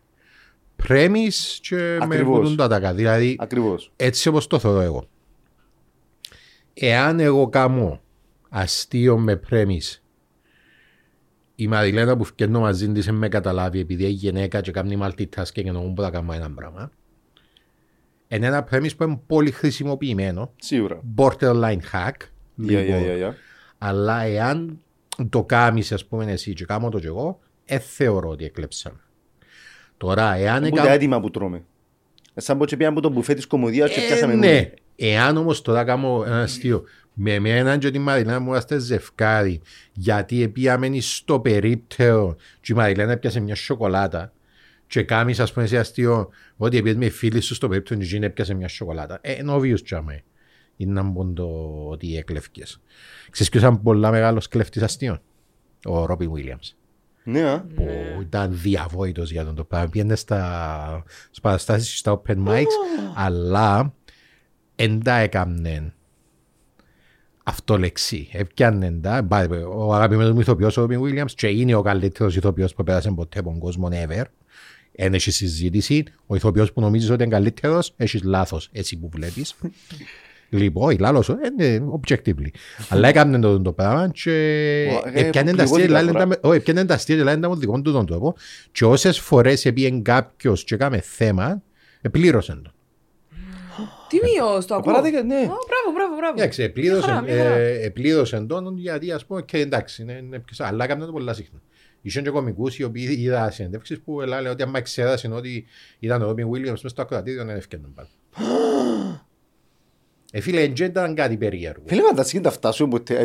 πρέμις και ακριβώς. Με κουντατάκα. Δηλαδή, ακριβώς. Έτσι όπως το θεωρώ εγώ. Εάν εγώ κάνω αστείο με πρέμις, η Μαδηλένα που φτιάχνω μαζί της με καταλάβει επειδή η γυναίκα και κάνει multitasking και νομούν που θα κάνω ένα πράγμα. Είναι ένα πρέμις που είναι πολύ χρησιμοποιημένο. Σίγουρα. Borderline hack. Λοιπόν, αλλά εάν το κάνεις ας πούμε εσύ και κάνω το και εγώ, θεωρώ ότι εκλέψαμε. Τώρα, εάν είναι έτοιμα που τρώμε. Σαν πω και πήγαμε από τον μπουφέ της κομμωδίας και πιάσαμε ναι. Μόνοι. Εάν όμως τώρα κάνω ένα αστείο με εμένα και τη Μαριλένα μου είμαστε ζευκάρι γιατί πήγαμε στο περίπτερο και η Μαριλένα πιάσε μια σοκολάτα και κάμεις ας πούμε σε αστείο ότι επειδή με φίλης σου στο περίπτερο και η Γινέ πιάσε μια σοκολάτα. Είναι όβιος κι αμέ. Είναι να μπουν το ότι εκλεύκες. Ξέρεις ποιος ήταν πολλά μεγάλος κλέφτης αστείων. Ο Ρόμπιν Γουίλιαμς. Ναι. Που ήταν διαβόητος για τον το πράγμα. Πήγαινε στα παραστάσεις, στα open mics, αλλά εν τα έκαμνε αυτολεξί. Έπιανε τα. Ο αγαπημένος μου ηθοποιός, ο Ρόμπιν Γουίλιαμς, και είναι ο καλύτερος ηθοποιός που πέρασε ποτέ από τον κόσμο, ever. Εν έχεις συζήτηση. Ο ηθοποιός που νομίζεις ότι είναι καλύτερος, έχεις λάθος. Έτσι που βλέπεις. Λοιπόν, η λάλος είναι objectively. Αλλά έκαναν το πράγμα και έπιαναν τα αστεία και λένε τα μοδικών του τον τρόπο και όσες φορές έπιεν κάποιος και έκαμε θέμα, πλήρωσαν τον. Τιμίως το ακούω. Παράδειγμα, ναι. Μπράβο. Πλήρωσαν τον γιατί ας πούμε και εντάξει, αλλά έκαναν το πολλά συχνά. Ήσουν και κομικούς οι οποίοι είδα συνέντευξεις που έλεγαν ότι άμα εξέδασαν ότι ήταν ο Ρόμπιν Γουίλιαμς μέσα στο ακροατήριο να έφτιαναν πάλι. Φίλε, ήταν κάτι περίεργο. Φίλε, φανταστείτε να φτάσουμε ποτέ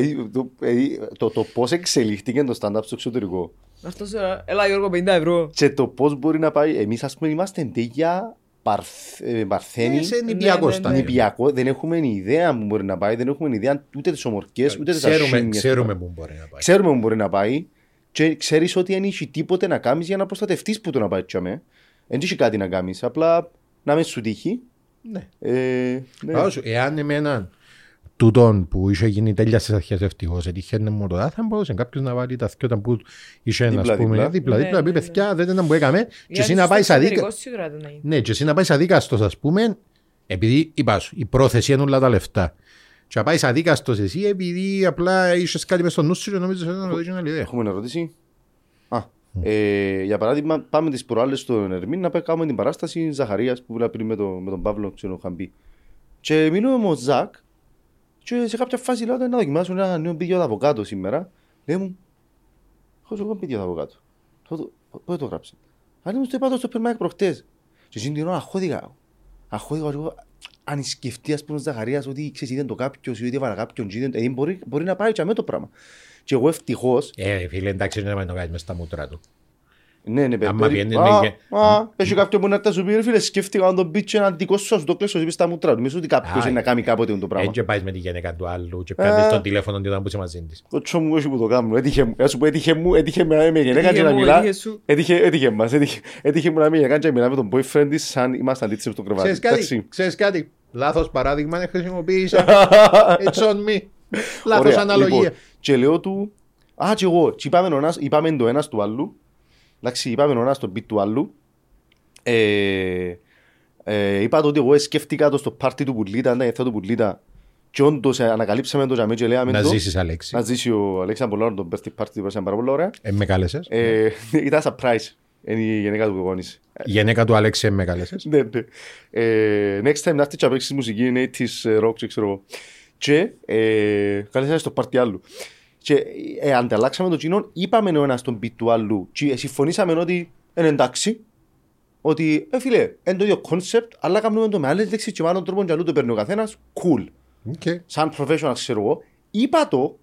το πώς εξελίχθηκε το stand-up στο εξωτερικό. Αυτός, έλα Γιώργο, 50 ευρώ. Και το πώς μπορεί να πάει. Εμείς, ας πούμε, είμαστε τέγια παρθένοι. Είσαι νηπιακός. Νηπιακό. Δεν έχουμε ιδέα που μπορεί να πάει. Δεν έχουμε ιδέα ούτε τις ομορφιές, ούτε τις ασχήμιες. Ξέρουμε που μπορεί να πάει. Ξέρουμε που μπορεί να πάει. Και ξέρεις ότι αν είχε τίποτε να κάνεις για να προστατευτείς που το να πάει. Δεν είχε κάτι να κάνεις. Απλά να με σου τύχει. Ναι. Εάν εμένα τούτον που είχε γίνει τέλεια στις αρχές ευτυχώς έτυχαινε μόνο τώρα θα μπορούσε κάποιος να βάλει τα θκιόταν που είχε ένα δίπλα πει παιδιά δεν ήταν που έκαμε και εσύ να πάει σε αδίκαστος ας πούμε επειδή είπα σου η πρόθεση είναι όλα τα λεφτά και να πάει σε αδίκαστος εσύ επειδή απλά είχες κάτι μες στο νους σου και νομίζεις ότι δεν ρωτήσεις άλλη ιδέα. Έχουμε μια ερώτηση. Για παράδειγμα, πάμε τις προάλλες στον Ερμήν να κάνουμε την παράσταση Ζαχαρίας που πήρα πριν με τον Παύλο Ξενοχαμπή. Και μείνουμε με τον Ζακ, και σε κάποια φάση λέω να δοκιμάσω ένα νέο πίδιο αβοκάτο σήμερα. Λέει μου, έχω ζωγό πίδιο αβοκάτο. Πότε το γράψε. Αλλά μου το είπα στο Περμάκ προχτές. Και συντηρώ, αχώδηκα. Αν σκεφτεί, ας πούμε, ο Ζαχαρίας ότι ξέρει δεν το κάποιο ή ότι έβαλα κάποιον, μπορεί να πάει και αμέ το πράγμα. Και εγώ ευτυχώς. Φίλε, εντάξει, δεν το κάνεις μες στα μούτρα του. Ναι, ναι, παιδί. Έχει κάποιον που να τα σου πει, φίλε, σκέφτηκα αν τον πει και έναν δικό σου το κλέψω, είπε στα μούτρα του. Μισό ότι κάποιος είναι να κάνει κάποτε το πράγμα. Έτσι πάει με τη γυναίκα του άλλου, και πιάνει τον τηλέφωνο του να μπει μαζί της. Το τσο μου, όχι που το κάνουν. Έτυχε με γυναίκα και να μιλά. Έτυχε μας. Έτυχε μου να μην κάνει και μιλάμε τον boyfriend της σαν είμαστε αντίθετοι στο κρεβάτι. Ξέρεις κάτι, λάθος παράδειγμα χρησιμοποίησα. It's on me. Λάθος αναλογία. Λοιπόν, και λέω του, και εγώ, και είπαμε το ένας του άλλου, εντάξει, είπαμε το ένας το beat του άλλου, είπα το ότι εγώ σκέφτηκα το στο πάρτι του Πουλίτα, ήταν η ευθεία του Πουλίτα, και όντως ανακαλύψαμε το και λέαμε το. Να ζήσεις Αλέξη. Να ζήσει ο Αλέξαν πολλά ώρα, τον πέφτει πάρτι του πέρασαν πάρα πολλά ωραία. Με κάλεσες. Ήταν surprise, είναι η γενέκα του γονείς. Η γενέκα του Αλέξη με κάλεσες. Next time να έρθει και να παίξεις μουσική, είναι της rock και ξέρω εγώ. Και καλέσαμε στο πάρτι άλλου. Και ανταλλάξαμε το κοινό, είπαμε ο ένας στον beat του άλλου. Και συμφωνήσαμε ότι είναι εντάξει, ότι φίλε, είναι το ίδιο concept, αλλά κάνουμε το με άλλες λέξεις και με άλλον τρόπο και αλλού το παίρνει ο καθένας. Cool. Okay. Σαν professional, ξέρω εγώ. Είπα το,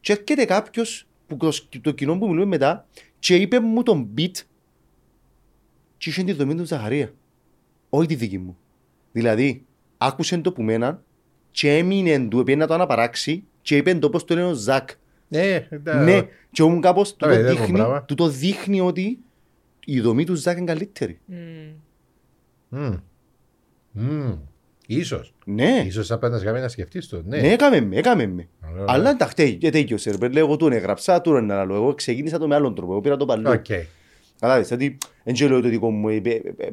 και έρχεται κάποιος, το κοινό που μιλούμε μετά, και είπε μου τον beat, και είχε τη δομή του Ζαχαρία. Όχι τη δική μου. Δηλαδή, άκουσε το που μένα και έμεινε του, επειδή να το αναπαράξει και είπε το πώς το λένε ο Ζακ. Ναι, και όμως κάπως του το δείχνει ότι η δομή του Ζακ είναι καλύτερη. Ίσως. Ναι. Ίσως απέναντι να σκεφτείς το. Ναι, έκαμε με. Αλλά δεν τα χταίει. Γιατί ο Σερβέρ λέει: εγώ του έγραψα, του είναι ένα λόγο. Εγώ ξεκίνησα το με άλλον τρόπο. Εγώ πήρα το παλιό. Κατάλαβες. Δηλαδή, δεν ξέρω το δικό μου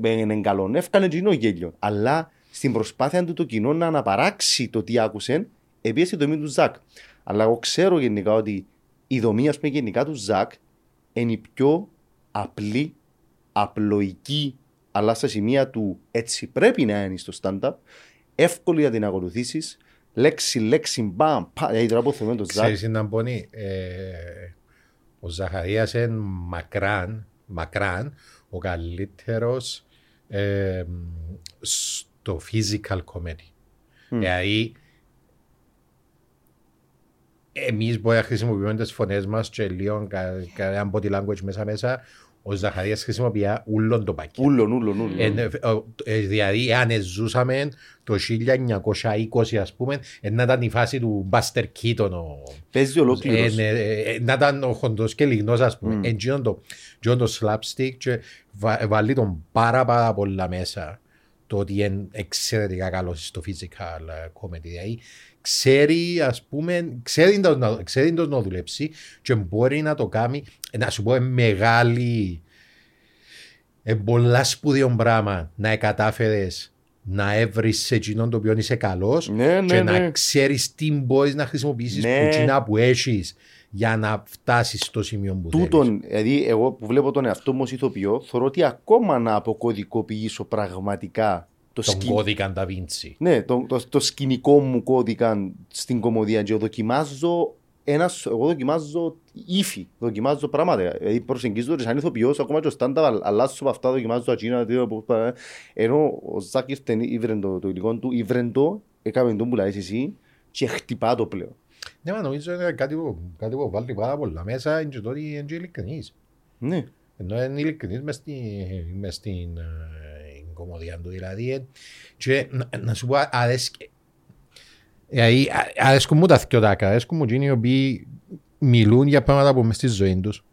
είναι καλό. Έφκανε τζινό γέλιο. Αλλά στην προσπάθεια του το κοινό να αναπαράξει το τι άκουσε, επίεσε τη δομή του Ζακ. Αλλά εγώ ξέρω γενικά ότι η δομή, ας πούμε, γενικά του Ζακ είναι η πιο απλή, απλοϊκή. Αλλά στα σημεία του έτσι πρέπει να είναι στο stand-up, εύκολη να την ακολουθήσεις, λέξη, μπαμ, δηλαδή τώρα που θέλουμε το Ζαχαρία. Ξέρεις να μπώνει, ο Ζαχαρίας είναι μακράν, ο καλύτερος στο physical comedy. Δηλαδή, εμείς μπορεί να χρησιμοποιούμε τις φωνές μας και λίγο κανένα body language μέσα, ο Ζαχαρίας χρησιμοποιεί ούλον το πακέτο. Δηλαδή, αν ζούσαμε το 1920, ας πούμε, να ήταν η φάση του Μπάστερ Κίτον. Παίζει ολόκληρος. Να ήταν ο χοντρός και λιγνός, ας πούμε. Εγγύνον το slapstick και βάλει τον πάρα πολλά μέσα. Το ότι είναι εξαιρετικά καλός στο physical comedy. Δηλαδή, ξέρει, ας πούμε, ξέρει το να δουλέψει και μπορεί να το κάνει, να σου πω, μεγάλη, πολλά σπουδαίο πράγμα να κατάφερες να έβρεις σε εκείνον το οποίο είσαι καλός και να ξέρεις τι μπορείς να χρησιμοποιήσεις που έχεις για να φτάσεις στο σημείο που θέλεις. Δηλαδή, εγώ που βλέπω τον εαυτό μου ως ηθοποιό, θεωρώ ότι ακόμα να αποκωδικοποιήσω πραγματικά τον κώδικα Da Vinci. Ναι, το σκηνικό μου κώδικα στην κομμωδία. Και εγώ δοκιμάζω ύφη, δοκιμάζω πράγματα. Δηλαδή προσεγγίζω σαν ηθοποιός, ακόμα και στάνταρ, αλλάζω από αυτά, δοκιμάζω ατσίνα. Ενώ ο Ζάκ ήρθε, ήβρεν το υλικό του, ήβρεν το, έκαμε τον που λαείς εσύ και χτυπά το πλέον. Ναι, μα νομίζω είναι κάτι που βάλει πάρα πολλά μέσα, είναι και τότε είναι ειλικρινής. Ναι. Ενώ είναι ειλικρινής μες στην κομμωδία του, δηλαδή, και να σου πω, αρέσκουν μου τα θκιωτάκα, αρέσκουν μου εκείνοι οι οποίοι μιλούν για πράγματα που μες στη ζωή τους,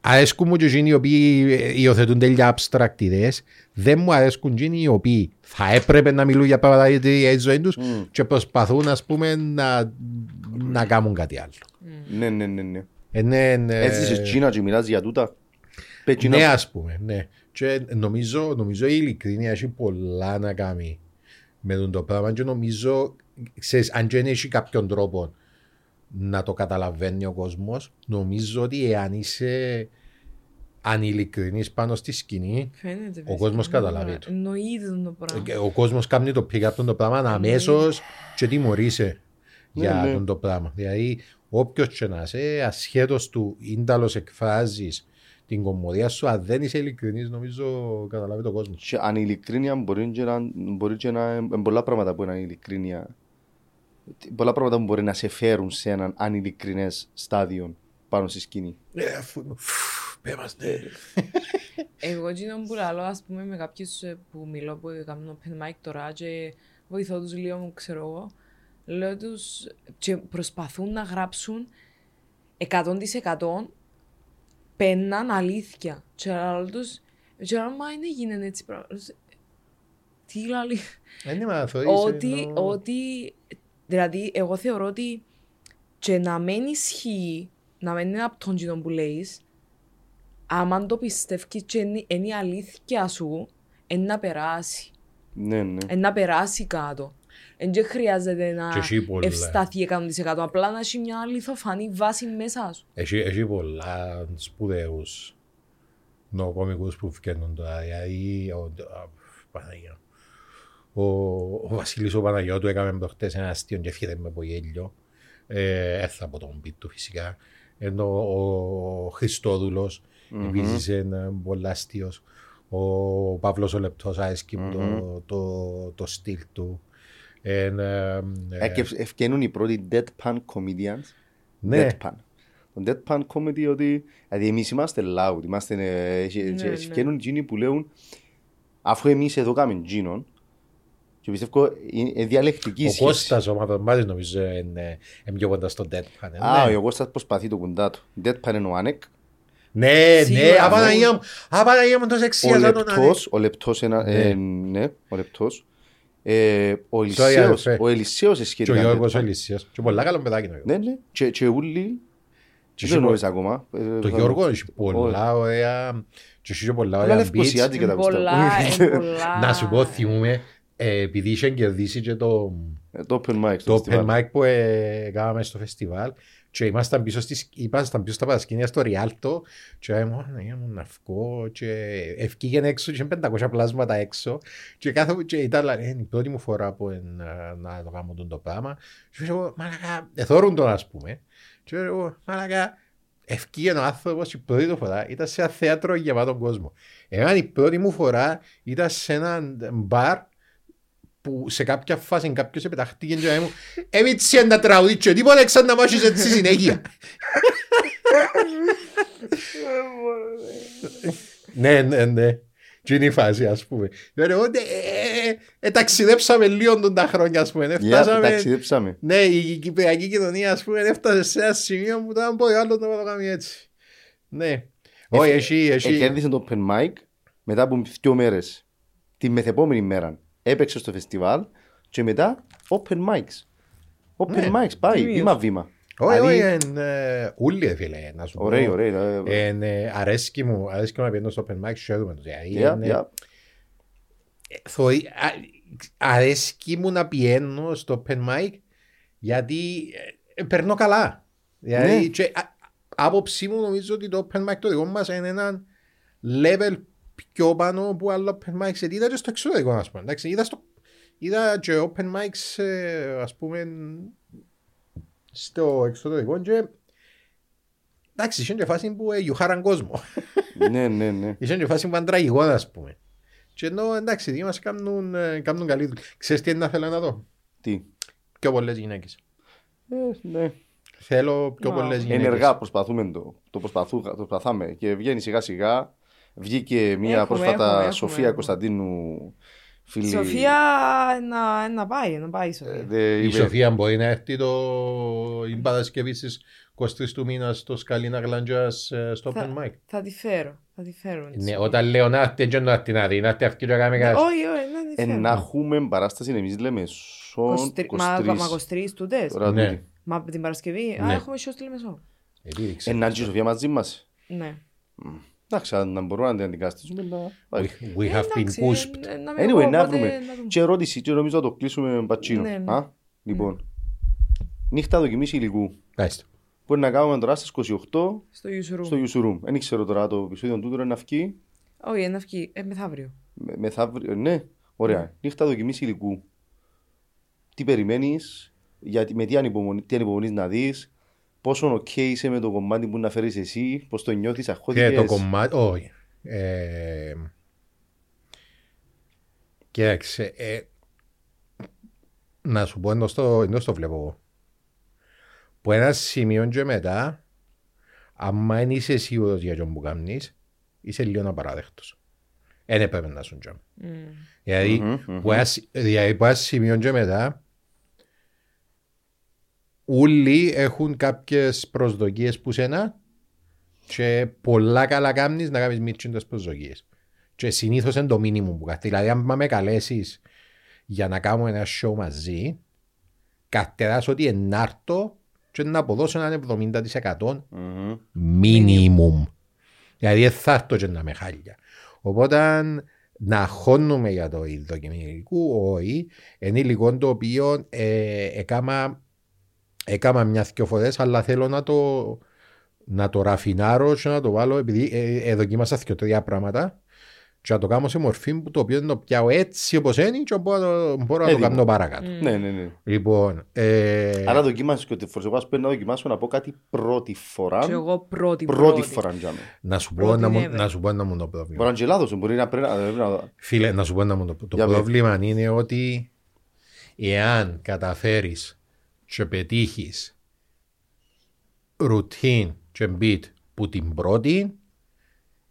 αρέσκουν μου και εκείνοι οι οποίοι υιοθετούν τέλεια abstract ιδέες, δεν μου αρέσκουν εκείνοι οι οποίοι θα έπρεπε να μιλούν για πράγματα για τη ζωή τους και προσπαθούν, ας πούμε, να κάνουν κάτι άλλο. Ναι. Έτσι σε Κίνα και μιλάς για τούτα. Ναι, ας πούμε, ναι. Και νομίζω η ειλικρίνεια έχει πολλά να κάνει με τον το πράγμα και νομίζω, ξέρεις, αν δεν έχει κάποιον τρόπο να το καταλαβαίνει ο κόσμος, νομίζω ότι εάν είσαι ανηλικρινής πάνω στη σκηνή, ο κόσμος καταλαβαίνει το. Νοίδουν το πράγμα. Ο κόσμος κάνει το πήγα από το πράγμα αμέσως και τιμωρείσαι για τον το πράγμα. Δηλαδή, όποιος και να είσαι, ασχέτως του ίνταλος εκφράζεις την κομμωδία σου, αν δεν είσαι ειλικρινής, νομίζω καταλάβει το κόσμο. Και ανηλικρίνεια μπορεί και να είναι πολλά πράγματα που είναι ανηλικρίνεια. Πολλά πράγματα που μπορεί να σε φέρουν σε έναν ανηλικρινές στάδιο πάνω στη σκηνή. Πέμαστε. Εγώ γίνομαι που λαλώ, ας πούμε, με κάποιους που μιλώ, που έκαναν open mic τώρα και βοηθώ τους λίγο, ξέρω εγώ. Λέω τους και προσπαθούν να γράψουν 100% πέναν αλήθεια. Και άλλο τους, μα είναι γίνανε έτσι πράγματα. Τι λαλεί. Ότι, δηλαδή, εγώ θεωρώ ότι και να μην ισχύει, να μην είναι από τον κοινό που λέεις, άμα το πιστεύεις και είναι η αλήθεια σου, είναι να περάσει. Ναι. Είναι να περάσει κάτω. Δεν χρειάζεται να ευσταθεί 100%. Απλά να έχει μια αληθοφανή βάση μέσα σου. Έχει πολλά σπουδαίους νοκομικούς που φκένουν τώρα. Δηλαδή, ο Βασίλης ο Παναγιώτου έκαμε προχτές ένα αστείο και έφυγε με από γέλιο. Έθα από τον πίτ του φυσικά. Ενώ ο Χριστόδουλος επίσης είναι πολλά αστείος. Ο Παύλος ο Λεπτός άσκει το στυλ του. Ευκαινούν οι πρώτοι deadpan comedians. Ναι. Deadpan. τον deadpan comedy ότι δηλαδή εμείς είμαστε loud, είμαστε ευκαινούν γίνοι που λέουν αφού εμείς εδώ κάνουμε γίνον και πιστεύω είναι διαλεκτική σχέση. Ο Κώστας ο Μαθωμάτης νομίζω είναι πιο κοντά στο deadpan. Α, ο Κώστας προσπαθεί το κοντά του. Deadpan είναι ο Άνεκ. Ναι, ναι, απαναγία μου τόσο εξίας αν τον Άνεκ. Ο λεπτός, ναι, ο λεπτός. Ο Ελισσέος εσχετικά. Και ο Γιώργος ο Ελισσέας. Και πολλά καλό παιδάκι είναι ο Γιώργος. Ναι, ναι. Και ούλοι. Δεν γνωρίζεις ακόμα. Το Γιώργο έχει πολλά ωραία. Και έχει πολλά ωραία μπιτς. Να σου πω θυμούμε. Επειδή είχαν κερδίσει και το open mic που έκαναμε στο φεστιβάλ. Και ήμασταν πίσω στα παρασκήνια στο Ριάλτο και ήμουν αυκό και ευκήγαινε έξω και 500 πλάσματα έξω και ήταν η πρώτη μου φορά που να το κάνω το πράγμα και εγώ μαλακά εθώρουν τον ας πούμε και εγώ μαλακά ευκήγαινε ο άνθρωπος η πρώτη φορά ήταν σε ένα θέατρο γεμάτο κόσμο. Εμένα η πρώτη μου φορά ήταν σε ένα μπαρ που σε κάποια φάση κάποιος επεταχτήκε και μου «Εμίτσι ένα τραγουδίτσιο, τίποτα έξω να μάχεις έτσι συνέχεια». Ναι, ναι, ναι. Τι είναι η φάση ας πούμε. Ταξιδέψαμε λίγο τον τα χρόνια ας πούμε. Ταξιδέψαμε. Ναι, η κυπριακή κοινωνία ας πούμε έφτασε σε ένα σημείο που τώρα μπορεί άλλο να το κάνει έτσι. Ναι. Όχι, εσύ. Κέρδισε το open mic μετά από 2 μέρες. Τη μεθεπόμενη μέρα. Έπαιξε στο φεστιβάλ και μετά open mics. Open mics πάει βήμα-βήμα. Όχι, είναι ούλοι φίλε να σου πω. Ωραίοι, ωραίοι. Αρέσκει μου να πιένω στο open mics και έδωμε το διάρκεια. Αρέσκει μου να πιένω στο open mic γιατί περνώ καλά. Άποψή μου νομίζω ότι το open mic το δικό μας είναι έναν level πιο πάνω από άλλο open mics, είδα και στο εξωτερικό ας πούμε, είδα και open mics ας πούμε στο εξωτερικό και εντάξει, είχε και φάση που γιουχάραν κόσμο. Ναι, ναι, ναι. Είχε και φάση που ήταν τραγικό ας πούμε. Και ενώ εντάξει, δει μας κάνουν καλή δουλειά. Ξέρεις τι είναι να θέλω να δω? Τι? Πιο πολλές γυναίκες. Ναι. Θέλω πιο πολλές γυναίκες. Ενεργά προσπαθούμε το προσπαθάμε και βγαίνει σιγά σιγά. Βγήκε μια πρόσφατα Σοφία Κωνσταντίνου φίλη. Σοφία να πάει η Σοφία. Η Σοφία μπορεί να έρθει την Παρασκευή στις 23 του μήνα στο Σκαλίνα Γλαντζάς στο open mic. Θα τη φέρω. Ναι, όταν λέω να έρθει και να έρθει να δει, να έρθει αυτή και να κάνει κάτι. Όχι, να έχουμε παράσταση, εμείς λέμε σον 23. Μα 23 τούτες. Μα την Παρασκευή, έχουμε σιώς τη λέμε σον. Να έρθει η Σοφία μαζί μας. Ναι. Εντάξει, αν μπορούμε να την αντικαστήσουμε, we have been pushed. Anyway, να βρούμε. Και ερώτηση, και νομίζω να το κλείσουμε με πατσίνο. Λοιπόν, νύχτα δοκιμής υλικού. Μπορεί να κάνουμε τώρα στις 28 στο Usuroom. Δεν ξέρω τώρα το επεισόδιο του τώρα είναι αυκή. Όχι, είναι αυκή. Μεθαύριο. Μεθαύριο, ναι. Ωραία. Νύχτα δοκιμής υλικού. Τι περιμένεις, με τι ανυπομονείς να δεις. Πόσο ok είσαι με το κομμάτι που να φέρεις εσύ, πώς το νιώθεις, αχώδηκες. Και το κομμάτι, όχι. Κοίταξε, να σου πω εντός το βλέπω εγώ. Που ένα σημείο και μετά, άμα δεν είσαι σίγουρος για τον που κάνεις, είσαι λίγο απαράδεκτος. Δεν έπρεπε να σου κάνει. Δηλαδή, που ένα σημείο και μετά, όλοι έχουν κάποιες προσδοκίες που σένα και πολλά καλά κάνεις να κάνεις μίτσιν τις προσδοκίες. Και συνήθως είναι το μήνυμο που κάτι. Δηλαδή αν με καλέσεις για να κάνουμε ένα show μαζί, κατεράς ότι ενάρτω και να αποδώσω έναν 70% μήνυμο. Δηλαδή θα έρθω και να με χάλια. Οπότε να χώνουμε για το δοκιμή υλικού, όχι, είναι υλικό το οποίο έκανα... Έκανα μια-δυο φορές, αλλά θέλω να το ραφινάρω και να το βάλω, επειδή δοκίμασα 2-3 πράγματα και να το κάνω σε μορφή που το οποίο δεν το πιάω έτσι όπως είναι και μπορώ να το κάνω παρακάτω. Ναι, ναι, ναι. Λοιπόν, άρα δοκίμασες και ότι φορές εγώ πρέπει να δοκιμάσω να πω κάτι πρώτη φορά. Και εγώ πρώτη φορά. Να σου πω ένα μόνο πρόβλημα. Μπορεί να και λάθος, μπορεί να πρέπει να... Φίλε, να σου πω ένα μόνο πρόβλημα. Το πρόβλημα είναι ότι εάν καταφέρεις και πετύχεις Ρουτίν και Μπίτ που την πρώτη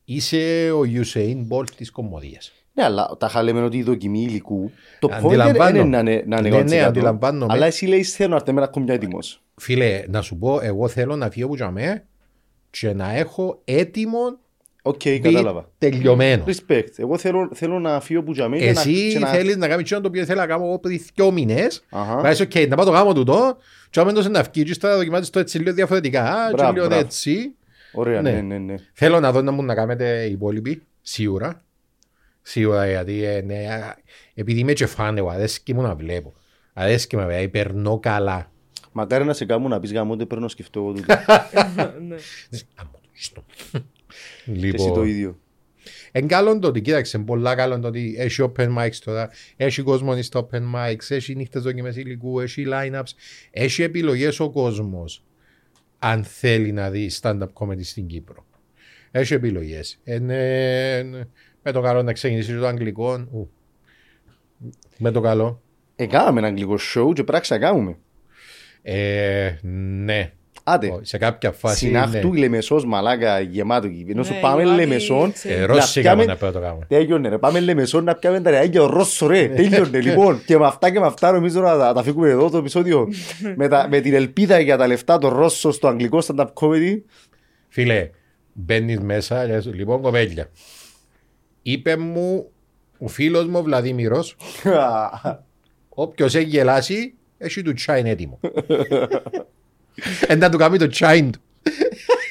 είσαι ο Ιουσέιν Μπολτ της κομμωδίας. Ναι, αλλά τα είχα λέμε ότι η δοκιμή υλικού το πόντερ είναι να νεγόντια. Αλλά εσύ λέεις θέλω να έρθει μέρα ακόμη μια έτοιμος. Φίλε, να σου πω, εγώ θέλω να φύγω που για μέ και να έχω έτοιμο. Οκ, κατάλαβα. Τελειωμένο. Respect. Εγώ θέλω να φύγω που για μένα. Εσύ θέλεις να κάνεις το οποίο θέλω να κάνω πριν 2 μήνες. Βάζεις οκ, να πάω το γάμο τούτο. Και άμα έντωσε να φύγει, θα δοκιμάζεις το έτσι λίγο διαφορετικά. Και λίγο έτσι. Ωραία, ναι. Θέλω να δω να μου να κάνετε οι υπόλοιποι. Σίγουρα. Σίγουρα, γιατί επειδή είμαι και φάνεο, αδέσκει μου να βλέπω. Αδέσκει με βέβαια, περνώ καλά. Ματάρι να σε κάνω να πεις γαμώ, δεν παίρνω σκεφτό. Λοιπόν, το ίδιο. Εν καλό το ότι, κοίταξε, πολλά καλό το ότι έχει open mics τώρα, έχει κόσμο στα open mics, έχει νύχτες δοκιμές υλικού, έχει line-ups, έχει επιλογές ο κόσμος, αν θέλει να δει stand-up comedy στην Κύπρο. Έχει επιλογές. Με το καλό να ξεκινήσεις το αγγλικό, με το καλό. Κάναμε ένα αγγλικό show και πράξα κάνουμε. Ναι. Άντε, σε κάποια φάση. Συνάχτου Λεμεσός μαλάκα γεμάτο κήπη. Ενώ σου πάμε Λεμεσόν. Ρώσσικαμε να πέρα το κάνουμε. Τέλειωνε ρε, πάμε Λεμεσόν να πιάμε τα ρεάκια ο Ρώσσο ρε. Τέλειωνε λοιπόν. Και με αυτά και με αυτά νομίζω να τα φύγουμε εδώ το επεισόδιο. Με την ελπίδα για τα λεφτά το Ρώσσο στο αγγλικό stand-up comedy. Φίλε, μπαίνεις μέσα και λοιπόν κοπέλια. Είπε μου ο φίλος μου Βλαδίμηρος όποιος έχει γελάσει έχει του τσάιν έτοιμο. Εντά του κάνει το τσάιν του.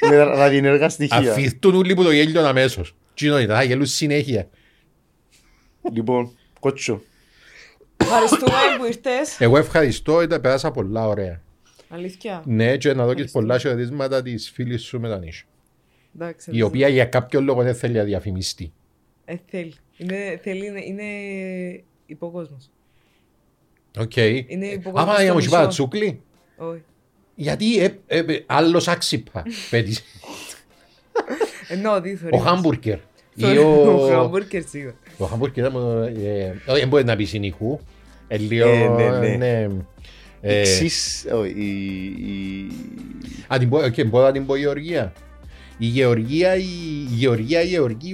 Με ραδιενεργά στοιχεία. Αφιστούν όλοι που το γέλιο αμέσως. Κοινότητα, θα γελούν συνέχεια. Λοιπόν, κότσο. Ευχαριστούμε που ήρθες. Εγώ ευχαριστώ, ήταν πέρασα πολλά ωραία. Αλήθεια. Ναι, και να δω πολλά χαιρετίσματα της φίλης σου με τα νύχια. Η οποία για κάποιο λόγο δεν θέλει να διαφημιστεί. Θέλει. Είναι υποκόσμος. Οκ. Άμα για μου είπα τσούκλι. Όχι. Γιατί άλλος άξιπα πέτυχε. Ο χάμπουργκερ. Ο χάμπουργκερ σίγουρα. Ο χάμπουργκερ δεν μπορεί να πει συνήθου. Εξής. Μπορώ να την πω γεωργία. Η γεωργία, η γεωργία,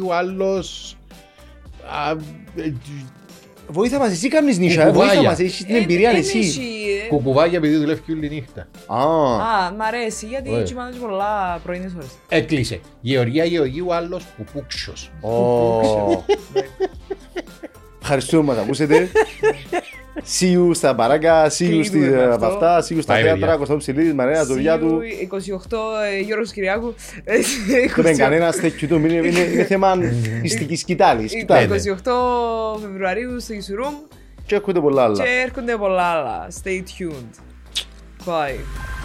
ο άλλος... Βοήθα μας, εσύ κάνεις νύχτα, βοήθα μας, έχεις την εμπειρία εσύ. Κουκουβάγια επειδή δουλεύει και όλη νύχτα. Α, μ' αρέσει, γιατί έτσι μάθαμε πολλά πρωινές ώρες. Έκλεισε. Γεωργία Γεωργίου, άλλος Πουπούξιος. Ευχαριστούμε που μας ακούσετε. See you στα παράγκα, see you από αυτά, see you στα θέατρα, Κωνσταντίνος Ψυλλίδης, Μαρέα, δουλειά του. 28 Γιώργος Κυριάκου. Δεν κανένα τέτοιο μήνυμα, είναι θέμα ιστικής σκητάλης. 28 Φεβρουαρίου στο Ισουρούμ. Και έρχονται πολλά άλλα. Stay tuned. Bye.